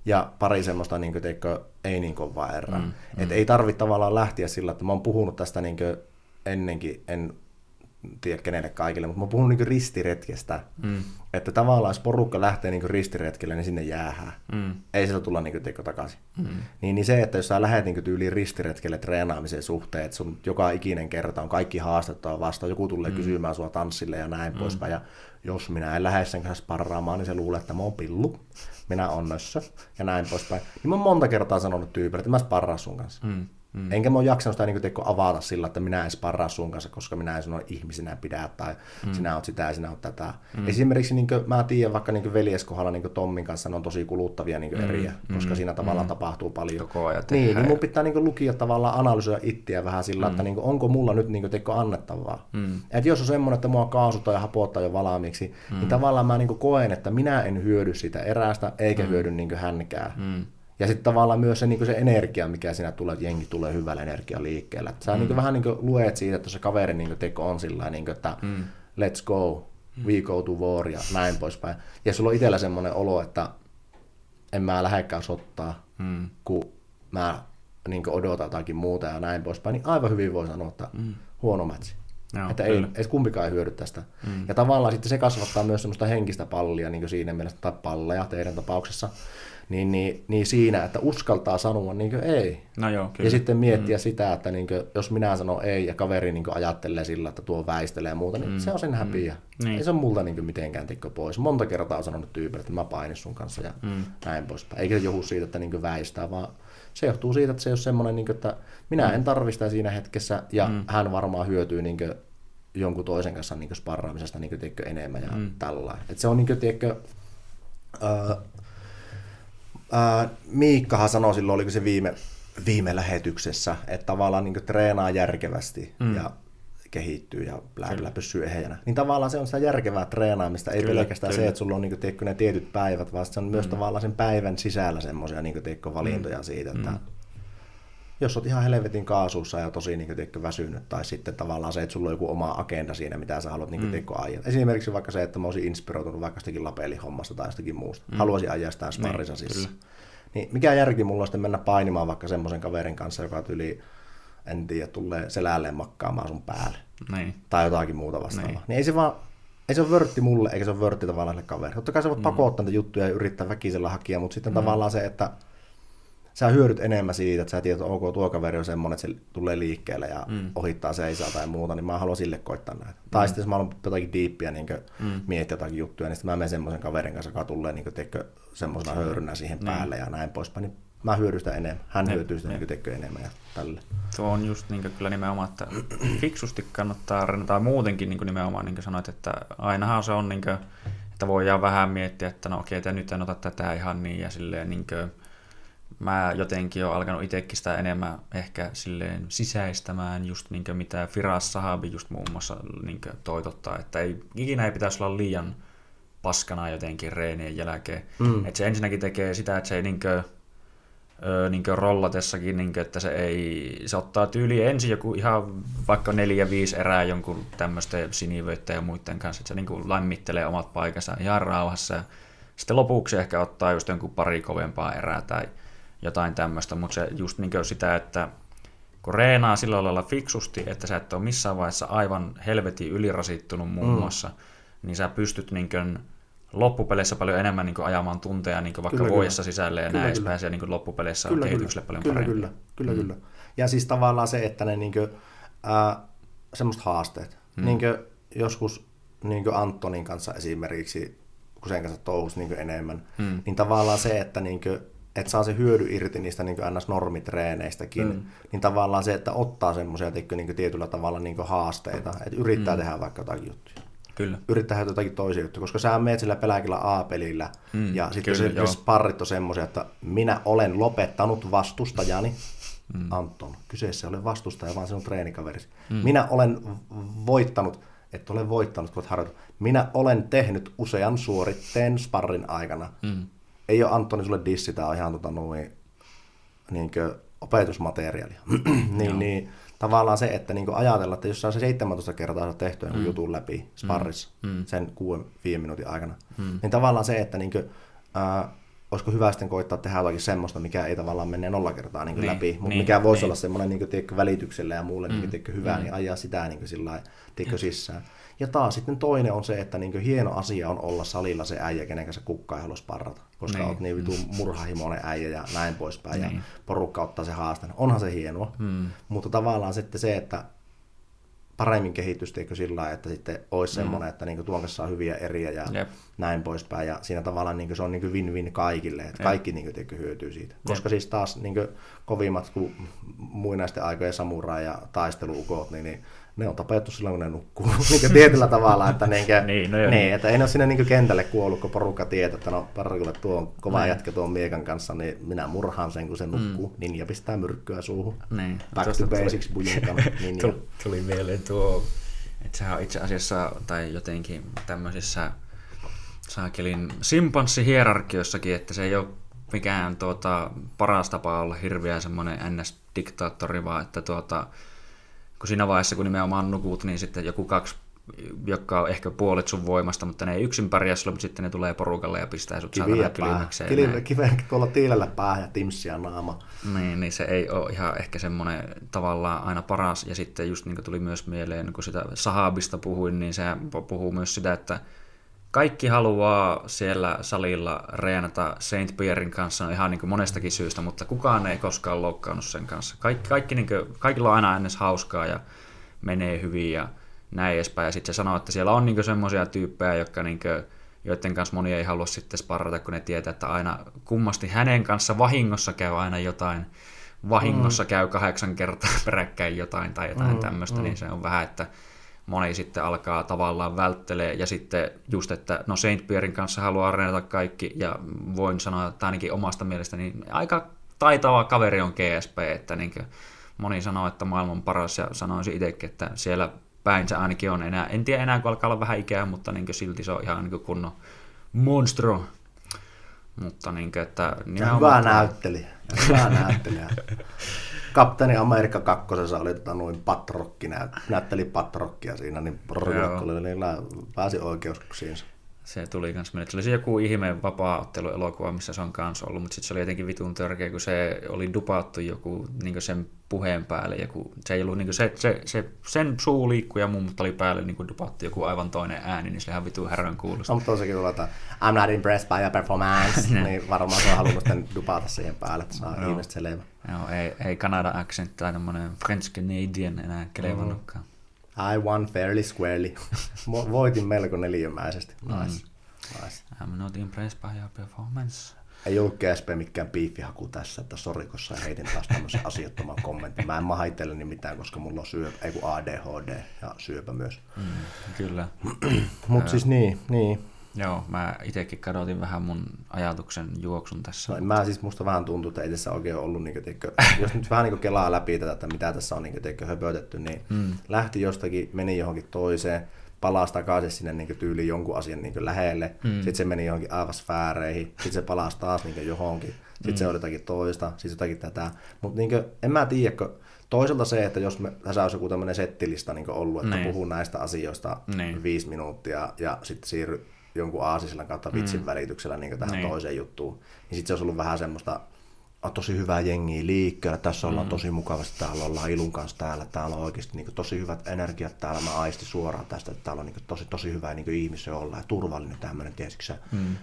ja pari semmoista niin teko ei niin kovaa erää? Et ei tarvitse tavallaan lähteä sillä, että mä oon puhunut tästä niin ennenkin, en tiedä kenelle kaikille, mutta mä oon puhunut niin ristiretkestä. Että tavallaan jos porukka lähtee niin ristiretkelle, niin sinne jäähää. Ei sieltä tulla niin teko takaisin. Niin se, että jos sä lähdet niin tyyliin ristiretkelle treenaamisen suhteen, että sun joka ikinen kerta on kaikki haastettava vastaan, joku tulee kysymään sua tanssille ja näin poispäin. Ja jos minä en lähde sen kanssa sparraamaan, niin se luulee, että mä oon pillu, minä oon nössö ja näin poispäin. Niin mä oon monta kertaa sanonut tyypille, että mä sparraan sun kanssa. Enkä mä oon jaksanut sitä niin avata sillä, että minä en sparraa sun kanssa, koska minä en sinua ihmisenä pidä, tai sinä oot sitä ja sinä oot tätä. Esimerkiksi niin mä tiedän vaikka niin veljeskohdalla niin Tommin kanssa, ne on tosi kuluttavia niin eriä, koska siinä tavallaan tapahtuu paljon. Niin mun pitää niin lukia tavallaan, analysoida itseä vähän sillä, että niin onko mulla nyt niin annettavaa. Et jos on semmoinen, että mua kaasutaan ja hapottaa jo valmiiksi, niin tavallaan mä niin koen, että minä en hyödy sitä eräästä, eikä hyödy niin hänkään. Ja sitten tavallaan myös se, niin se energia, mikä siinä tulee, että jengi tulee hyvällä energia liikkeellä. Sä niin vähän niin luet siitä, että se kaveri niin teko on sillä niin että let's go, we go to war ja näin poispäin. Ja sulla on itsellä semmoinen olo, että en mä lähdekään sottaa, kun mä niin odotan jotakin muuta ja näin poispäin. Niin aivan hyvin voi sanoa, että huono matsi. No, että ei kumpikaan ei hyödy tästä. Ja tavallaan sitten se kasvattaa myös semmoista henkistä pallia niin siinä mielessä, tai palleja teidän tapauksessa. Niin siinä, että uskaltaa sanoa niin kuin ei. No joo, ja sitten miettiä sitä, että niin kuin, jos minä sanon ei ja kaveri niin kuin ajattelee sillä, että tuo väistelee ja muuta, niin se on sen häpiä. Niin. Ei se ole multa niin kuin mitenkään tikko pois. Monta kertaa on sanonut tyypille, että mä painin sun kanssa ja näin poispäin. Eikä se johdu siitä, että niin kuin väistää, vaan se johtuu siitä, että se ei ole semmoinen, niin kuin, että minä en tarvitse sitä siinä hetkessä ja hän varmaan hyötyy niin kuin jonkun toisen kanssa niin kuin sparraamisesta niin kuin, tiedätkö, enemmän ja tällainen. Et se on niin kuin, tiedätkö, Miikkahan sanoi silloin, oliko se viime lähetyksessä, että tavallaan niin treenaa järkevästi ja kehittyy ja pysyy ehjänä. Niin tavallaan se on sitä järkevää treenaamista, ei pelkästään se, että sulla on niin tiedätkö, ne tietyt päivät, vaan se on myös tavallaan sen päivän sisällä semmoisia niin valintoja siitä, että jos olet ihan helvetin kaasuussa ja tosi niin tiedätkö, väsynyt, tai sitten tavallaan se, että sulla on joku oma agenda siinä, mitä sä haluat niin tiedätkö, ajaa. Esimerkiksi vaikka se, että mä olisin inspiroitunut vaikka jostakin lapelihommasta tai jostakin muusta. Haluaisin ajaa sitä sparrissa sissä. Niin, mikä järki mulla on sitten mennä painimaan vaikka semmoisen kaverin kanssa, joka yli, en tiedä, tulee selälleen makkaamaan sun päälle. Niin. Tai jotakin muuta vastaavaa. Niin ei se ole vörtti mulle, eikä se ole vörtti tavallaan sille kaverille. Totta kai sä voit pakottaa niitä juttuja ja yrittää väkisellä hakia, mutta sitten tavallaan se, että sä hyödyt enemmän siitä, että sä tiedät, että ok, tuo kaveri on semmoinen, että se tulee liikkeelle ja ohittaa seisää tai muuta, niin mä haluan sille koittaa näitä. Tai sitten jos mä haluan jotakin diippiä, niin miettiä jotakin juttuja, niin sitten mä menen semmoisen kaverin kanssa katulle, niin semmoisena höyrynä siihen päälle ja näin poispäin, niin mä hyödyn sitä enemmän. Hän hyötyy sitä enemmän ja tälle. Tuo on just niin kyllä nimenomaan, että fiksusti kannattaa rennata muutenkin niin nimenomaan, niin kuin sanoit, että ainahan se on, niin kuin, että voidaan vähän miettiä, että no okei, että nyt en ota tätä ihan niin ja silleen niin kuin, mä jotenkin olen alkanut itsekin sitä enemmän ehkä silleen sisäistämään, just niin mitä Firas Sahabi just muun muassa niin toitottaa, että ei, ikinä ei pitäisi olla liian paskana jotenkin reenien jälkeen. Että se ensinnäkin tekee sitä, että se ei niin niin kuin rollatessakin, niin kuin, että se ottaa tyyli ensin joku ihan vaikka 4-5 erää jonkun tämmöisten sinivöiden ja muiden kanssa, että se niin kuin lämmittelee omat paikansa ihan rauhassa ja sitten lopuksi ehkä ottaa just jonkun pari kovempaa erää tai jotain tämmöistä, mutta se just niin kuin sitä, että kun reenaa sillä lailla fiksusti, että sä et ole missään vaiheessa aivan helvetin ylirasittunut muun muassa, niin sä pystyt niin kuin loppupeleissä paljon enemmän niin kuin ajamaan tunteja niin kuin vaikka vuodessa sisälle ja näin edespäin, ja niin kuin loppupeleissä on kehitykselle paljon parempi. Kyllä. Ja siis tavallaan se, että ne niin kuin, semmoiset haasteet, niin kuin joskus niin kuin Antonin kanssa esimerkiksi, kun sen kanssa touhusi niin kuin enemmän, niin tavallaan se, että niin kuin, et saa se hyödy irti niistä niin kuin NS-normitreeneistäkin, niin tavallaan se, että ottaa semmoisia niin tietyllä tavalla niin kuin haasteita, että yrittää tehdä vaikka jotakin juttuja. Kyllä. Yrittää jotakin toisia juttuja, koska sä menet sillä pelkällä A-pelillä, ja sitten se sparrit on semmoisia, että minä olen lopettanut vastustajani, Anton, kyseessä ei ole vastustaja, vaan sinun treenikaverisi. Minä olen voittanut, et ole voittanut, kun olet harjoittanut. Minä olen tehnyt usean suoritteen sparrin aikana. Ei ole Antoni sulle dissi, tämä on ihan niinkö opetusmateriaalia. niin, tavallaan se, että niin ajatella, että jos sä se 17 kertaa olet tehty jonkun jutun läpi sparrissa sen 6-5 minuutin aikana, niin tavallaan se, että niin kuin, olisiko hyvä sitten koittaa tehdä jotakin semmoista, mikä ei tavallaan mene 0 kertaa niin läpi, mutta mikä voisi olla semmoinen niin välityksellä ja muulle niin hyvä, niin ajaa sitä niin sillä lailla sisään. Ja taas sitten toinen on se, että niin kuin hieno asia on olla salilla se äijä, kenen kanssa kukka ei halua sparrata, koska olet niin vitun murhahimoinen äijä ja näin poispäin, ja porukka ottaa se haasteen. Onhan se hienoa, mutta tavallaan sitten se, että paremmin kehitys sillä, että sitten olisi semmoinen, että niin kuin tuon kanssa on hyviä eriä ja näin poispäin, ja siinä tavallaan niin kuin se on niin kuin win-win kaikille, että kaikki niin kuin hyötyy siitä. Koska siis taas niin kuin kovimmat kuin muinaisten aikojen samurai ja taisteluukot, niin ne on tapettu silloin, kun ne nukkuu tietyllä tavalla, että, että ei ne ole sinne niin kentälle kuollut, kun porukka tietää, että no parkulle tuo kova jätkä tuon miekan kanssa, niin minä murhaan sen, kun se nukkuu, ninja pistää myrkkyä suuhun. Back to basics bujinkan ninja. Tuli mieleen tuo, että sehän on itse asiassa, tai jotenkin tämmöisissä saakelin simpanssihierarkioissakin, että se ei ole mikään paras tapa olla hirveä semmoinen NS-diktaattori, vaan että kun siinä vaiheessa, kun nimenomaan nukut, niin sitten joku 2, joka on ehkä puolet sun voimasta, mutta ne ei yksin pärjää sulle, mutta sitten ne tulee porukalle ja pistää sut saatana kylimmäkseen. Kiven tuolla tiilellä päähän ja timssiä naama. Niin se ei ole ihan ehkä semmoinen tavallaan aina paras. Ja sitten just niin kuin tuli myös mieleen, kun sitä Sahabista puhuin, niin se puhuu myös sitä, että kaikki haluaa siellä salilla reenata St-Pierren kanssa ihan niin kuin monestakin syystä, mutta kukaan ei koskaan loukkaannut sen kanssa. Kaikilla on aina ennäs hauskaa ja menee hyvin ja näin edespäin. Ja sitten se sanoo, että siellä on niin semmoisia tyyppejä, jotka niin kuin, joiden kanssa moni ei halua sitten sparrata, kun ne tietää, että aina kummasti hänen kanssa vahingossa käy aina jotain. Vahingossa käy 8 kertaa peräkkäin jotain tai jotain tämmöistä, niin se on vähän, että moni sitten alkaa tavallaan välttelee, ja sitten just, että no St-Pierren kanssa haluaa reenata kaikki, ja voin sanoa, että ainakin omasta mielestäni niin aika taitava kaveri on GSP, että niin moni sanoo, että maailman paras, ja sanoisin itsekin, että siellä päin se ainakin on enää, en tiedä enää, kun alkaa olla vähän ikää, mutta niin silti se on ihan niin kunnon monstro. Mutta niin kuin, että hyvä näyttelijä. Kapteeni Amerikka 2:ssa oli noin Patrokki, näytteli Patrokkia siinä, niin pääsi oikeuksiinsa. Se tuli kans meille. Se oli joku ihmeen vapaa-otteluelokuva, missä se on kanssa ollut, mutta sitten se oli jotenkin vitun törkeä, kun se oli dupattu joku niin sen puheen päälle. Joku, se ei ollut, niin sen suu liikkui ja mun mutta oli päälle niin dupattu joku aivan toinen ääni, niin se ihan vitun härön kuulosta. No, mutta sekin tulee, että I'm not impressed by your performance, niin varmaan se on halunnut sitten dupata siihen päälle, että saa ihmiset selvä. Joo, ei Kanada accent tai tämmöinen French Canadian enää kelevannutkaan. I won fairly squarely. Voitin melko neliömäisesti. Nice. I'm not impressed by your performance. Ei ollut käspäin mikään piifihaku tässä, että sori, koska heitin taas tämmöisen asiattoman kommentin. Mä en maha itselleni mitään, koska mulla on ADHD ja syöpä myös. Kyllä. Mut siis niin. Joo, mä itsekin kadotin vähän mun ajatuksen juoksun tässä. No, musta vähän tuntuu, että ei tässä oikein ollut, jos nyt vähän kelaa läpi tätä, että mitä tässä on höpötetty, niin lähti jostakin, meni johonkin toiseen, palasi takaisin sinne tyyliin jonkun asian lähelle, sitten se meni johonkin aivan sfääreihin, sitten se palasi taas johonkin. sitten se on jotakin toista, sitten jotakin tätä. Mutta niin en mä tiedä, kun toisaalta se, että jos me, tässä olisi joku tämmöinen settilista niin ollut, että puhuu näistä asioista 5 minuuttia ja sitten siirry jonkun aasisella kautta vitsin välityksellä niin tähän toiseen juttuun, niin sitten se olisi ollut vähän semmoista, on tosi hyvää jengiä liikkeellä, tässä ollaan tosi mukavasti, täällä ollaan Ilun kanssa täällä, täällä on oikeasti niin tosi hyvät energiat täällä, mä aistin suoraan tästä, että täällä on niin tosi hyvä niin ihmisen olla ja turvallinen tämmöinen, tiedätkö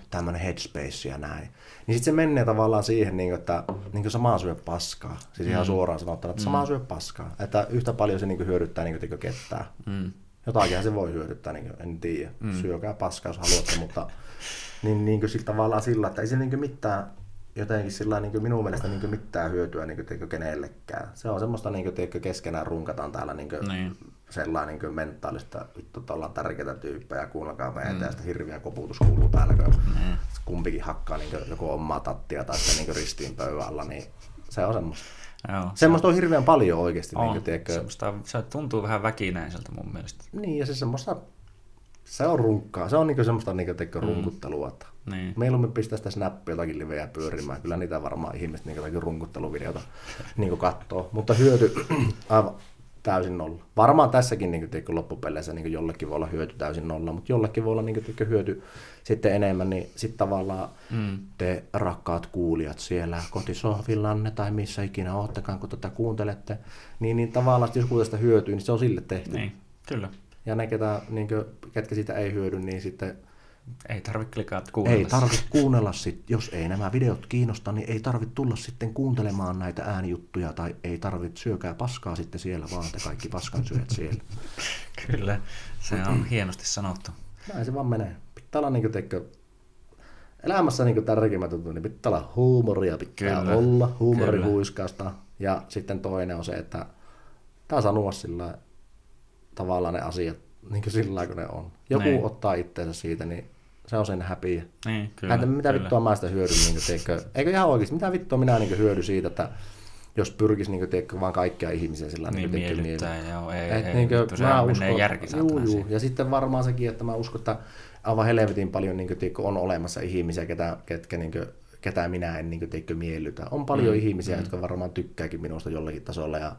tämmöinen headspace ja näin. Niin sitten se menee tavallaan siihen, niin kuin, että niin samaa syö paskaa, siis ihan suoraan sanottuna, että samaa syö paskaa, että yhtä paljon se niin hyödyttää niin kettää. Jotakinhan se voi hyödyttää, niin en tiedä, syökää paskaa jos haluatte, mutta niin sillä tavallaan sillä, että ei se niin mitään, jotenkin sillä niin minun mielestä niin mitään hyötyä niin teikö kenellekään. Se on semmoista, niin teikö keskenään runkataan täällä niin sellainen niin mentaalista, vittu, että ollaan tärkeitä tyyppejä, kuunnelkaa meitä ja sitä hirviä koputus kuuluu täällä, kun kumpikin hakkaa niin joko omaa tattia tai sitä niin ristiin pöydällä, niin se on semmoista. Joo, semmoista on hirveän paljon oikeasti. Niin se tuntuu vähän väkinäiseltä mun mielestä. Niin, ja se semmoista... Se on runkkaa. Se on niinku semmoista niinku runkuttelua. Niin. Mieluummin pistää sitä snappia jotakin liveä pyörimään. Kyllä niitä varmaan ihmiset niinku runkutteluvideota niinku katsoo. Mutta hyöty aivan täysin nolla. Varmaan tässäkin niinku loppupeleissä niinku jollekin voi olla hyöty täysin nolla, mutta jollekin voi olla niinku hyöty sitten enemmän. Niin sitten tavallaan te rakkaat kuulijat siellä kotisohvillanne tai missä ikinä oottekaan, kun tätä kuuntelette, niin tavallaan jos kuulee hyötyy, niin se on sille tehty. Niin, kyllä. Ja ne, ketkä sitä ei hyödy, niin sitten... Ei tarvitse klikata kuunnella. Ei tarvitse kuunnella sitten. Jos ei nämä videot kiinnosta, niin ei tarvitse tulla sitten kuuntelemaan näitä äänijuttuja, tai ei tarvitse syökää paskaa sitten siellä, vaan te kaikki paskan syöt siellä. Kyllä, se on hienosti sanottu. Näin se vaan menee. Pitää olla elämässä tärkeimmät jutut, niin pitää olla huumoria, pitää kyllä, olla huumorihuiskausta. Ja sitten toinen on se, että tämä sanoa sillä tavallaan ne asiat niin kuin sillä lailla, kun ne on. Joku ottaa itteensä siitä, niin se on sen häpiä. Niin, mitä vittua mä sitä hyödyn? Eikö ihan oikeasti? Mitä vittua minä hyödy siitä, että jos pyrkisi vaan kaikkia ihmisiä sillä lailla? Niin miellyttää, joo. Sehän menee järki saatana. Ja sitten varmaan sekin, että mä uskon, että aivan helvetin paljon on olemassa ihmisiä, ketä minä en miellytä. On paljon ihmisiä, jotka varmaan tykkääkin minusta jollakin tasolla ja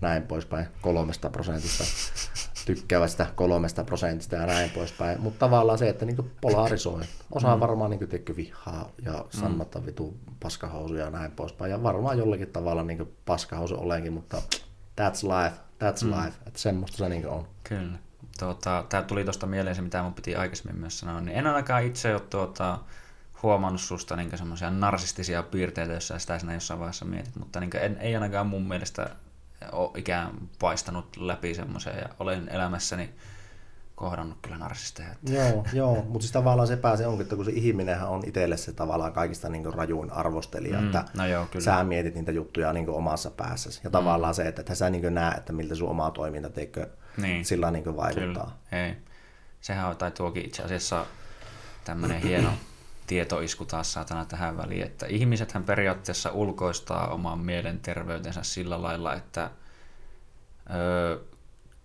näin poispäin. 3% tykkäävät sitä 3% ja näin poispäin. Mutta tavallaan se, että polarisoi. Osa varmaan vihaa ja sannotta vitu paskahousuja ja näin poispäin. Ja varmaan jollakin tavalla paskahousu olenkin, mutta that's life. Että semmoista se on. Kyllä. Tämä tuli tuosta mieleen se, mitä mun piti aikaisemmin myös sanoa. Niin en ainakaan itse ole huomannut susta niin semmoisia narsistisia piirteitä, jos sitä sinä jossain vaiheessa mietit, mutta niin ei ainakaan mun mielestä ole ikään paistanut läpi semmoisia, ja olen elämässäni kohdannut kyllä narsisteja. Joo, mutta siis tavallaan se pääsee onkin, että kun se ihminenhän on itselle se tavallaan kaikista niin rajuin arvostelija, että sä mietit niitä juttuja niin omassa päässäsi, ja tavallaan se, että sä niin näet, että miltä sun omaa toiminta sillä niin vaikuttaa. Ei. Sehän on, tai tuokin itse asiassa tämmöinen hieno tietoisku taas saatana tähän väliin, että ihmisethän periaatteessa ulkoistaa oman mielenterveytensä sillä lailla, että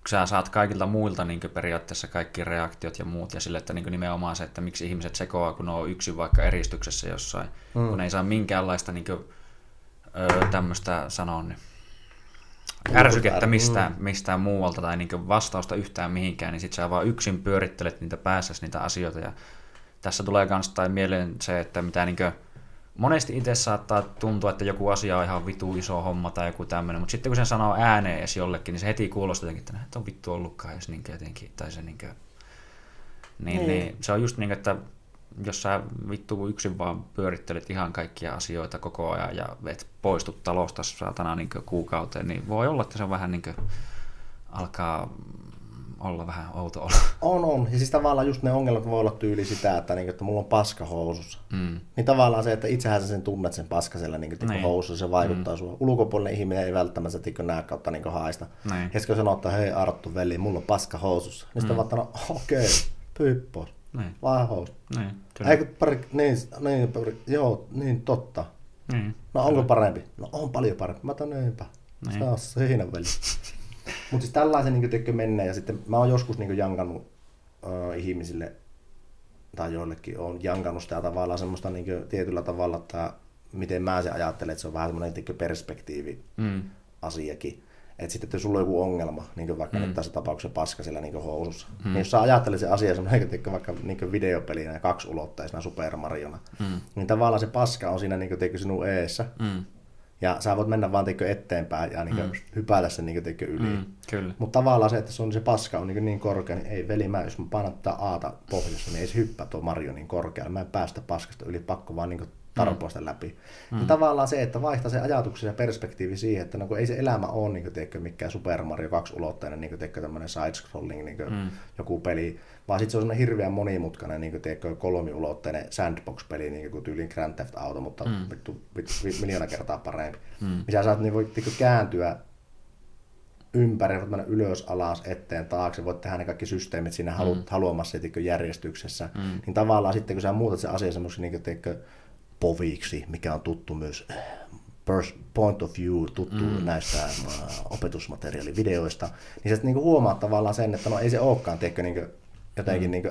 sä saat kaikilta muilta niin periaatteessa kaikki reaktiot ja muut, ja sille, että niin nimenomaan se, että miksi ihmiset sekoaa, kun ne on yksin vaikka eristyksessä jossain, kun ei saa minkäänlaista niin tämmöistä sanoa, niin ärsykettä mistään muualta tai niin vastausta yhtään mihinkään, niin sit sä vaan yksin pyörittelet niitä päässäsi niitä asioita, ja tässä tulee kans mieleen se, että mitä niinkö monesti itse saattaa tuntua, että joku asia on ihan vitu iso homma tai joku tämmöinen, mutta sitten kun sen sanoo ääneen edes jollekin, niin se heti kuulostaa jotenkin, että on vittu ollutkaan jos niinkö jotenkin, tai se niinkö... Niin, se on just niinkö, että jos sä vittu yksin vaan pyörittelet ihan kaikkia asioita koko ajan ja et poistu talosta saatana niinkö kuukauteen, niin voi olla, että se on vähän niinkö alkaa... olla vähän outo olla. On. Ja siis tavallaan just ne ongelmat voi olla tyyli sitä, että mulla on paska housussa. Niin tavallaan se, että itsehän sä sen tunnet sen paskasella housussa, se vaikuttaa sua. Ulkopuolinen ihminen ei välttämättä nää kautta haista. Ja sitten kun sanoo, että hei Arttu veli, mulla on paska housussa, niin sitten vaan, no okei, pyyppo, vaan housu. Niin, totta. No onko parempi? No on paljon parempi. Mä otan niinpä. Se on siinä veli. Mutta siis tällaisen mennään, ja sitten mä oon joskus jankannut ihmisille, tai joillekin on jankannut sitä tavallaan semmoista tietyllä tavalla, että miten mä sen ajattelen, että se on vähän semmoinen perspektiivi asiakin. Että sitten, että sulla on joku ongelma, niin vaikka nyt tässä tapauksessa paska siellä niin housussa, niin jos sä ajattelet se asia vaikka niin videopelinä ja kaksiulotteisena Super Mariona, niin tavallaan se paska on siinä niin sinun eessä. Ja sä voit mennä vaan eteenpäin ja niin hypätä sen niin yli. Mutta tavallaan se, että se paska on niin korkea, niin ei veli, jos mä painan tätä aata pohjassa, niin ei se hyppää tuo Mario niin korkealle. Mä en päästä paskasta yli, pakko vaan niin tarpoista läpi. Ja tavallaan se, että vaihtaa se ajatuksen ja perspektiivi siihen, että no, kun ei se elämä ole niin mikään Super Mario 2-ulotteinen niin tämmöinen side-scrolling niin joku peli, vaan sitten se on semmoinen hirveän monimutkainen niin kolmiulotteinen sandbox-peli, niin kuin tyyliin Grand Theft Auto, mutta miljoona kertaa parempi. Missä sä niin voit kääntyä ympäri, voit mennä ylös, alas, eteen, taakse, voit tehdä ne kaikki systeemit siinä haluamassa järjestyksessä. Niin tavallaan sitten, kun sä muutat se asia semmoisen niin poviksi, mikä on tuttu myös point of view, tuttu näistä opetusmateriaalivideoista, niin sä niinku huomaat tavallaan sen, että no ei se olekaan niinku jotenkin niinku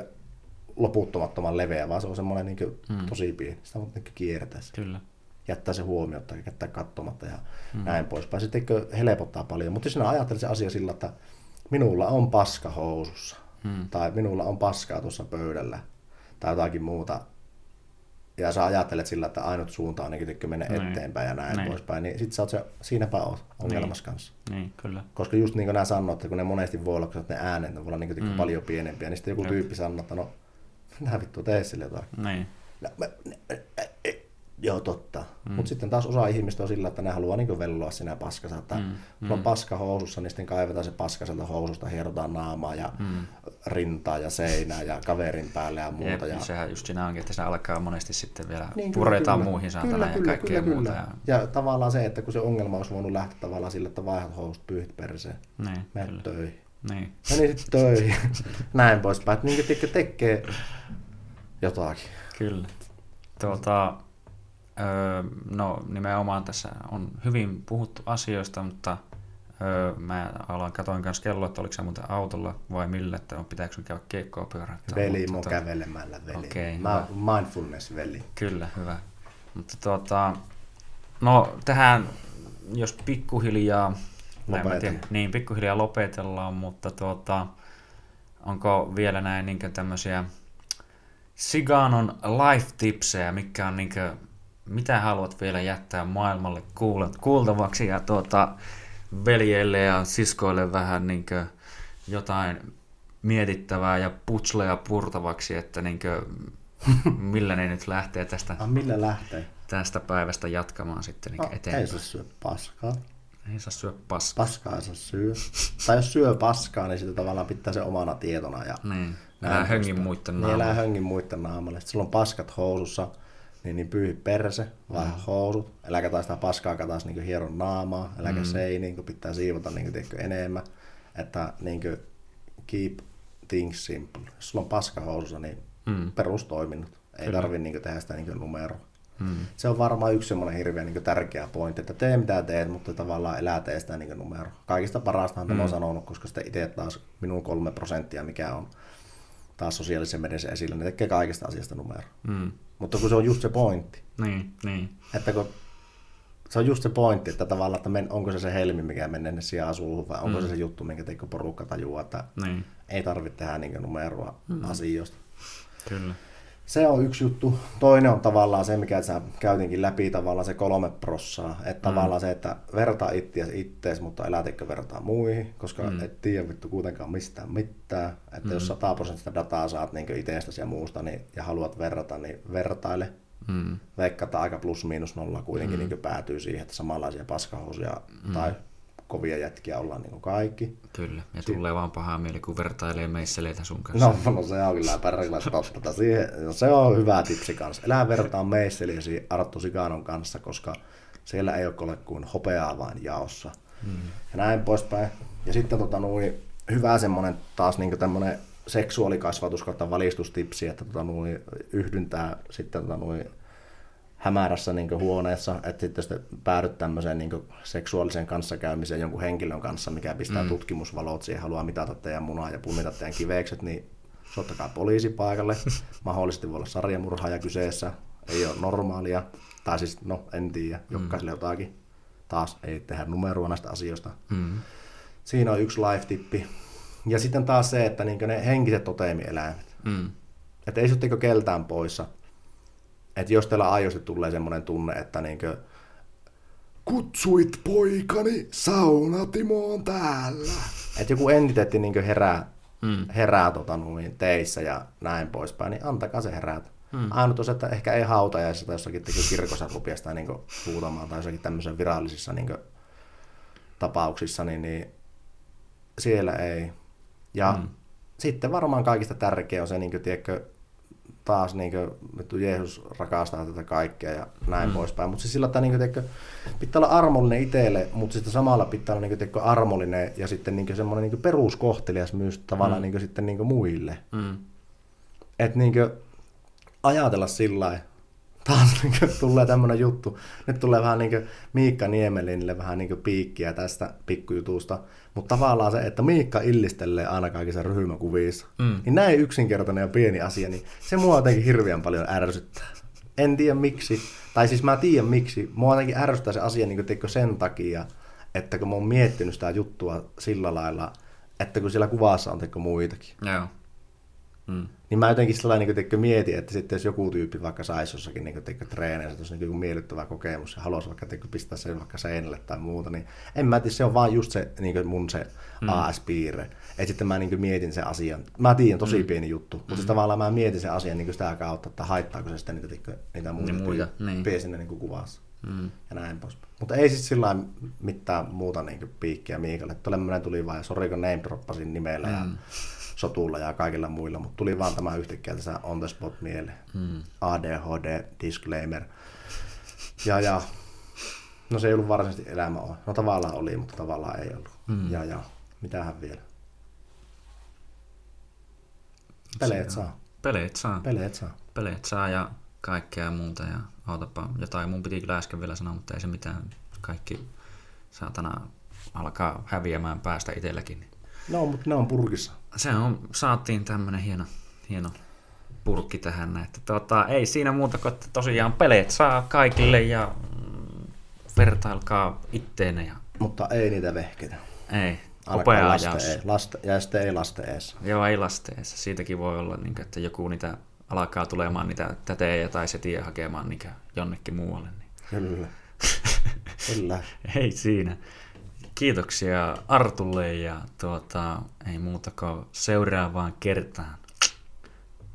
loputtomattoman leveä, vaan se on semmoinen niinku tosi pieni. Sitä voit niinku kiertää. Kyllä. Jättää se huomiota, jättää katsomatta ja näin poispäin. Sitten helpottaa paljon, mutta sinä ajattelet se asia sillä, että minulla on paska housussa, tai minulla on paskaa tuossa pöydällä, tai jotakin muuta. Ja sä ajattelet sillä, että ainut suunta on mennä eteenpäin ja näin poispäin, niin sit sä oot siinäpä oot ongelmassa kanssa. Niin, kyllä. Koska just niin kuin nää sanoo, että kun ne monesti voi olla, kun ne äänet ne voi olla niin paljon pienempiä, niin sitten joku tyyppi sanoo, että no, nää vittu, tee sille jotain. Niin. Joo, totta. Mutta sitten taas osa ihmistä on sillä, että ne haluaa niin velloa sinä paskassa, että kun on paska housussa, niin sitten kaivetaan se paska sieltä housusta, hierotaan naamaa ja rintaa ja seinää ja kaverin päälle ja muuta. Ja sehän just siinä onkin, että siinä alkaa monesti sitten vielä niin, puretaan muihin saatalaan ja kaikkea muuta. Ja tavallaan se, että kun se ongelma olisi voinut lähteä tavallaan sillä, että vaihdat housut, pyyhit perseen, niin, mene töihin. Niin. Ja niin sitten töihin. Näin poispäin. Että niin tekee jotakin. Kyllä. No nimenomaan tässä on hyvin puhuttu asioista, mutta mä katoin myös kelloa, että oliko se muuten autolla vai millä, että pitääkö sun käydä kiekkoa pyöräyttää. Veli, mun kävelemällä veli. Okay, mindfulness veli. Kyllä, hyvä. Mutta no tähän, jos pikkuhiljaa lopetellaan, mutta onko vielä näin niinkö tämmöisiä Siganon life tipsejä, mikä on niinkö mitä haluat vielä jättää maailmalle kuultavaksi ja veljeille ja siskoille vähän niin kuin jotain mietittävää ja putsleja purtavaksi, että niin kuin, millä ne nyt lähtee tästä, tästä päivästä jatkamaan sitten niin eteenpäin? Ei saa syö paskaa. Paskaa ei saa syö. Tai jos syö paskaa, niin sitä tavallaan pitää se omana tietona. Ja niin. Elää höngin muitten naamalle. Sitten sulla on paskat housussa. Niin pyyhi perse, vaiha housut, äläkä taas sitä paskaa taas niinku hieron naamaa, äläkä seiniin, kun pitää siivota niinku enemmän, että niinku keep things simple. Jos sulla on paska housussa, niin perustoiminnot. Ei tarvitse niinku tehdä sitä niinku numeroa. Se on varmaan yksi semmoinen hirveän niinku tärkeä pointti, että tee mitä teet, mutta tavallaan elää tee sitä niinku numeroa. Kaikista parastahan tämä on sanonut, koska sitä itse taas minun 3%, mikä on taas sosiaalisen mediassa esillä, niin tekee kaikista asiasta numero. Mutta kun se on just se pointti. Niin. Että kun se on just se pointti, että tavallaan, että onko se helmi, mikä menee sijaan suuhun, vai onko se juttu, minkä teikö porukka tajuaa, että ei tarvitse tehdä niin numeroa asioista. Kyllä. Se on yksi juttu. Toinen on tavallaan se, mikä sä käytinkin läpi, tavallaan se 3%. Että tavallaan se, että vertaa ittees, mutta elätekö vertaa muihin, koska et tiedä vittu kuitenkaan mistään mitään. Että jos 100% dataa saat niin itsestäsi ja muusta niin, ja haluat verrata, niin vertaile. Veikkataan aika +/-0 kuitenkin niin päätyy siihen, että samanlaisia paskahousuja tai kovia jätkiä ollaan niin kuin kaikki. Kyllä, ja tulee vaan pahaa mieli, kun vertailee meisseleitä sun kanssa. No se on kyllä pärräkiläistä totta. Se on hyvä tipsi kanssa. Elää vertaa meisseliäsi Arttu Siganon kanssa, koska siellä ei ole kuin hopeaa vain jaossa. Ja näin poispäin. Ja sitten hyvä semmoinen taas niin tämmöinen seksuaalikasvatus kautta valistustipsi, että yhdyntää sitten hämärässä niin huoneessa, että sitten päädyt tämmöiseen niin seksuaaliseen kanssakäymiseen jonkun henkilön kanssa, mikä pistää tutkimusvalot siihen, haluaa mitata teidän munaa ja punnita teidän kivekset, niin soittakaa poliisi paikalle. Mahdollisesti voi olla sarjamurhaaja kyseessä, ei ole normaalia. Tai siis, no en tiedä, jokaiselle jotakin. Taas ei tehdä numeroa näistä asioista. Mm. Siinä on yksi life-tippi. Ja sitten taas se, että niinkö ne henkiset toteemieläimet. Mm. Että ei sutteikö keltään poissa. Että jos teillä aidosti tulee semmoinen tunne, että niinkö kutsuit poikani, sauna Timo on täällä. Että joku entiteetti niinkö herää teissä ja näin poispäin, niin antakaa se herätä. Hmm. Ainut on se, että ehkä ei hautajaisessa tai jossakin kirkossa rupia sitä niin huutamaan tai jossakin tämmöisissä virallisissa niin tapauksissa, niin siellä ei. Ja sitten varmaan kaikista tärkeä on se, niin kuin, tiedätkö, taas niin kuin, Jeesus rakastaa tätä kaikkea ja näin poispäin. Mutta siis sillä, että niin kuin, tiedätkö, pitää olla armollinen itselle, mutta sitten samalla pitää olla niin kuin, tiedätkö, armollinen ja sitten niin semmoinen niin peruskohtelias myös tavallaan niin kuin, sitten, niin kuin, muille. Hmm. Että niin kuin, ajatella sillä lailla. Taas niin kuin, tulee tämmöinen juttu. Nyt tulee vähän niin kuin, Miikka Niemelinille vähän niin kuin, piikkiä tästä pikkujutusta. Mutta tavallaan se, että Miikka illistelee aina kaikissa ryhmäkuvissa. Mm. Niin näin yksinkertainen ja pieni asia, niin se mua jotenkin hirveän paljon ärsyttää. En tiedä miksi. Tai siis mä tiedän miksi. Mua jotenkin ärsyttää se asia niin kuin, sen takia, että kun mä oon miettinyt sitä juttua sillä lailla, että kun siellä kuvassa on muitakin. Joo. Niin mä jotenkin sellainen niin mietin, että sitten jos joku tyyppi vaikka saisi jossakin niin treeneissä, että olisi niin miellyttävä kokemus ja haluaisi vaikka pistää sen vaikka seinälle tai muuta, niin en mä tiedä, se on vaan just se niin mun se AS-piirre. Että sitten mä niin mietin sen asian. Mä tiedän, tosi pieni juttu, mutta siis tavallaan mä mietin sen asian niin sitä kautta, että haittaako se sitten niitä muita sinne niin kuvassa ja näin pois. Mutta ei siis sillä lailla mitään muuta niin piikkiä Miikalle. Tällainen tuli vaan ja soriko name droppasin nimellä ja sotulla ja kaikilla muilla, mutta tuli vaan tämä yhtäkkiä tässä on the spot mieleen. ADHD, disclaimer. Ja. No se ei ollut varsinaisesti elämä on. No tavallaan oli, mutta tavallaan ei ollut. Ja. Mitähän vielä? Peleet saa ja kaikkea muuta ja autapa jotain. Mun piti kyllä äsken vielä sanoa, mutta ei se mitään. Kaikki saatana alkaa häviämään päästä itselläkin. No, mutta ne on purkissa. Saatiin tämmönen hieno purkki tähän näin. Ei siinä muuta kuin, että tosiaan peleet saa kaikille ja vertailkaa itteenne. Ja... Mutta ei niitä vehketä. Ei. Alkaa laste ees. Joo, ei laste ees. Siitäkin voi olla, niin, että joku niitä alkaa tulemaan niitä tätejä tai setiä hakemaan niin, jonnekin muualle. Niin. Kyllä. Ei siinä. Kiitoksia Artulle ja ei muuta kuin seuraavaan kertaan.